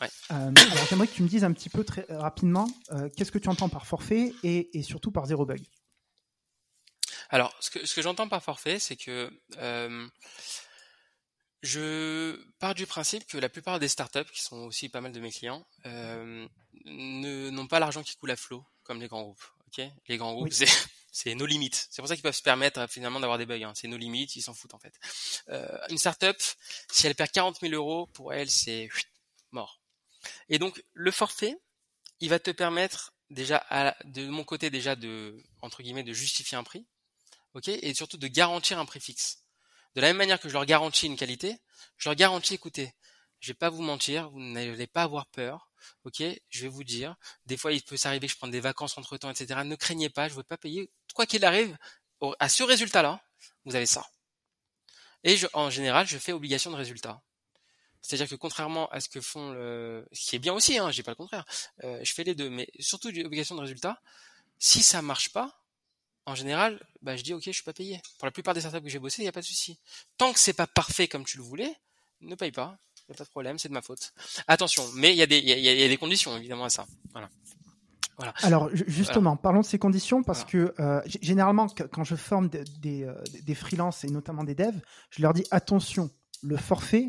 Ouais. Euh, alors, j'aimerais que tu me dises un petit peu très rapidement, euh, qu'est-ce que tu entends par forfait et, et surtout par zéro bug? Alors, ce que, ce que j'entends par forfait, c'est que euh, je pars du principe que la plupart des startups, qui sont aussi pas mal de mes clients, euh, ne, n'ont pas l'argent qui coule à flot, comme les grands groupes. Okay, les grands groupes, oui. c'est, c'est nos limites. C'est pour ça qu'ils peuvent se permettre finalement d'avoir des bugs. Hein. C'est nos limites, ils s'en foutent en fait. Euh, une startup, si elle perd quarante mille euros, pour elle, c'est mort. Et donc, le forfait, il va te permettre déjà, à, de mon côté déjà, de entre guillemets, de justifier un prix. Okay, et surtout de garantir un prix fixe. De la même manière que je leur garantis une qualité, je leur garantis, écoutez, je vais pas vous mentir, vous n'allez pas avoir peur, ok, je vais vous dire, des fois il peut s'arriver que je prenne des vacances entre temps, et cetera. Ne craignez pas, je ne vais pas payer, quoi qu'il arrive, à ce résultat-là, vous avez ça. Et je, en général, je fais obligation de résultat. C'est-à-dire que contrairement à ce que font le, ce qui est bien aussi, hein, je dis pas le contraire, euh, je fais les deux, mais surtout obligation de résultat. Si ça marche pas, en général, bah, je dis, ok, je suis pas payé. Pour la plupart des startups que j'ai bossé, il n'y a pas de souci. Tant que c'est pas parfait comme tu le voulais, ne paye pas. Il n'y a pas de problème, c'est de ma faute. Attention, mais il y a des, il y a, y a des conditions, évidemment, à ça. Voilà. Voilà. Alors, justement, voilà. Parlons de ces conditions parce voilà. que, euh, g- généralement, quand je forme des, des, des freelances et notamment des devs, je leur dis, attention, le forfait,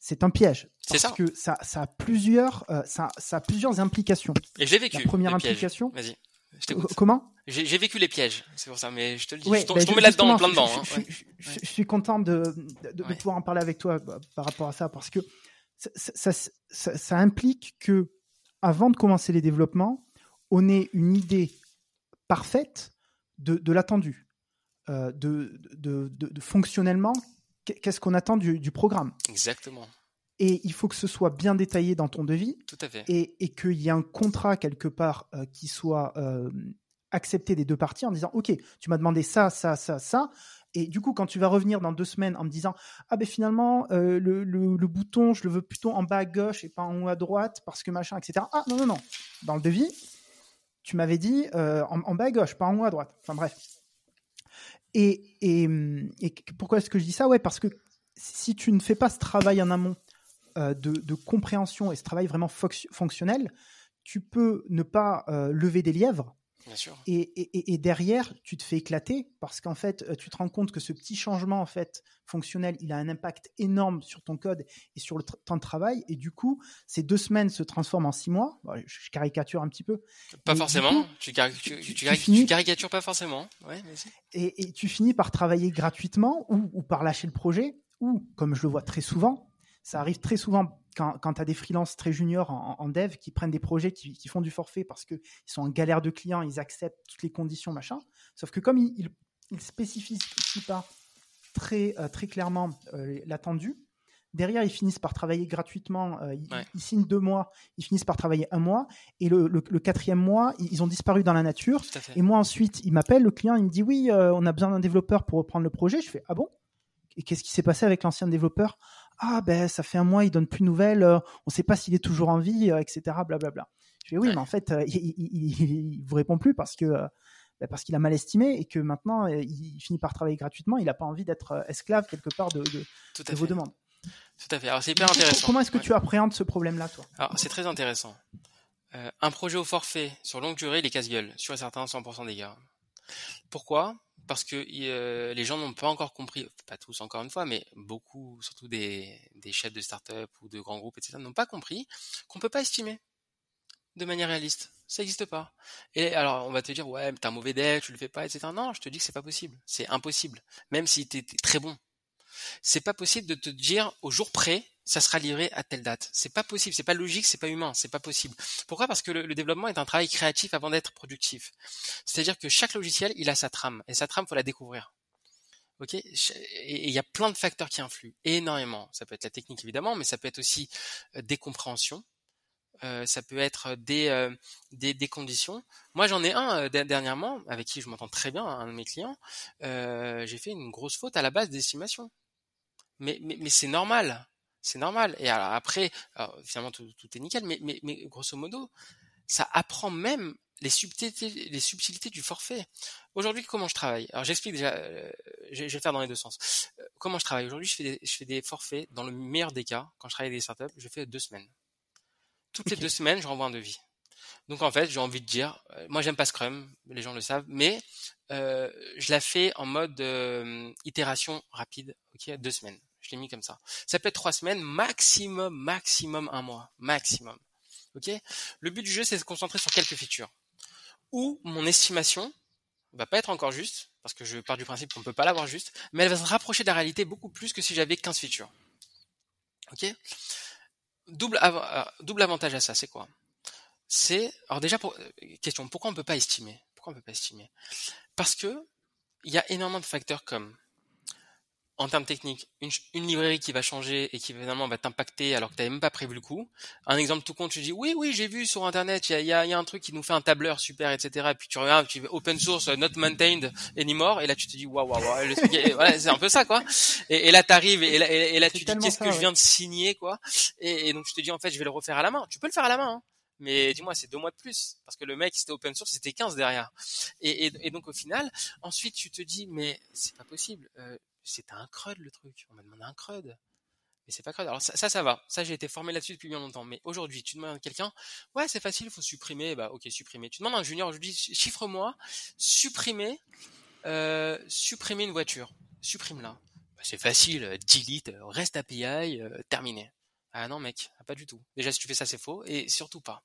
c'est un piège. Parce c'est ça. que ça, ça a plusieurs, euh, ça, ça a plusieurs implications. Et j'ai vécu. La première implication. Vas-y. Je t'écoute. Comment ? j'ai, j'ai vécu les pièges, c'est pour ça, mais je te le dis, ouais, je, bah, je tombais là-dedans, en plein dedans. Je, je, hein, je, ouais. je, je, je suis content de, de, de ouais. pouvoir en parler avec toi bah, par rapport à ça, parce que ça, ça, ça, ça implique que, avant de commencer les développements, on ait une idée parfaite de, de l'attendu, euh, de, de, de, de fonctionnellement, qu'est-ce qu'on attend du, du programme. Exactement. Et il faut que ce soit bien détaillé dans ton devis. Tout à fait. Et, et qu'il y ait un contrat quelque part euh, qui soit euh, accepté des deux parties en disant « Ok, tu m'as demandé ça, ça, ça, ça. » Et du coup, quand tu vas revenir dans deux semaines en me disant « Ah ben finalement, euh, le, le, le bouton, je le veux plutôt en bas à gauche et pas en haut à droite parce que machin, et cetera. » Ah non, non, non. Dans le devis, tu m'avais dit euh, en, en bas à gauche, pas en haut à droite. Enfin bref. Et, et, et pourquoi est-ce que je dis ça ? Ouais, parce que si tu ne fais pas ce travail en amont, De, de compréhension et ce travail vraiment foc- fonctionnel, tu peux ne pas euh, lever des lièvres. Bien sûr. Et, et, et derrière, tu te fais éclater parce qu'en fait, tu te rends compte que ce petit changement en fait, fonctionnel, il a un impact énorme sur ton code et sur le tra- temps de travail. Et du coup, ces deux semaines se transforment en six mois. Bon, je caricature un petit peu. Pas mais forcément. Coup, tu, cari- tu, tu, tu, tu, finis... tu caricatures pas forcément. Ouais, et, et tu finis par travailler gratuitement ou, ou par lâcher le projet ou, comme je le vois très souvent, ça arrive très souvent quand, quand tu as des freelances très juniors en, en dev qui prennent des projets qui, qui font du forfait parce qu'ils sont en galère de clients, ils acceptent toutes les conditions, machin. Sauf que comme ils ne spécifient pas très, très clairement euh, l'attendu, derrière, ils finissent par travailler gratuitement. Euh, ils, ouais. ils signent deux mois, ils finissent par travailler un mois. Et le, le, le quatrième mois, ils ont disparu dans la nature. Et moi, ensuite, il m'appelle, le client, il me dit « Oui, euh, on a besoin d'un développeur pour reprendre le projet. » Je fais « Ah bon ? Et qu'est-ce qui s'est passé avec l'ancien développeur ? Ah ben ça fait un mois, il donne plus de nouvelles, euh, on sait pas s'il est toujours en vie, euh, et cetera. Blablabla. Je dis oui, ouais. mais en fait, euh, il, il, il, il vous répond plus parce que euh, bah, parce qu'il a mal estimé et que maintenant euh, il finit par travailler gratuitement, il a pas envie d'être euh, esclave quelque part de, de, Tout à de fait. vos demandes. Tout à fait. Alors c'est hyper intéressant. Comment est-ce que ouais. tu appréhendes ce problème-là, toi ? Alors c'est très intéressant. Euh, un projet au forfait sur longue durée, il est casse-gueule sur certains cent pour cent des gars. Pourquoi ? parce que euh, les gens n'ont pas encore compris, pas tous encore une fois, mais beaucoup, surtout des, des chefs de start-up ou de grands groupes, et cetera, n'ont pas compris qu'on ne peut pas estimer de manière réaliste. Ça n'existe pas. Et alors, on va te dire, ouais, mais t'es un mauvais dev, tu le fais pas, et cetera. Non, je te dis que c'est pas possible. C'est impossible. Même si t'es très bon. C'est pas possible de te dire, au jour près, ça sera livré à telle date. C'est pas possible. C'est pas logique, c'est pas humain. C'est pas possible. Pourquoi? Parce que le, le développement est un travail créatif avant d'être productif. C'est-à-dire que chaque logiciel, il a sa trame. Et sa trame, faut la découvrir. Ok, et il y a plein de facteurs qui influent. Énormément. Ça peut être la technique, évidemment, mais ça peut être aussi des compréhensions. Euh, ça peut être des, euh, des, des conditions. Moi, j'en ai un euh, dernièrement, avec qui je m'entends très bien, un de mes clients. Euh, j'ai fait une grosse faute à la base d'estimation. Mais, mais, mais c'est normal. C'est normal. Et alors, après, alors, finalement, tout, tout est nickel. Mais, mais, mais grosso modo, ça apprend même les subtilités, les subtilités du forfait. Aujourd'hui, comment je travaille? Alors, j'explique déjà, euh, je, je vais le faire dans les deux sens. Euh, comment je travaille? Aujourd'hui, je fais, des, je fais des forfaits. Dans le meilleur des cas, quand je travaille avec des startups, je fais deux semaines. Toutes les deux semaines, je renvoie un devis. Donc, en fait, j'ai envie de dire, euh, moi, j'aime pas Scrum, les gens le savent, mais euh, je la fais en mode euh, itération rapide, ok, deux semaines. Je l'ai mis comme ça. Ça peut être trois semaines, maximum, maximum un mois, maximum. Ok. Le but du jeu, c'est de se concentrer sur quelques features où mon estimation va pas être encore juste, parce que je pars du principe qu'on peut pas l'avoir juste, mais elle va se rapprocher de la réalité beaucoup plus que si j'avais quinze features. Ok. Double, av- double avantage à ça, c'est quoi? C'est, alors déjà, pour, question, pourquoi on peut pas estimer? Pourquoi on peut pas estimer? Parce que il y a énormément de facteurs comme, en termes techniques, une, une librairie qui va changer et qui finalement va t'impacter alors que t'avais même pas prévu le coup. Un exemple tout con, tu dis, oui, oui, j'ai vu sur Internet, il y a, y, a, y a un truc qui nous fait un tableur super, et cetera. Et puis tu regardes, tu fais open source, not maintained anymore, et là tu te dis, waouh, waouh, waouh. Voilà, c'est un peu ça, quoi. Et, et là t'arrives, et là, et, et là tu te dis, qu'est-ce ça, que ouais. je viens de signer, quoi. Et, et donc tu te dis, en fait, je vais le refaire à la main. Tu peux le faire à la main, hein. Mais dis-moi, c'est deux mois de plus. Parce que le mec, c'était open source, c'était quinze derrière. Et, et, et donc au final, ensuite tu te dis, mais c'est pas possible. Euh, C'était un crud le truc, on m'a demandé un crud, mais c'est pas crud. Alors ça, ça, ça va, ça j'ai été formé là-dessus depuis bien longtemps, mais aujourd'hui, tu demandes à quelqu'un, ouais c'est facile, il faut supprimer, bah ok, supprimer. Tu demandes à un junior, je dis, chiffre-moi, supprimer, euh, supprimer une voiture, supprime-la. Bah, c'est facile, delete, rest A P I, euh, terminé. Ah non mec, pas du tout. Déjà si tu fais ça c'est faux et surtout pas.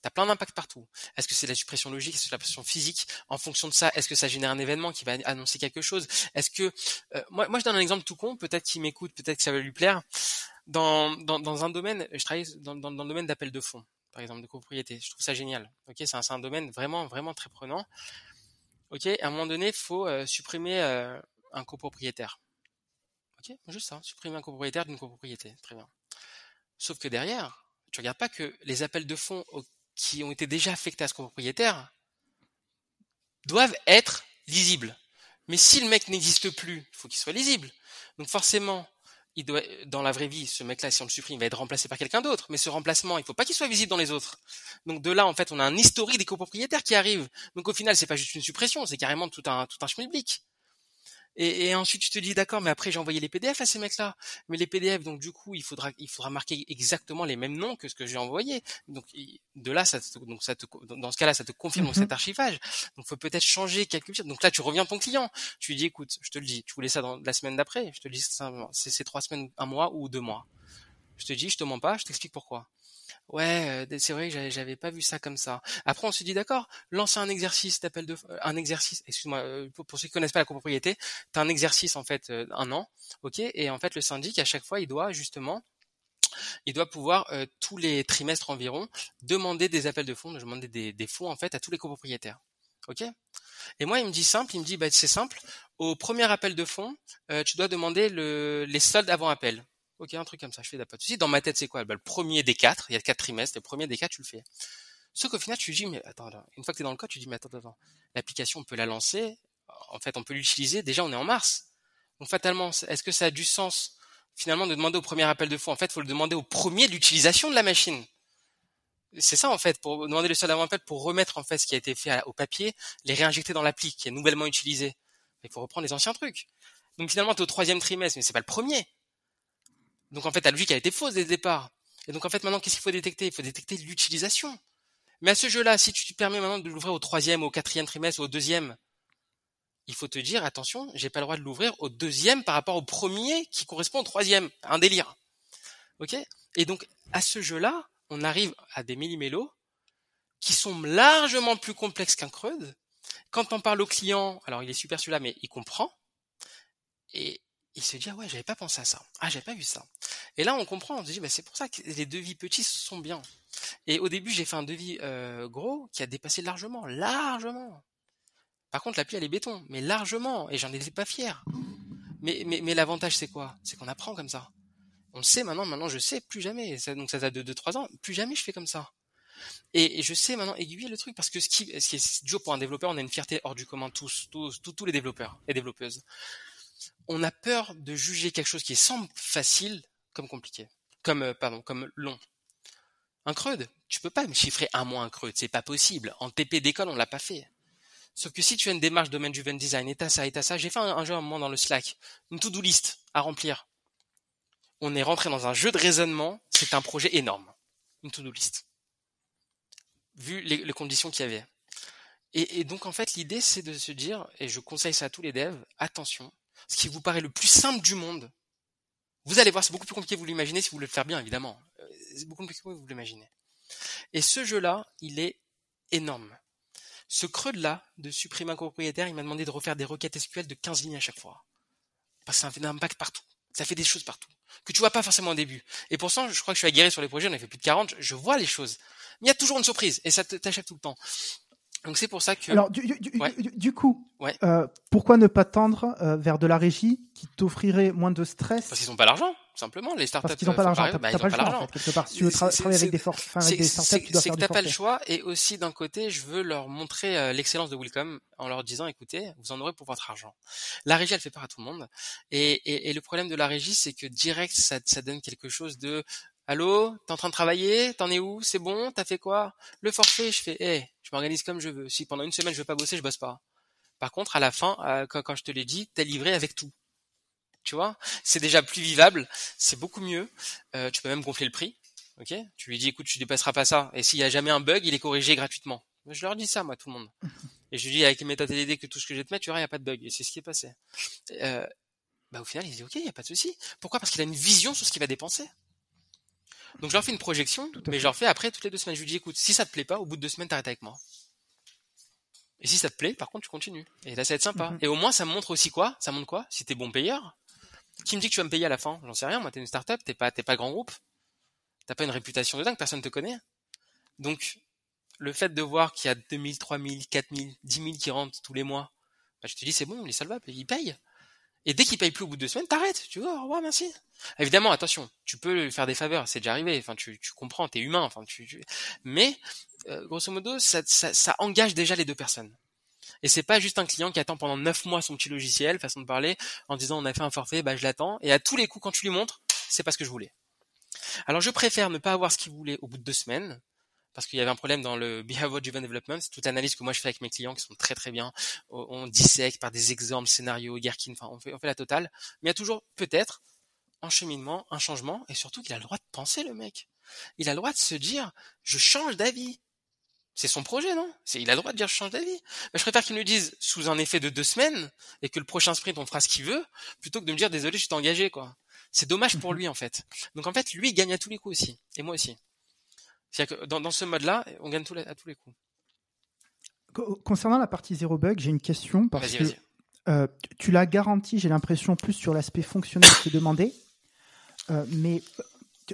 T'as plein d'impacts partout. Est-ce que c'est de la suppression logique, est-ce que c'est de la suppression physique? En fonction de ça, est-ce que ça génère un événement qui va annoncer quelque chose? Est-ce que euh, moi, moi je donne un exemple tout con, peut-être qu'il m'écoute, peut-être que ça va lui plaire. Dans dans, dans un domaine, je travaille dans, dans, dans le domaine d'appel de fonds, par exemple de copropriété. Je trouve ça génial. Ok, c'est un, c'est un domaine vraiment vraiment très prenant. Ok, à un moment donné, faut euh, supprimer euh, un copropriétaire. Ok, juste ça, supprimer un copropriétaire d'une copropriété, très bien. Sauf que derrière, tu regardes pas que les appels de fonds qui ont été déjà affectés à ce copropriétaire doivent être lisibles. Mais si le mec n'existe plus, il faut qu'il soit lisible. Donc forcément, il doit, dans la vraie vie, ce mec-là, si on le supprime, il va être remplacé par quelqu'un d'autre. Mais ce remplacement, il faut pas qu'il soit visible dans les autres. Donc de là, en fait, on a un historique des copropriétaires qui arrive. Donc au final, c'est pas juste une suppression, c'est carrément tout un, tout un schmilblick. Et, et ensuite, tu te dis, d'accord, mais après, j'ai envoyé les P D F à ces mecs-là. Mais les P D F, donc, du coup, il faudra, il faudra marquer exactement les mêmes noms que ce que j'ai envoyé. Donc, de là, ça te, donc, ça te, dans ce cas-là, ça te confirme mm-hmm. cet archivage. Donc, faut peut-être changer quelque chose. Donc là, tu reviens à ton client. Tu lui dis, écoute, je te le dis, tu voulais ça dans la semaine d'après. Je te le dis, c'est, c'est trois semaines, un mois ou deux mois. Je te dis, je te mens pas, je t'explique pourquoi. Ouais, c'est vrai que j'avais, j'avais pas vu ça comme ça. Après, on se dit, d'accord, lance un exercice d'appel de, un exercice, excuse-moi, pour, pour ceux qui connaissent pas la copropriété, t'as un exercice, en fait, un an, ok, et en fait, le syndic, à chaque fois, il doit, justement, il doit pouvoir, euh, tous les trimestres environ, demander des appels de fonds, demander des, des fonds, en fait, à tous les copropriétaires. Ok? Et moi, il me dit simple, il me dit, bah, c'est simple, au premier appel de fonds, euh, tu dois demander le, les soldes avant appel. Ok, un truc comme ça, je fais pas de soucis. Dans ma tête, c'est quoi? Ben, le premier des quatre, il y a quatre trimestres, le premier des quatre, tu le fais. Sauf qu'au final, tu dis, mais attends, là, une fois que tu es dans le code, tu dis, mais attends, attends, l'application, on peut la lancer, en fait, on peut l'utiliser, déjà, on est en mars. Donc, fatalement, est-ce que ça a du sens, finalement, de demander au premier appel de fonds? En fait, il faut le demander au premier de l'utilisation de la machine. C'est ça, en fait, pour demander le solde avant appel, pour remettre, en fait, ce qui a été fait au papier, les réinjecter dans l'appli, qui est nouvellement utilisée. Il faut reprendre les anciens trucs. Donc, finalement, tu es au troisième trimestre, mais c'est pas le premier. Donc, en fait, la logique, elle était fausse dès le départ. Et donc, en fait, maintenant, qu'est-ce qu'il faut détecter? Il faut détecter l'utilisation. Mais à ce jeu-là, si tu te permets maintenant de l'ouvrir au troisième, au quatrième trimestre, au deuxième, il faut te dire, attention, j'ai pas le droit de l'ouvrir au deuxième par rapport au premier qui correspond au troisième. Un délire. Ok? Et donc, à ce jeu-là, on arrive à des millimélos qui sont largement plus complexes qu'un Creuse. Quand on parle au client, alors il est super celui-là, mais il comprend. Et il se dit, ah ouais, j'avais pas pensé à ça. Ah, j'avais pas vu ça. Et là, on comprend. On se dit, bah, c'est pour ça que les devis petits sont bien. Et au début, j'ai fait un devis euh, gros qui a dépassé largement. Largement. Par contre, l'appli, elle est béton. Mais largement. Et j'en étais pas fier. Mais, mais, mais l'avantage, c'est quoi? C'est qu'on apprend comme ça. On le sait maintenant. Maintenant, je sais plus jamais. Ça, donc, ça date de deux trois ans. Plus jamais, je fais comme ça. Et, et je sais maintenant aiguiller le truc, parce que ce qui, ce qui est dur pour un développeur, on a une fierté hors du commun, tous, tous, tous, tous les développeurs et développeuses. On a peur de juger quelque chose qui semble facile comme compliqué, comme, pardon, comme long. Un creud, tu peux pas me chiffrer un mois un creud, c'est pas possible. En T P d'école, on l'a pas fait. Sauf que si tu as une démarche domaine du event design, et t'as ça, et t'as ça, j'ai fait un, un jeu à un moment dans le Slack, une to-do list à remplir. On est rentré dans un jeu de raisonnement, c'est un projet énorme. Une to-do list. Vu les, les conditions qu'il y avait. Et, et donc, en fait, l'idée, c'est de se dire, et je conseille ça à tous les devs, attention, ce qui vous paraît le plus simple du monde, vous allez voir, c'est beaucoup plus compliqué que vous l'imaginez si vous voulez le faire bien, évidemment. C'est beaucoup plus compliqué que vous l'imaginez. Et ce jeu-là, il est énorme. Ce creux-là, de supprimer un copropriétaire, il m'a demandé de refaire des requêtes S Q L de quinze lignes à chaque fois. Parce que ça fait un impact partout. Ça fait des choses partout. Que tu vois pas forcément au début. Et pour ça, je crois que je suis aguerri sur les projets, j'en ai fait plus de quarante, je vois les choses. Mais il y a toujours une surprise, et ça t'achève tout le temps. Donc c'est pour ça que... Alors du, du, ouais. du, du coup, ouais. euh, pourquoi ne pas tendre euh, vers de la régie qui t'offrirait moins de stress? Parce qu'ils n'ont pas l'argent, simplement. Les startups, parce qu'ils n'ont pas l'argent, t'as, bah, t'as pas, pas l'argent. En fait, quelque part. Si tu veux tra- travailler avec des, for- avec des startups, tu dois faire du forfait. C'est que t'as pas le choix, et aussi d'un côté, je veux leur montrer euh, l'excellence de Willcom en leur disant, écoutez, vous en aurez pour votre argent. La régie, elle fait part à tout le monde, et, et, et le problème de la régie, c'est que direct, ça, ça donne quelque chose de... Allô, t'es en train de travailler, t'en es où, c'est bon, t'as fait quoi? Le forfait, je fais, hé, hey, je m'organise comme je veux. Si pendant une semaine je veux pas bosser, je bosse pas. Par contre, à la fin, euh, quand, quand je te l'ai dit, t'es livré avec tout. Tu vois? C'est déjà plus vivable, c'est beaucoup mieux. Euh, tu peux même gonfler le prix, ok? Tu lui dis, écoute, tu dépasseras pas ça. Et s'il y a jamais un bug, il est corrigé gratuitement. Je leur dis ça, moi, tout le monde. Et je lui dis, avec les méthodes T D D que tout ce que je vais te mettre, tu verras, il n'y a pas de bug. Et c'est ce qui est passé. Euh, bah, au final, il dit, ok, il n'y a pas de souci. Pourquoi? Parce qu'il a une vision sur ce qu'il va dépenser. Donc je leur fais une projection, mais je leur fais après toutes les deux semaines. Je lui dis, écoute, si ça te plaît pas, au bout de deux semaines, t'arrêtes avec moi. Et si ça te plaît, par contre, tu continues. Et là, ça va être sympa. Mm-hmm. Et au moins, ça me montre aussi quoi? Ça montre quoi? Si t'es bon payeur, qui me dit que tu vas me payer à la fin? J'en sais rien, moi, t'es une startup, t'es pas, t'es pas grand groupe. T'as pas une réputation de dingue, personne te connaît. Donc, le fait de voir qu'il y a deux mille, trois mille, quatre mille, dix mille qui rentrent tous les mois, bah, je te dis, c'est bon, il est solvable, il paye. Et dès qu'il paye plus au bout de deux semaines, t'arrêtes. Tu vois, au revoir, merci. Évidemment, attention, tu peux lui faire des faveurs, c'est déjà arrivé. Enfin, tu, tu comprends, t'es humain. Enfin, tu, tu... mais euh, grosso modo, ça, ça, ça engage déjà les deux personnes. Et c'est pas juste un client qui attend pendant neuf mois son petit logiciel, façon de parler, en disant on a fait un forfait, bah je l'attends. Et à tous les coups, quand tu lui montres, c'est pas ce que je voulais. Alors, je préfère ne pas avoir ce qu'il voulait au bout de deux semaines. Parce qu'il y avait un problème dans le behavior driven development, c'est toute l'analyse que moi je fais avec mes clients qui sont très très bien. On dissèque par des exemples, scénarios, Gherkin, enfin on fait, on fait la totale. Mais il y a toujours peut-être un cheminement, un changement, et surtout qu'il a le droit de penser, le mec. Il a le droit de se dire je change d'avis. C'est son projet, non? C'est il a le droit de dire je change d'avis. Mais je préfère qu'il me le dise sous un effet de deux semaines et que le prochain sprint on fera ce qu'il veut, plutôt que de me dire désolé je suis engagé quoi. C'est dommage pour lui en fait. Donc en fait lui il gagne à tous les coups aussi, et moi aussi. C'est-à-dire que dans, dans ce mode-là, on gagne tout la, à tous les coups. Concernant la partie zéro bug, j'ai une question parce vas-y, que vas-y. Euh, tu l'as garanti, j'ai l'impression, plus sur l'aspect fonctionnel que demandé. Euh, mais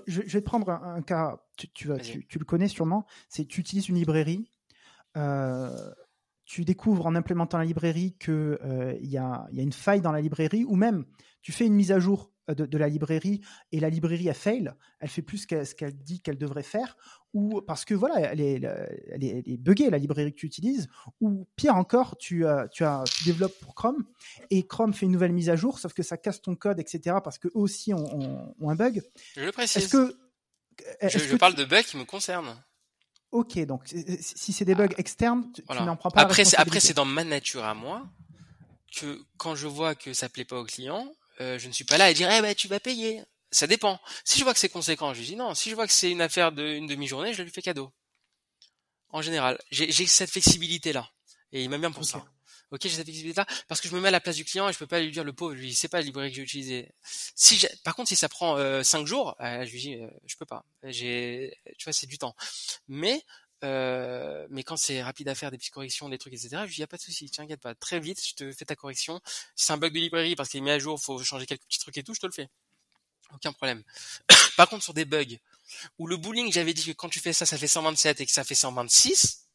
je, je vais te prendre un, un cas, tu, tu, tu, tu le connais sûrement, c'est tu utilises une librairie, euh, tu découvres en implémentant la librairie qu'il euh, y, y a une faille dans la librairie, ou même tu fais une mise à jour De, de la librairie et la librairie a fail, elle fait plus qu'elle, ce qu'elle dit qu'elle devrait faire, ou parce que voilà elle est, elle est, elle est buggée la librairie que tu utilises, ou pire encore tu, euh, tu, as, tu développes pour Chrome et Chrome fait une nouvelle mise à jour sauf que ça casse ton code etc parce qu'eux aussi ont, ont, ont un bug. Je le précise. Est-ce que, est-ce je, je que parle tu... de bugs qui me concernent. Ok, donc si c'est des bugs ah, externes tu, voilà. Tu n'en prends pas après, la responsabilité. C'est, après c'est dans ma nature à moi que quand je vois que ça plaît pas au client, Euh, je ne suis pas là à dire, eh ben, tu vas payer. Ça dépend. Si je vois que c'est conséquent, je lui dis non. Si je vois que c'est une affaire d'une demi-journée, je lui fais cadeau. En général, j'ai, j'ai cette flexibilité-là. Et il m'aime bien pour okay. ça. ok, j'ai cette visibilité-là, parce que je me mets à la place du client et je peux pas lui dire, le pauvre, lui, il sait pas la librairie que j'ai utilisée. Si j'ai... Par contre, si ça prend euh, cinq jours, euh, je lui dis, euh, je peux pas. J'ai, tu vois, c'est du temps. Mais Euh, mais quand c'est rapide à faire, des petites corrections, des trucs, et cetera, je lui dis, y a pas de souci, t'inquiète pas, très vite, je te fais ta correction. Si c'est un bug de librairie parce qu'il est mis à jour, faut changer quelques petits trucs et tout, je te le fais. Aucun problème. Par contre, sur des bugs, où le bowling, j'avais dit que quand tu fais ça, ça fait cent vingt-sept et que ça fait cent vingt-six,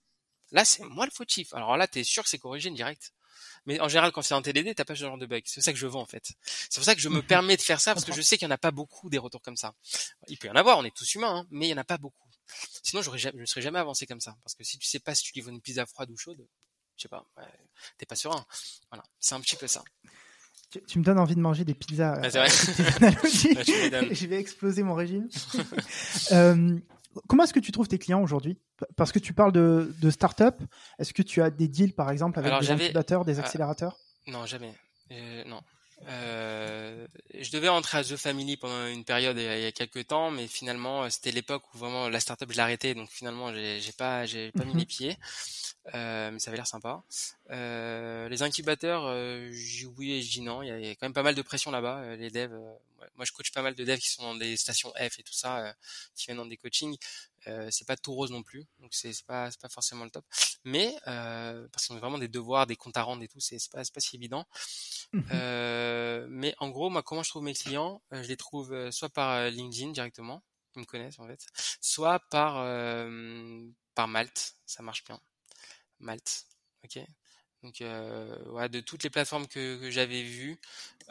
là, c'est moi le fautif. Alors là, t'es sûr que c'est corrigé direct. Mais en général, quand c'est un T D D, t'as pas ce genre de bug. C'est ça que je vends, en fait. C'est pour ça que je me permets de faire ça, parce que je sais qu'il y en a pas beaucoup, des retours comme ça. Il peut y en avoir, on est tous humains, hein, mais il y en a pas beaucoup. Sinon, j'aurais, je ne serais jamais avancé comme ça. Parce que si tu sais pas si tu livres une pizza froide ou chaude, je sais pas, ouais, t'es pas serein. Voilà. C'est un petit peu ça. Tu, tu me donnes envie de manger des pizzas. Bah, c'est vrai. Bah, tu me donnes. Je vais exploser mon régime. euh, Comment est-ce que tu trouves tes clients aujourd'hui ? Parce que tu parles de, de start-up. Est-ce que tu as des deals, par exemple, avec Alors, des incubateurs, des accélérateurs ? euh, Non, jamais. Euh, non. Euh, je devais rentrer à The Family pendant une période il y a, il y a quelques temps, mais finalement, c'était l'époque où vraiment la start-up, je l'ai arrêtée. Donc finalement, j'ai, j'ai pas, j'ai pas mm-hmm. mis les pieds. Euh, mais ça avait l'air sympa. Euh, les incubateurs, euh, j'ai oui et je dis non. Il y, a, il y a quand même pas mal de pression là-bas. Euh, les devs, euh, ouais. Moi je coach pas mal de devs qui sont dans des stations F et tout ça, euh, qui viennent dans des coachings. Euh, c'est pas tout rose non plus, donc c'est, c'est pas c'est pas forcément le top. Mais euh, parce qu'on a vraiment des devoirs, des comptes à rendre et tout, c'est, c'est pas c'est pas si évident. Euh, mais en gros, moi, comment je trouve mes clients ? Je les trouve soit par LinkedIn directement, ils me connaissent en fait, soit par euh, par Malte, ça marche bien. Malte, ok. Donc euh, ouais, de toutes les plateformes que, que j'avais vues,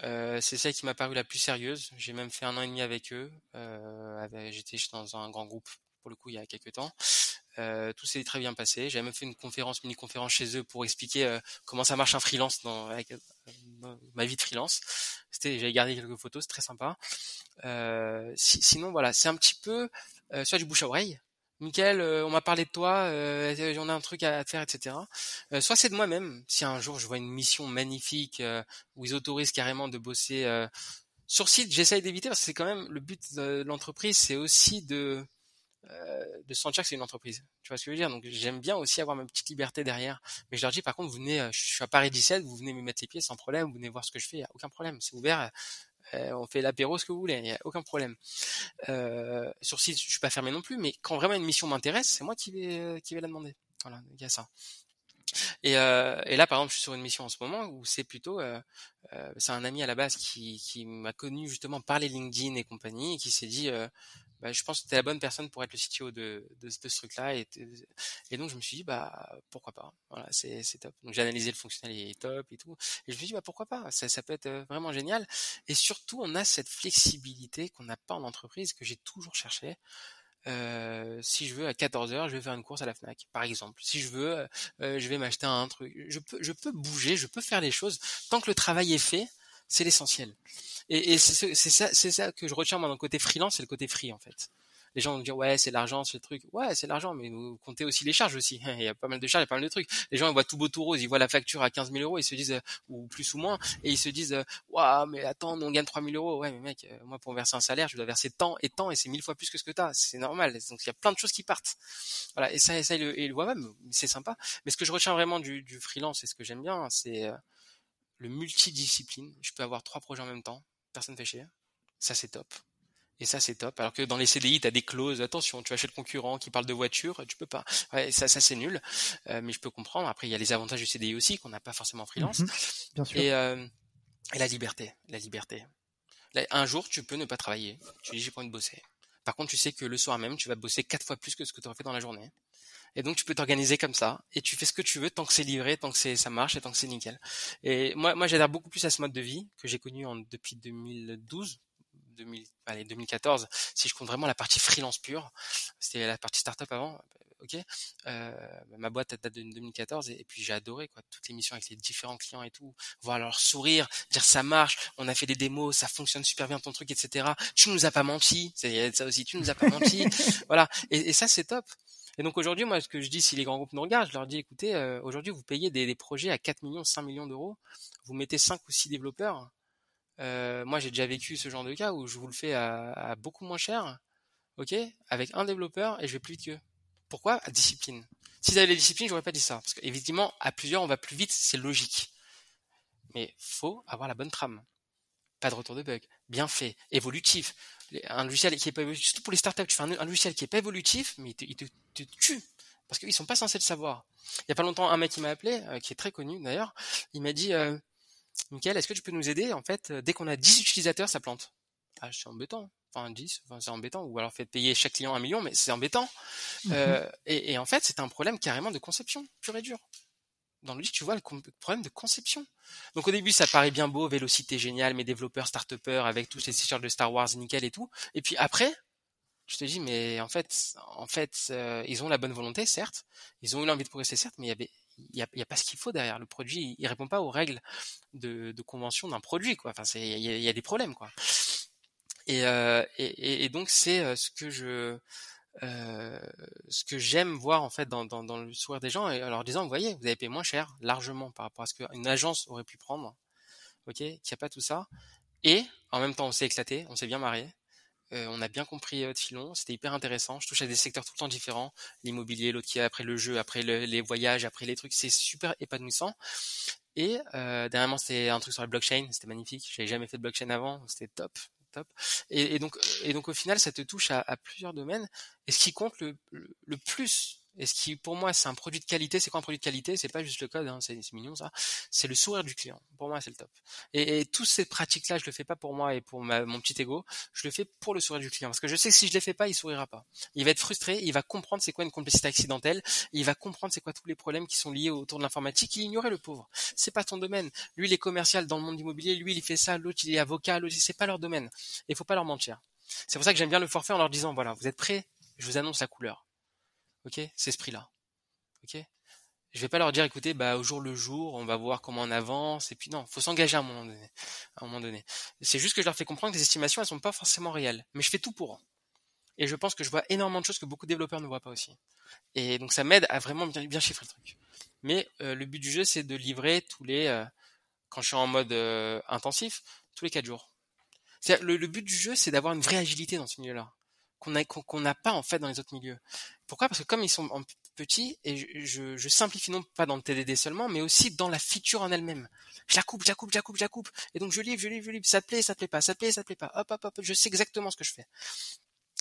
euh, c'est celle qui m'a paru la plus sérieuse. J'ai même fait un an et demi avec eux. Euh, avec, j'étais dans un grand groupe pour le coup il y a quelques temps. Euh, tout s'est très bien passé. J'avais même fait une conférence, mini conférence chez eux pour expliquer euh, comment ça marche un freelance dans avec, euh, ma vie de freelance. C'était, j'avais gardé quelques photos, c'est très sympa. Euh, si, sinon voilà, c'est un petit peu euh, soit du bouche à oreille. Mickaël, euh, on m'a parlé de toi, euh, on a un truc à, à te faire, et cetera. Euh, soit c'est de moi-même, si un jour je vois une mission magnifique euh, où ils autorisent carrément de bosser euh, sur site, j'essaye d'éviter parce que c'est quand même le but de l'entreprise, c'est aussi de euh, de sentir que c'est une entreprise. Tu vois ce que je veux dire ? Donc j'aime bien aussi avoir ma petite liberté derrière. Mais je leur dis par contre, vous venez, je suis à Paris dix-sept, vous venez me mettre les pieds sans problème, vous venez voir ce que je fais, y a aucun problème, c'est ouvert. Euh, on fait l'apéro, ce que vous voulez, il n'y a aucun problème. Euh, sur site, je ne suis pas fermé non plus, mais quand vraiment une mission m'intéresse, c'est moi qui vais, qui vais la demander. Voilà, il y a ça. Et, euh, et là, par exemple, je suis sur une mission en ce moment où c'est plutôt... Euh, euh, c'est un ami à la base qui, qui m'a connu justement par les LinkedIn et compagnie et qui s'est dit... Euh, bah, je pense que t'es la bonne personne pour être le C T O de, de, de ce truc-là. Et, et donc, je me suis dit, bah, pourquoi pas? Voilà, c'est, c'est top. Donc, j'ai analysé le fonctionnel, il est top et tout. Et je me suis dit, bah, pourquoi pas? Ça, ça peut être vraiment génial. Et surtout, on a cette flexibilité qu'on n'a pas en entreprise, que j'ai toujours cherché. Euh, si je veux, à quatorze heures, je vais faire une course à la Fnac, par exemple. Si je veux, euh, je vais m'acheter un truc. Je peux, je peux bouger, je peux faire les choses. Tant que le travail est fait, c'est l'essentiel. Et, et c'est, c'est ça, c'est ça que je retiens moi dans le côté freelance, c'est le côté free en fait. Les gens vont dire ouais c'est l'argent, c'est le truc, ouais c'est l'argent, mais vous comptez aussi les charges aussi. Il y a pas mal de charges, il y a pas mal de trucs. Les gens ils voient tout beau tout rose, ils voient la facture à quinze mille euros, ils se disent euh, ou plus ou moins, et ils se disent waouh ouais, mais attends on gagne trois mille euros, ouais mais mec euh, moi pour verser un salaire je dois verser tant et tant et c'est mille fois plus que ce que t'as, c'est normal. Donc il y a plein de choses qui partent. Voilà et ça, et ça ils le, ils le voient même, c'est sympa. Mais ce que je retiens vraiment du, du freelance et ce que j'aime bien, c'est euh, le multidiscipline. Je peux avoir trois projets en même temps. Personne fait chier. Ça, c'est top. Et ça, c'est top. Alors que dans les C D I, t'as des clauses. Attention, tu vas chez le concurrent qui parle de voiture. Tu peux pas. Ouais, ça, ça, c'est nul. Euh, mais je peux comprendre. Après, il y a les avantages du C D I aussi qu'on n'a pas forcément en freelance. Mm-hmm, bien sûr. Et, euh, et la liberté. La liberté. Là, un jour, tu peux ne pas travailler. Tu dis, j'ai pas envie de bosser. Par contre, tu sais que le soir même, tu vas bosser quatre fois plus que ce que tu aurais fait dans la journée. Et donc, tu peux t'organiser comme ça. Et tu fais ce que tu veux tant que c'est livré, tant que c'est, ça marche et tant que c'est nickel. Et moi, moi, j'adhère beaucoup plus à ce mode de vie que j'ai connu en, depuis deux mille douze, deux mille, allez, deux mille quatorze. Si je compte vraiment la partie freelance pure, c'était la partie start-up avant. Ok, euh, ma boîte date de deux mille quatorze et, et puis j'ai adoré quoi, toutes les missions avec les différents clients et tout, voir leur sourire, dire ça marche, on a fait des démos, ça fonctionne super bien ton truc, et cetera. Tu nous as pas menti, c'est ça aussi, tu nous as pas menti, voilà. Et, et ça c'est top. Et donc aujourd'hui, moi, ce que je dis, si les grands groupes nous regardent, je leur dis, écoutez, euh, aujourd'hui, vous payez des, des projets à quatre millions, cinq millions d'euros, vous mettez cinq ou six développeurs. Euh, moi, j'ai déjà vécu ce genre de cas où je vous le fais à, à beaucoup moins cher, ok, avec un développeur et je vais plus vite qu'eux. Pourquoi ? Discipline. Si j'avais les disciplines, je n'aurais pas dit ça. Parce qu'évidemment, à plusieurs, on va plus vite, c'est logique. Mais faut avoir la bonne trame. Pas de retour de bug, bien fait, évolutif. Un logiciel qui n'est pas évolutif, surtout pour les startups, tu fais un, un logiciel qui n'est pas évolutif, mais il te, il te, te tue. Parce qu'ils ne sont pas censés le savoir. Il n'y a pas longtemps, un mec qui m'a appelé, euh, qui est très connu d'ailleurs, il m'a dit euh, « Mickaël, est-ce que tu peux nous aider ? En fait, dès qu'on a dix utilisateurs, ça plante. » Ah, c'est embêtant. Enfin, dix, enfin, c'est embêtant. Ou alors, faites payer chaque client un million, mais c'est embêtant. Mm-hmm. Euh, et, et en fait, c'est un problème carrément de conception, pur et dur. Dans le livre, tu vois le com- problème de conception. Donc, au début, ça paraît bien beau, vélocité géniale, mes développeurs, start-upers, avec tous les t-shirts de Star Wars, nickel et tout. Et puis après, je te dis, mais en fait, en fait, euh, ils ont la bonne volonté, certes. Ils ont eu l'envie de progresser, certes, mais il y avait, il y a, il y a pas ce qu'il faut derrière. Le produit, il répond pas aux règles de, de convention d'un produit, quoi. Enfin, c'est, il y a, il y a des problèmes, quoi. Et, euh, et, et donc c'est ce que je, euh, ce que j'aime voir en fait dans, dans, dans le sourire des gens, et en leur disant, vous voyez, vous avez payé moins cher largement par rapport à ce qu'une agence aurait pu prendre, ok, qu'il n'y a pas tout ça. Et en même temps, on s'est éclaté, on s'est bien marré, euh, on a bien compris euh, de filon, c'était hyper intéressant. Je touche à des secteurs tout le temps différents, l'immobilier, l'autre qui est après le jeu, après le, les voyages, après les trucs, c'est super épanouissant. Et euh, dernièrement, c'était un truc sur la blockchain, c'était magnifique. J'avais jamais fait de blockchain avant, c'était top. Top. Et, et, donc, et donc au final ça te touche à, à plusieurs domaines, et ce qui compte le, le, le plus, et ce qui pour moi c'est un produit de qualité, c'est quoi un produit de qualité ? C'est pas juste le code, hein, c'est, c'est mignon ça, c'est le sourire du client, pour moi c'est le top. Et, et toutes ces pratiques là je le fais pas pour moi et pour ma, mon petit ego, je le fais pour le sourire du client, parce que je sais que si je les fais pas, il sourira pas, il va être frustré, il va comprendre c'est quoi une complexité accidentelle, il va comprendre c'est quoi tous les problèmes qui sont liés autour de l'informatique, il ignorait le pauvre, c'est pas ton domaine, lui il est commercial dans le monde immobilier, lui il fait ça, l'autre il est avocat, l'autre c'est pas leur domaine, et faut pas leur mentir. C'est pour ça que j'aime bien le forfait en leur disant, voilà, vous êtes prêts, je vous annonce la couleur. Ok, c'est ce prix-là. Ok, je vais pas leur dire, écoutez, bah au jour le jour, on va voir comment on avance. Et puis non, faut s'engager à un moment donné. À un moment donné, c'est juste que je leur fais comprendre que les estimations, elles sont pas forcément réelles. Mais je fais tout pour. Et je pense que je vois énormément de choses que beaucoup de développeurs ne voient pas aussi. Et donc ça m'aide à vraiment bien, bien chiffrer le truc. Mais euh, le but du jeu, c'est de livrer tous les, euh, quand je suis en mode euh, intensif, tous les quatre jours. C'est-à-dire, le, le but du jeu, c'est d'avoir une vraie agilité dans ce milieu-là. qu'on a qu'on n'a pas en fait dans les autres milieux. Pourquoi ? Parce que comme ils sont en petits, et je, je, je simplifie non pas dans le T D D seulement, mais aussi dans la feature en elle-même. Je la coupe, je la coupe, je la coupe, je la coupe, et donc je livre, je livre, je livre, ça te plaît, ça te plaît pas, ça te plaît, ça te plaît pas, hop, hop, hop, je sais exactement ce que je fais.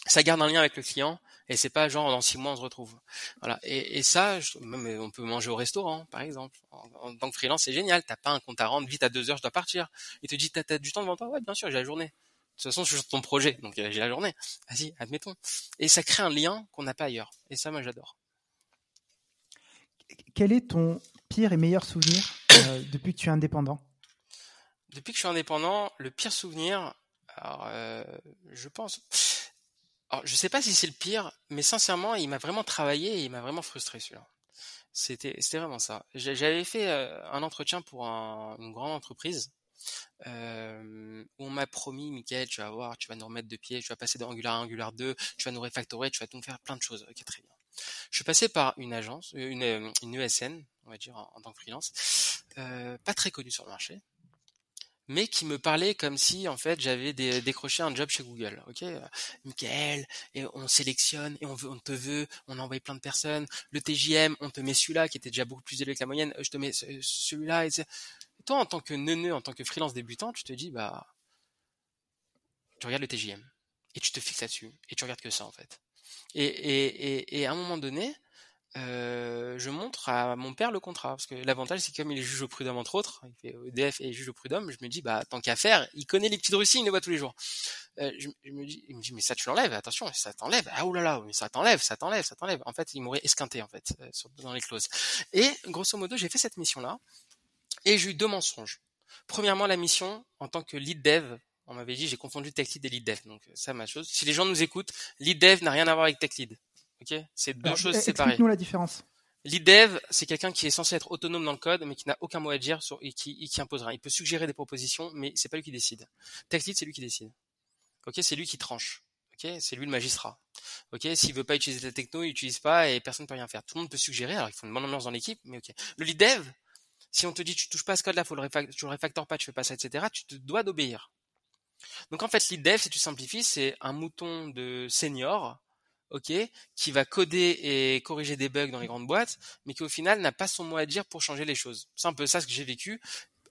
Ça garde un lien avec le client, et c'est pas genre dans six mois on se retrouve. Voilà. Et, et ça, je, même on peut manger au restaurant, par exemple. En, en tant que freelance, c'est génial, t'as pas un compte à rendre, vite à deux heures, je dois partir. Il te dit, t'as, t'as du temps devant toi ? Ouais, bien sûr, j'ai la journée. De toute façon, je suis sur ton projet, donc j'ai la journée. Vas-y, admettons. Et ça crée un lien qu'on n'a pas ailleurs. Et ça, moi, j'adore. Quel est ton pire et meilleur souvenir euh, depuis que tu es indépendant ? Depuis que je suis indépendant, le pire souvenir, alors, euh, je pense... Alors, je ne sais pas si c'est le pire, mais sincèrement, il m'a vraiment travaillé et il m'a vraiment frustré, celui-là. C'était, c'était vraiment ça. J'avais fait un entretien pour un, une grande entreprise. Euh, on m'a promis, Mickaël, tu vas voir, tu vas nous remettre de pied, tu vas passer de Angular à Angular deux, tu vas nous refactorer, tu vas nous faire plein de choses. Ok, très bien. Je suis passé par une agence, une, une E S N, on va dire, en, en tant que freelance, euh, pas très connue sur le marché, mais qui me parlait comme si, en fait, j'avais des, décroché un job chez Google. Ok, Mickaël, et on sélectionne, et on veut, on te veut, on envoie plein de personnes, le T J M, on te met celui-là, qui était déjà beaucoup plus élevé que la moyenne, je te mets celui-là, et c'est... Toi, en tant que neuneu, en tant que freelance débutant, tu te dis, bah, tu regardes le T J M et tu te fixes là-dessus et tu regardes que ça en fait. Et, et, et, et à un moment donné, euh, je montre à mon père le contrat, parce que l'avantage c'est que comme il est juge au prud'homme entre autres, il fait E D F et juge au prud'homme, je me dis, bah, tant qu'à faire, il connaît les petites Russies, il les voit tous les jours. Euh, je, je me dis, il me dit, mais ça tu l'enlèves, attention, ça t'enlève, ah oulala, mais ça t'enlève, ça t'enlève, ça t'enlève. En fait, il m'aurait esquinté en fait dans les clauses. Et grosso modo, j'ai fait cette mission-là. Et j'ai eu deux mensonges. Premièrement, la mission en tant que lead dev, on m'avait dit, j'ai confondu tech lead et lead dev, donc ça ma chose. Si les gens nous écoutent, lead dev n'a rien à voir avec tech lead. Ok, c'est deux Alors, choses séparées. Explique-nous la différence. Lead dev, c'est quelqu'un qui est censé être autonome dans le code, mais qui n'a aucun mot à dire sur, et qui, et qui impose rien. Il peut suggérer des propositions, mais c'est pas lui qui décide. Tech lead, c'est lui qui décide. Ok, c'est lui qui tranche. Ok, c'est lui le magistrat. Ok, s'il veut pas utiliser la techno, il utilise pas et personne peut rien faire. Tout le monde peut suggérer. Alors il faut une bonne ambiance dans l'équipe, mais ok. Le lead dev. Si on te dit, tu touches pas à ce code-là, faut le refac- tu le refactores pas, tu fais pas ça, et cetera, tu te dois d'obéir. Donc, en fait, lead dev, si tu simplifies, c'est un mouton de senior ok, qui va coder et corriger des bugs dans les grandes boîtes, mais qui au final n'a pas son mot à dire pour changer les choses. C'est un peu ça ce que j'ai vécu.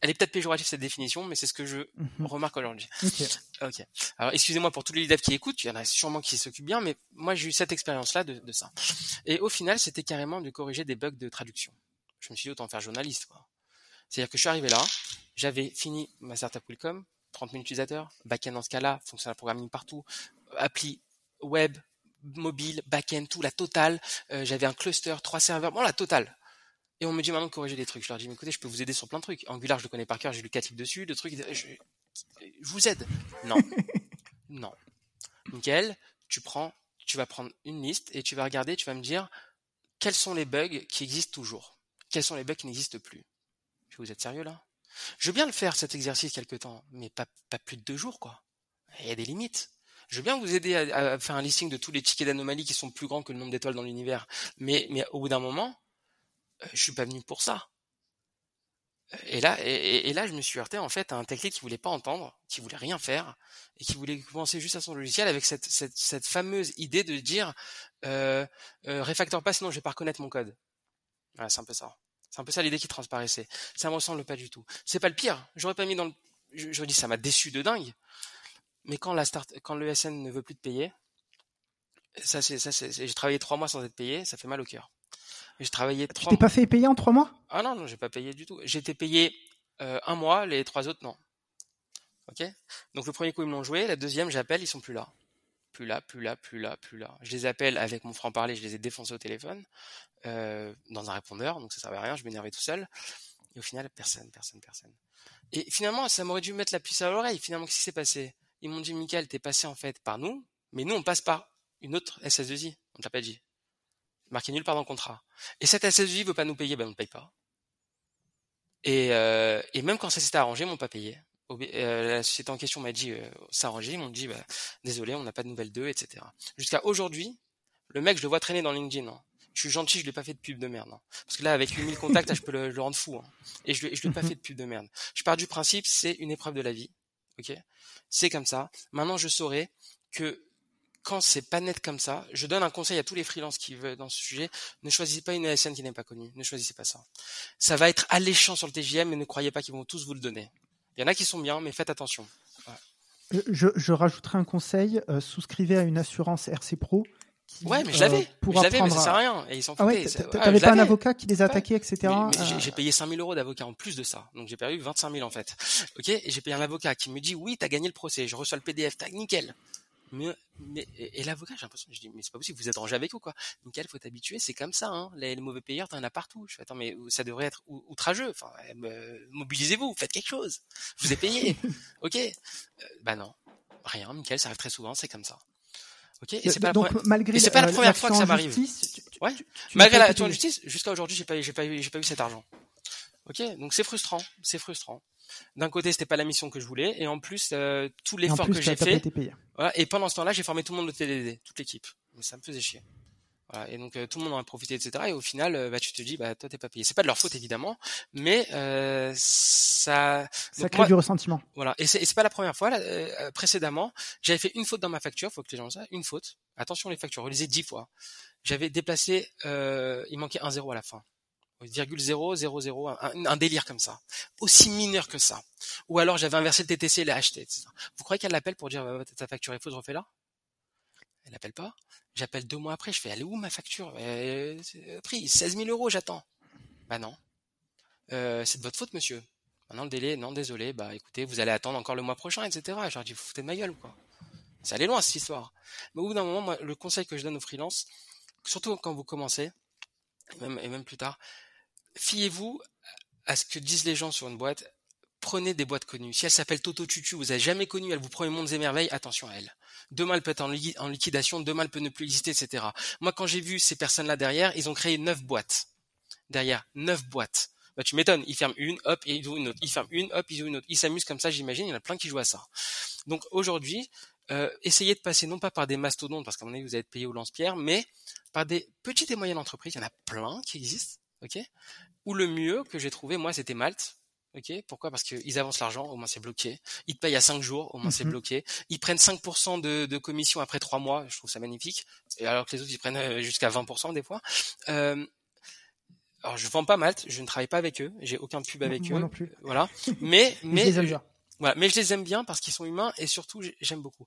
Elle est peut-être péjorative cette définition, mais c'est ce que je mm-hmm. remarque aujourd'hui. Okay. ok. Alors excusez-moi pour tous les devs qui écoutent, il y en a sûrement qui s'occupent bien, mais moi j'ai eu cette expérience-là de, de ça. Et au final, c'était carrément de corriger des bugs de traduction. Je me suis dit autant faire journaliste, quoi. C'est-à-dire que je suis arrivé là, j'avais fini ma startup Willcom, trente mille utilisateurs, back-end dans ce cas-là, fonctionnel programming partout, appli web, mobile, back-end, tout, la totale. Euh, j'avais un cluster, trois serveurs, bon la totale. Et on me dit maintenant de corriger des trucs. Je leur dis, mais écoutez, je peux vous aider sur plein de trucs. Angular, je le connais par cœur, j'ai lu quatre livres dessus, le truc, je, je vous aide. Non, non. Mickaël, tu prends, tu vas prendre une liste et tu vas regarder, tu vas me dire quels sont les bugs qui existent toujours, quels sont les bugs qui n'existent plus. Je vous êtes sérieux là ? Je veux bien le faire cet exercice quelque temps, mais pas, pas plus de deux jours quoi. Il y a des limites. Je veux bien vous aider à, à faire un listing de tous les tickets d'anomalies qui sont plus grands que le nombre d'étoiles dans l'univers, mais, mais au bout d'un moment. Je suis pas venu pour ça. Et là, et, et là, je me suis heurté en fait à un tech lead qui voulait pas entendre, qui voulait rien faire et qui voulait penser juste à son logiciel avec cette, cette, cette fameuse idée de dire euh, euh, refactor pas, sinon je vais pas reconnaître mon code. Voilà, c'est un peu ça. C'est un peu ça l'idée qui transparaissait. Ça me ressemble pas du tout. C'est pas le pire. J'aurais pas mis dans le. J'aurais dit ça m'a déçu de dingue. Mais quand la start, quand l'E S N ne veut plus te payer, ça c'est ça c'est. J'ai travaillé trois mois sans être payé, ça fait mal au cœur. J'ai travaillé trois. Tu t'es pas fait payer en trois mois ? Ah non, non, j'ai pas payé du tout. J'étais payé euh, un mois, les trois autres non. Ok ? Donc le premier coup ils me l'ont joué, la deuxième j'appelle, ils sont plus là, plus là, plus là, plus là, plus là. Je les appelle avec mon franc-parler, je les ai défoncés au téléphone euh, dans un répondeur, donc ça servait à rien, je m'énervais tout seul. Et au final personne, personne, personne. Et finalement ça m'aurait dû mettre la puce à l'oreille. Finalement qu'est-ce qui s'est passé ? Ils m'ont dit Mickaël, t'es passé en fait par nous, mais nous on passe par une autre S S deux I, on t'a pas dit. Marqué nulle part dans le contrat. Et cette S S J veut pas nous payer, ben on ne paye pas. Et, euh, et même quand ça s'était arrangé, ils m'ont pas payé. Obé- euh, la société en question m'a dit euh, s'arranger, ils m'ont dit bah, désolé, on n'a pas de nouvelles d'eux, et cetera. Jusqu'à aujourd'hui, le mec, je le vois traîner dans LinkedIn. Hein. Je suis gentil, je lui ai pas fait de pub de merde. Hein. Parce que là, avec huit mille contacts, là, je peux le, le rendre fou. Hein. Et je, je lui ai pas fait de pub de merde. Je pars du principe, c'est une épreuve de la vie. Ok, c'est comme ça. Maintenant, je saurais que quand c'est pas net comme ça, je donne un conseil à tous les freelances qui veulent dans ce sujet, ne choisissez pas une E S N qui n'est pas connue, ne choisissez pas ça. Ça va être alléchant sur le T J M, mais ne croyez pas qu'ils vont tous vous le donner. Il y en a qui sont bien, mais faites attention. Ouais. Je, je rajouterai un conseil, euh, souscrivez à une assurance R C Pro. Qui, ouais, mais je l'avais, euh, pour je l'avais, mais ça sert à rien. Et ils s'en foutaient. Ah ouais, t'a, t'a, t'avais ah, pas un avocat qui les attaquait, ouais. et cetera. Mais, mais j'ai, j'ai payé cinq mille euros d'avocat en plus de ça. Donc j'ai perdu vingt-cinq mille en fait. Ok, et j'ai payé un avocat qui me dit, oui, t'as gagné le procès, je reçois le P D F, tag, nickel. Mais, mais et l'avocat, j'ai l'impression, je dis mais c'est pas possible, vous êtes rangé avec eux quoi. Mickaël, faut t'habituer, c'est comme ça. Hein. Les, les mauvais payeurs, t'en as partout. Je fais attends, mais ça devrait être outrageux. Enfin, euh, mobilisez-vous, faites quelque chose. Je vous ai payé, ok euh, Bah non, rien. Mickaël, ça arrive très souvent, c'est comme ça. Ok. Et c'est pas donc, la première, malgré et c'est pas la première fois que ça m'arrive. Justice, tu, tu, ouais. tu, tu malgré la tour en justice, jusqu'à aujourd'hui, j'ai pas, j'ai pas, eu, j'ai pas eu cet argent. Ok. Donc c'est frustrant, c'est frustrant. D'un côté, c'était pas la mission que je voulais, et en plus, euh, tout l'effort plus, que j'ai fait. Voilà, et pendant ce temps-là, j'ai formé tout le monde au T D D, toute l'équipe. Mais ça me faisait chier. Voilà, et donc euh, tout le monde en a profité, et cetera. Et au final, euh, bah tu te dis, bah toi t'es pas payé. C'est pas de leur faute évidemment, mais euh, ça. Ça donc, crée moi, du ressentiment. Voilà, et c'est, et c'est pas la première fois. Là, euh, précédemment, j'avais fait une faute dans ma facture. Faut que les gens sachent, une faute. Attention les factures, relisez dix fois. J'avais déplacé, euh, il manquait un zéro à la fin. zéro virgule zéro zéro zéro, un, un délire comme ça, aussi mineur que ça. Ou alors j'avais inversé le T T C et l'a acheté, et cetera. Vous croyez qu'elle l'appelle pour dire ta facture est fausse, refais là ? Elle l'appelle pas. J'appelle deux mois après, je fais elle est où ma facture ? euh, Prix seize mille euros, j'attends. Bah non. Euh, c'est de votre faute, monsieur. Maintenant le délai, non désolé, bah écoutez, vous allez attendre encore le mois prochain, et cetera. Je leur dis vous foutez de ma gueule quoi. Ça allait loin cette histoire. Mais au bout d'un moment, moi, le conseil que je donne aux freelances, surtout quand vous commencez, et même, et même plus tard. Fiez-vous à ce que disent les gens sur une boîte. Prenez des boîtes connues. Si elle s'appelle Toto Tutu, vous n'avez jamais connu, elle vous promet mondes et merveilles, attention à elle. Demain, elle peut être en, li- en liquidation, demain, elle peut ne plus exister, et cetera. Moi, quand j'ai vu ces personnes-là derrière, ils ont créé neuf boîtes. Derrière, neuf boîtes. Bah, tu m'étonnes, ils ferment une, hop, et ils ouvrent une autre. Ils ferment une, hop, ils ouvrent une autre. Ils s'amusent comme ça, j'imagine, il y en a plein qui jouent à ça. Donc, aujourd'hui, euh, essayez de passer non pas par des mastodontes, parce qu'à mon avis, vous allez être payé au lance-pierre, mais par des petites et moyennes entreprises. Il y en a plein qui existent. Ok. Ou le mieux que j'ai trouvé, moi, c'était Malte. Ok, pourquoi? Parce qu'ils avancent l'argent, au moins c'est bloqué. Ils te payent à cinq jours, au moins mm-hmm. c'est bloqué. Ils prennent cinq pour cent de, de commission après trois mois, je trouve ça magnifique. Et alors que les autres, ils prennent jusqu'à vingt pour cent des fois. Euh, alors, je vends pas Malte, je ne travaille pas avec eux, j'ai aucun pub avec Moi eux. Moi non plus. Voilà. Mais, mais, je les aime voilà. mais je les aime bien parce qu'ils sont humains et surtout, j'aime beaucoup.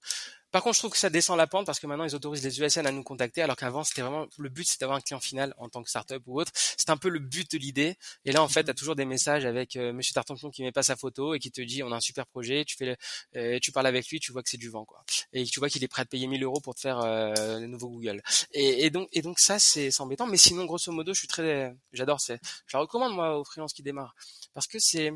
Par contre, je trouve que ça descend la pente parce que maintenant, ils autorisent les U S N à nous contacter, alors qu'avant, c'était vraiment, le but, c'était d'avoir un client final en tant que startup ou autre. C'est un peu le but de l'idée. Et là, en fait, t'as toujours des messages avec euh, Monsieur Tartampion qui met pas sa photo et qui te dit, on a un super projet, tu fais le, euh, tu parles avec lui, tu vois que c'est du vent, quoi. Et tu vois qu'il est prêt à te payer mille euros pour te faire, euh, le nouveau Google. Et, et donc, et donc ça, c'est, c'est embêtant. Mais sinon, grosso modo, je suis très, j'adore, c'est, je la recommande, moi, aux freelances qui démarrent. Parce que c'est,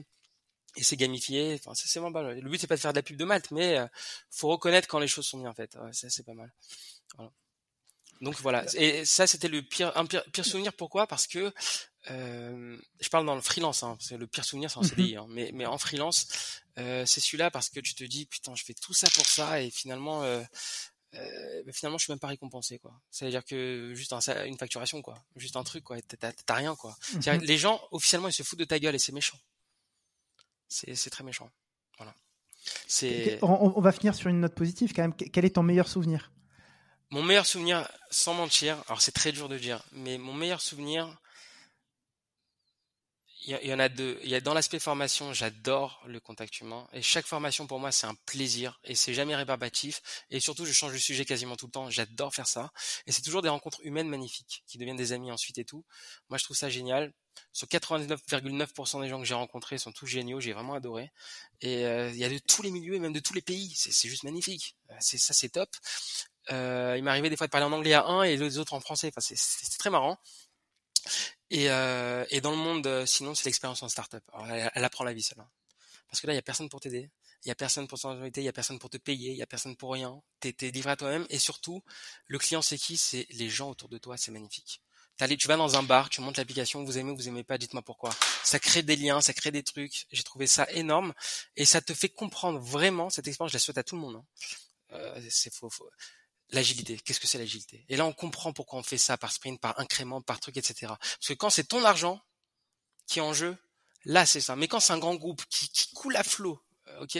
et c'est gamifié, enfin c'est, c'est vraiment pas mal. Le but c'est pas de faire de la pub de Malte, mais euh, faut reconnaître quand les choses sont bien en fait. Ouais, ça c'est pas mal. Voilà. Donc voilà. Et ça c'était le pire, un pire, pire souvenir. Pourquoi? Parce que euh, je parle dans le freelance. Hein, parce que le pire souvenir c'est en C D I, hein, mais mais en freelance euh, c'est celui-là parce que tu te dis putain je fais tout ça pour ça et finalement euh, euh, finalement je suis même pas récompensé quoi. C'est-à-dire que juste un, une facturation quoi, juste un truc quoi. T'as, t'as rien quoi. C'est-à-dire, les gens officiellement ils se foutent de ta gueule et c'est méchant. C'est, c'est très méchant. Voilà. C'est... On, on va finir sur une note positive quand même. Quel est ton meilleur souvenir? Mon meilleur souvenir, sans mentir, alors c'est très dur de dire, mais mon meilleur souvenir, il y, y en a deux. Il y a dans l'aspect formation, j'adore le contact humain. Et chaque formation pour moi, c'est un plaisir et c'est jamais rébarbatif. Et surtout, je change de sujet quasiment tout le temps. J'adore faire ça. Et c'est toujours des rencontres humaines magnifiques qui deviennent des amis ensuite et tout. Moi, je trouve ça génial. Sur quatre-vingt-dix-neuf virgule neuf pour cent des gens que j'ai rencontrés sont tous géniaux, j'ai vraiment adoré. Et il euh, y a de tous les milieux et même de tous les pays, c'est, c'est juste magnifique. C'est, ça c'est top. Euh, il m'arrivait des fois de parler en anglais à un et les autres en français, enfin, c'est, c'est, c'est très marrant. Et, euh, et dans le monde, sinon c'est l'expérience en start-up. Alors, elle, elle apprend la vie celle-là. Parce que là, il n'y a personne pour t'aider, il n'y a personne pour t'envoyer, il n'y a personne pour te payer, il n'y a personne pour rien. T'es, t'es livré à toi-même et surtout, le client c'est qui? C'est les gens autour de toi, c'est magnifique. T'allais, tu vas dans un bar, tu montes l'application, vous aimez ou vous aimez pas, dites-moi pourquoi. Ça crée des liens, ça crée des trucs. J'ai trouvé ça énorme et ça te fait comprendre vraiment cette expérience. Je la souhaite à tout le monde. Hein. Euh, c'est faux, faux. L'agilité, qu'est-ce que c'est l'agilité? Et là, on comprend pourquoi on fait ça par sprint, par incrément, par truc, et cetera. Parce que quand c'est ton argent qui est en jeu, là c'est ça. Mais quand c'est un grand groupe qui, qui coule à flot, ok,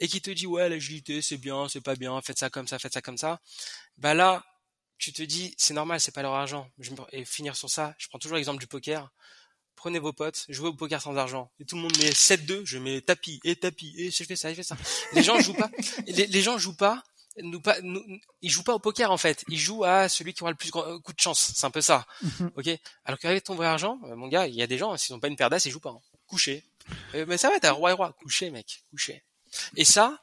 et qui te dit ouais l'agilité c'est bien, c'est pas bien, faites ça comme ça, faites ça comme ça, bah là. Tu te dis, c'est normal, c'est pas leur argent. Je me... Et finir sur ça, je prends toujours l'exemple du poker. Prenez vos potes, jouez au poker sans argent. Et tout le monde met sept deux, je mets tapis, et tapis, et je fais ça, je fais ça. Les gens jouent pas, les, les gens jouent pas, nous pas, nous, ils jouent pas au poker, en fait. Ils jouent à celui qui aura le plus grand coup de chance. C'est un peu ça. Mm-hmm. Ok? Alors qu'avec ton vrai argent, mon gars, il y a des gens, s'ils ont pas une paire d'as, ils jouent pas. Hein. Couché. Euh, mais ça va, t'as roi et roi. Couché, mec. Couché. Et ça,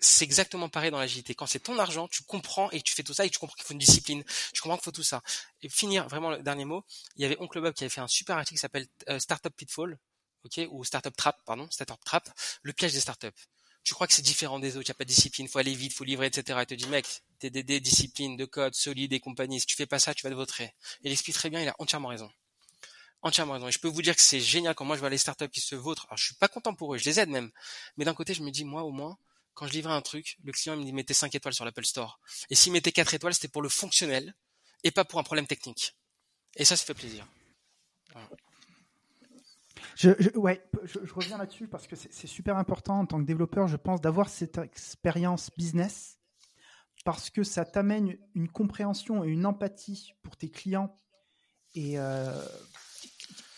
c'est exactement pareil dans l'agilité. Quand c'est ton argent, tu comprends et tu fais tout ça et tu comprends qu'il faut une discipline. Tu comprends qu'il faut tout ça. Et finir, vraiment, le dernier mot, il y avait Oncle Bob qui avait fait un super article qui s'appelle euh, Startup Pitfall, ok, ou Startup Trap, pardon, Startup Trap, le piège des startups. Tu crois que c'est différent des autres, il n'y a pas de discipline, faut aller vite, faut livrer, et cetera. Et te dit, mec, T D D, discipline, de code, solide et compagnie, si tu fais pas ça, tu vas te vautrer. Il explique très bien, il a entièrement raison. Entièrement raison. Et je peux vous dire que c'est génial quand moi je vois les startups qui se vautrent. Alors je suis pas content pour eux, je les aide même. Mais d'un côté, je me dis, moi au moins, quand je livrais un truc, le client il me mettait cinq étoiles sur l'Apple Store. Et s'il mettait quatre étoiles, c'était pour le fonctionnel et pas pour un problème technique. Et ça, ça fait plaisir. Voilà. Je, je, ouais, je, je reviens là-dessus parce que c'est, c'est super important en tant que développeur, je pense, d'avoir cette expérience business parce que ça t'amène une compréhension et une empathie pour tes clients et euh,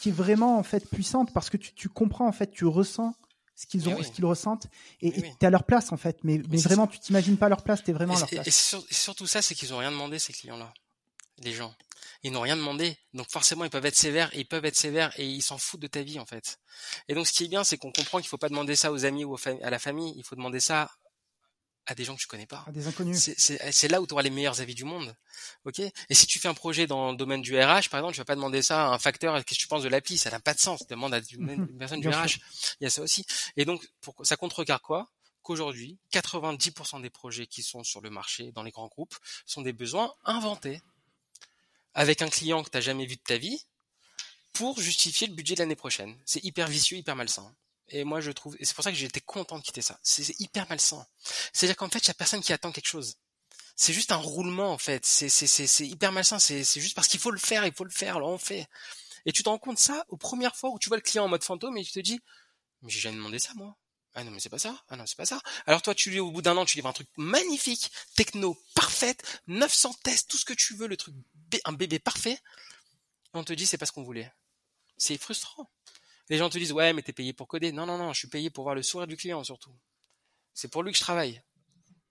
qui est vraiment en fait puissante parce que tu, tu comprends, en fait, tu ressens ce qu'ils ont, oui. ce qu'ils ressentent, et oui. t'es à leur place en fait, mais, mais, mais vraiment tu t'imagines pas leur place, t'es vraiment et, à leur place. Et, et, sur, et surtout ça, c'est qu'ils ont rien demandé ces clients-là, les gens. Ils n'ont rien demandé, donc forcément ils peuvent être sévères, et ils peuvent être sévères et ils s'en foutent de ta vie en fait. Et donc ce qui est bien, c'est qu'on comprend qu'il faut pas demander ça aux amis ou aux fam- à la famille, il faut demander ça à des gens que tu connais pas. À des inconnus. C'est, c'est, c'est là où tu auras les meilleurs avis du monde. Ok? Et si tu fais un projet dans le domaine du R H, par exemple, tu vas pas demander ça à un facteur, qu'est-ce que tu penses de l'appli? Ça n'a pas de sens. Demande à une personne du R H. Sûr. Il y a ça aussi. Et donc, pour, ça contrecarre quoi? Qu'aujourd'hui, quatre-vingt-dix pour cent des projets qui sont sur le marché, dans les grands groupes, sont des besoins inventés. Avec un client que t'as jamais vu de ta vie, pour justifier le budget de l'année prochaine. C'est hyper vicieux, hyper malsain. Et moi, je trouve, et c'est pour ça que j'étais content de quitter ça. C'est, c'est hyper malsain. C'est-à-dire qu'en fait, il n'y a personne qui attend quelque chose. C'est juste un roulement, en fait. C'est, c'est, c'est, c'est hyper malsain. C'est, c'est juste parce qu'il faut le faire, il faut le faire, alors on fait. Et tu te rends compte ça aux premières fois où tu vois le client en mode fantôme et tu te dis, mais j'ai jamais demandé ça, moi. Ah non, mais c'est pas ça. Ah non, c'est pas ça. Alors toi, tu lis au bout d'un an, tu livres un truc magnifique, techno, parfaite, neuf cents tests, tout ce que tu veux, le truc, un bébé parfait. Et on te dit, c'est pas ce qu'on voulait. C'est frustrant. Les gens te disent, ouais, mais t'es payé pour coder. Non, non, non, je suis payé pour voir le sourire du client, surtout. C'est pour lui que je travaille.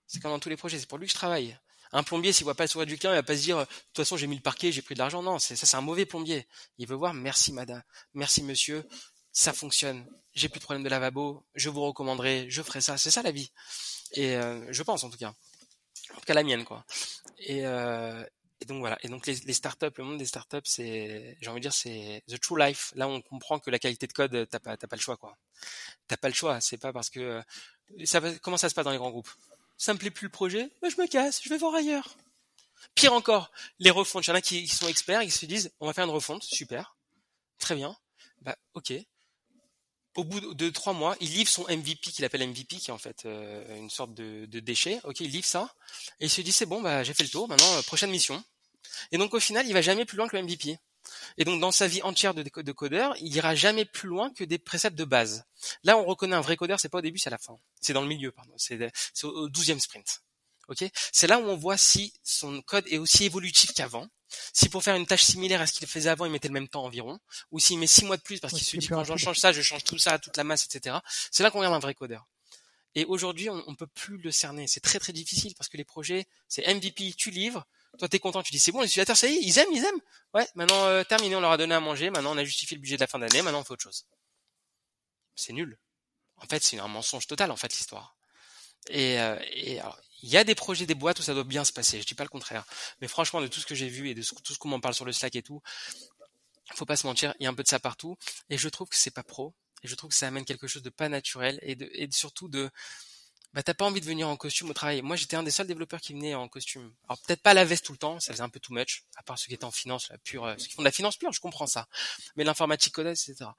C'est comme dans tous les projets, c'est pour lui que je travaille. Un plombier, s'il voit pas le sourire du client, il va pas se dire, de toute façon, j'ai mis le parquet, j'ai pris de l'argent. Non, c'est, ça, c'est un mauvais plombier. Il veut voir, merci madame, merci monsieur, ça fonctionne. J'ai plus de problème de lavabo, je vous recommanderai, je ferai ça. C'est ça la vie. Et euh, je pense en tout cas. En tout cas la mienne, quoi. Et, euh, et donc voilà. Et donc les, les startups, le monde des startups, c'est, j'ai envie de dire, c'est the true life. Là, on comprend que la qualité de code, t'as pas, t'as pas le choix, quoi. T'as pas le choix. C'est pas parce que ça va, comment ça se passe dans les grands groupes? Ça me plaît plus le projet, bah je me casse, je vais voir ailleurs. Pire encore, les refontes. Il y en a qui, qui sont experts, ils se disent, on va faire une refonte, super, très bien, bah ok. Au bout de trois mois, il livre son M V P, qu'il appelle M V P, qui est en fait euh, une sorte de, de déchet. Ok, il livre ça, et il se dit, c'est bon, bah j'ai fait le tour, maintenant, euh, prochaine mission. Et donc au final, il va jamais plus loin que le M V P. Et donc dans sa vie entière de, de codeur, il ira jamais plus loin que des préceptes de base. Là, on reconnaît un vrai codeur, c'est pas au début, c'est à la fin. C'est dans le milieu, pardon. C'est, c'est au douzième sprint. Ok, c'est là où on voit si son code est aussi évolutif qu'avant. Si pour faire une tâche similaire à ce qu'il faisait avant, il mettait le même temps environ, ou s'il met six mois de plus parce qu'il se dit quand je change ça, je change tout ça, toute la masse, et cetera. C'est là qu'on regarde un vrai codeur. Et aujourd'hui, on ne peut plus le cerner. C'est très très difficile parce que les projets, c'est M V P, tu livres, toi t'es content, tu dis c'est bon, les utilisateurs, ça y est, ils aiment, ils aiment. Ouais, maintenant euh, terminé, on leur a donné à manger, maintenant on a justifié le budget de la fin d'année, maintenant on fait autre chose. C'est nul. En fait, c'est un mensonge total en fait l'histoire. Et, euh, et alors, il y a des projets, des boîtes où ça doit bien se passer, je dis pas le contraire. Mais franchement, de tout ce que j'ai vu et de tout ce qu'on m'en parle sur le Slack et tout, faut pas se mentir, il y a un peu de ça partout. Et je trouve que c'est pas pro. Et je trouve que ça amène quelque chose de pas naturel et de, et surtout de, bah, t'as pas envie de venir en costume au travail. Moi, j'étais un des seuls développeurs qui venait en costume. Alors, peut-être pas à la veste tout le temps, ça faisait un peu too much. À part ceux qui étaient en finance, la pure, ceux qui font de la finance pure, je comprends ça. Mais l'informatique codée, et cetera.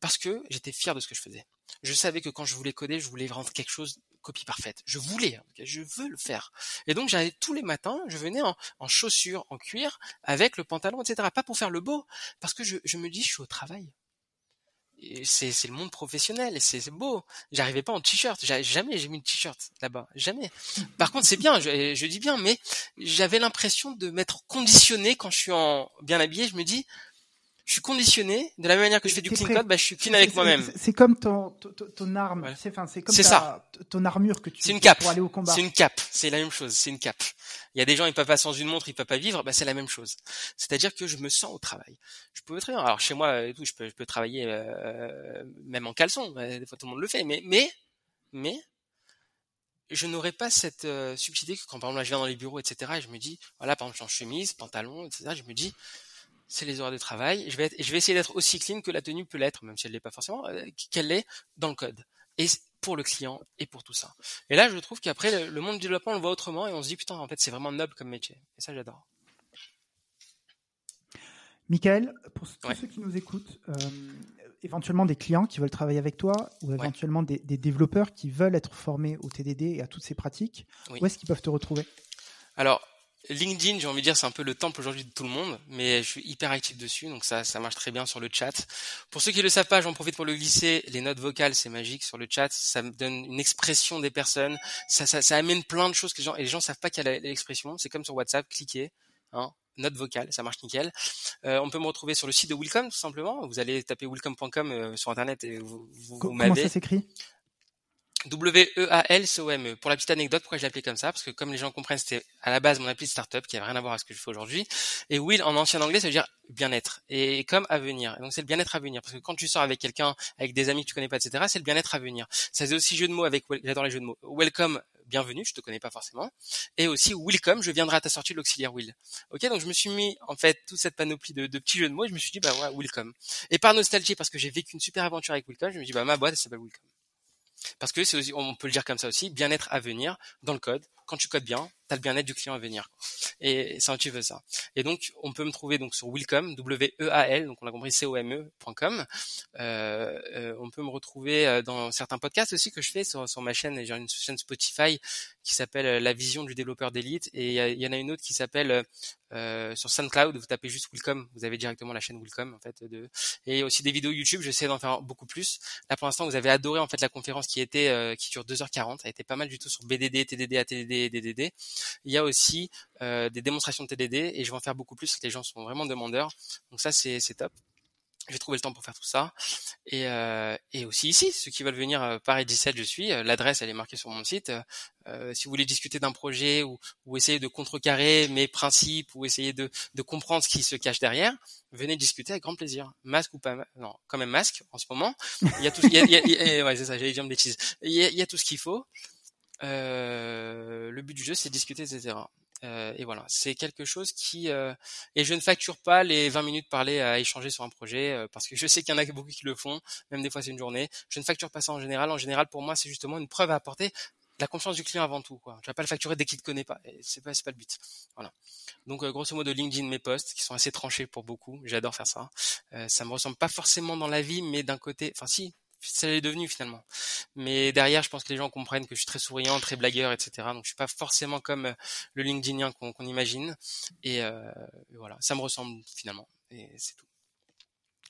Parce que j'étais fier de ce que je faisais. Je savais que quand je voulais coder, je voulais rendre quelque chose copie parfaite. Je voulais, okay, je veux le faire. Et donc, j'allais tous les matins, je venais en, en chaussures, en cuir, avec le pantalon, et cetera. Pas pour faire le beau, parce que je, je me dis, je suis au travail. Et c'est, c'est le monde professionnel, et c'est, c'est beau. J'arrivais pas en t-shirt, j'ai, jamais j'ai mis de t-shirt là-bas, jamais. Par contre, c'est bien, je, je dis bien, mais j'avais l'impression de m'être conditionné quand je suis en bien habillé. Je me dis, je suis conditionné de la même manière que je fais du clean code, bah je suis clean avec moi-même. C'est comme ton ton, ton arme, ouais. c'est enfin c'est comme c'est ta, ça. ton armure que tu c'est une cape. Pour aller au combat. C'est une cape, c'est la même chose, c'est une cape. Il y a des gens ils peuvent pas sans une montre, ils peuvent pas vivre, bah c'est la même chose. C'est-à-dire que je me sens au travail. Je peux très bien. Alors chez moi et tout, je peux je peux travailler euh, même en caleçon, des fois tout le monde le fait, mais mais mais je n'aurais pas cette euh, subtilité que quand par exemple là, je viens dans les bureaux et cetera et je me dis voilà par exemple je suis en chemise, pantalon et cetera je me dis c'est les horaires de travail. Je vais, être, je vais essayer d'être aussi clean que la tenue peut l'être, même si elle l'est pas forcément, qu'elle l'est dans le code. Et pour le client et pour tout ça. Et là, je trouve qu'après, le monde du développement, on le voit autrement et on se dit, putain, en fait, c'est vraiment noble comme métier. Et ça, j'adore. Mickaël, pour tous ouais. ceux qui nous écoutent, euh, éventuellement des clients qui veulent travailler avec toi ou éventuellement ouais. des, des développeurs qui veulent être formés au T D D et à toutes ces pratiques, oui. où est-ce qu'ils peuvent te retrouver ? Alors, LinkedIn, j'ai envie de dire, c'est un peu le temple aujourd'hui de tout le monde, mais je suis hyper actif dessus, donc ça, ça marche très bien sur le chat. Pour ceux qui le savent pas, j'en profite pour le glisser, les notes vocales, c'est magique sur le chat, ça me donne une expression des personnes, ça, ça, ça amène plein de choses que les gens, et les gens savent pas qu'il y a l'expression, c'est comme sur WhatsApp, cliquez, hein. Note vocale, ça marche nickel. Euh, on peut me retrouver sur le site de Willcom, tout simplement, vous allez taper willcom point com euh, sur internet et vous, vous, vous m'avez. Comment ça s'écrit ? W E A L C O M E. Pour la petite anecdote, pourquoi je l'appelais comme ça? Parce que comme les gens comprennent, c'était à la base mon appli de startup qui avait rien à voir avec ce que je fais aujourd'hui. Et Will, en ancien anglais, ça veut dire bien-être. Et comme à venir. Et donc c'est le bien-être à venir. Parce que quand tu sors avec quelqu'un, avec des amis que tu connais pas, et cetera, c'est le bien-être à venir. Ça faisait aussi jeu de mots avec, j'adore les jeux de mots. Welcome, bienvenue, je te connais pas forcément. Et aussi Willcom, je viendrai à ta sortie de l'auxiliaire Will. Ok, donc je me suis mis, en fait, toute cette panoplie de, de petits jeux de mots et je me suis dit, bah ouais, Willcom. Et par nostalgie, parce que j'ai vécu une super aventure avec Willcom, je me dis, bah ma boîte, elle s'appelle Willcom. Parce que c'est aussi, on peut le dire comme ça aussi, bien-être à venir dans le code, quand tu codes bien, tu as le bien-être du client à venir. Et c'est un petit peu ça. Et donc, on peut me trouver donc sur Willcom, W E A L, donc on a compris C O M E point com. Euh, euh, on peut me retrouver dans certains podcasts aussi que je fais sur, sur ma chaîne. J'ai une chaîne Spotify qui s'appelle La Vision du Développeur d'Élite. Et il y, y en a une autre qui s'appelle euh, sur SoundCloud. Vous tapez juste Willcom, vous avez directement la chaîne Willcom en fait. De... Et aussi des vidéos YouTube. J'essaie d'en faire beaucoup plus. Là pour l'instant, vous avez adoré en fait la conférence qui était euh, qui dure deux heures quarante. Elle était pas mal du tout sur B D D, T D D, A T D D et D D D. Il y a aussi euh, des démonstrations de T D D et je vais en faire beaucoup plus. Les gens sont vraiment demandeurs, donc ça c'est, c'est top. J'ai trouvé le temps pour faire tout ça. Et, euh, et aussi ici, ceux qui veulent venir, euh, Paris dix-sept, je suis. Euh, l'adresse, elle est marquée sur mon site. Euh, si vous voulez discuter d'un projet ou, ou essayer de contrecarrer mes principes ou essayer de, de comprendre ce qui se cache derrière, venez discuter avec grand plaisir. Masque ou pas masque ? Non, quand même masque en ce moment. Il y a tout. Il y a, il y a, il y a, ouais, c'est ça. J'allais dire une bêtise. Il y a, il y a tout ce qu'il faut. Euh, le but du jeu, c'est discuter, et cetera. Euh, et voilà, c'est quelque chose qui... Euh, et je ne facture pas les vingt minutes parlées à échanger sur un projet, euh, parce que je sais qu'il y en a beaucoup qui le font, même des fois c'est une journée. Je ne facture pas ça en général. En général, pour moi, c'est justement une preuve à apporter, la confiance du client avant tout, quoi. Je ne vais pas le facturer dès qu'il ne te connaît pas. Et c'est pas, c'est pas le but. Voilà. Donc, euh, grosso modo, LinkedIn, mes posts, qui sont assez tranchés pour beaucoup. J'adore faire ça. Euh, ça me ressemble pas forcément dans la vie, mais d'un côté... Enfin, si... ça l'est devenu finalement. Mais derrière, je pense que les gens comprennent que je suis très souriant, très blagueur, et cetera. Donc, je suis pas forcément comme le LinkedInien qu'on, qu'on imagine. Et euh, voilà, ça me ressemble finalement. Et c'est tout.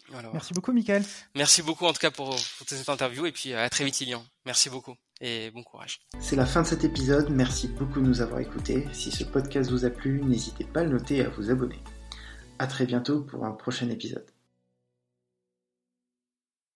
Voilà. Merci beaucoup, Mickaël. Merci beaucoup en tout cas pour, pour cette interview. Et puis, à très vite, Lilian. Merci beaucoup. Et bon courage. C'est la fin de cet épisode. Merci beaucoup de nous avoir écoutés. Si ce podcast vous a plu, n'hésitez pas à le noter et à vous abonner. À très bientôt pour un prochain épisode.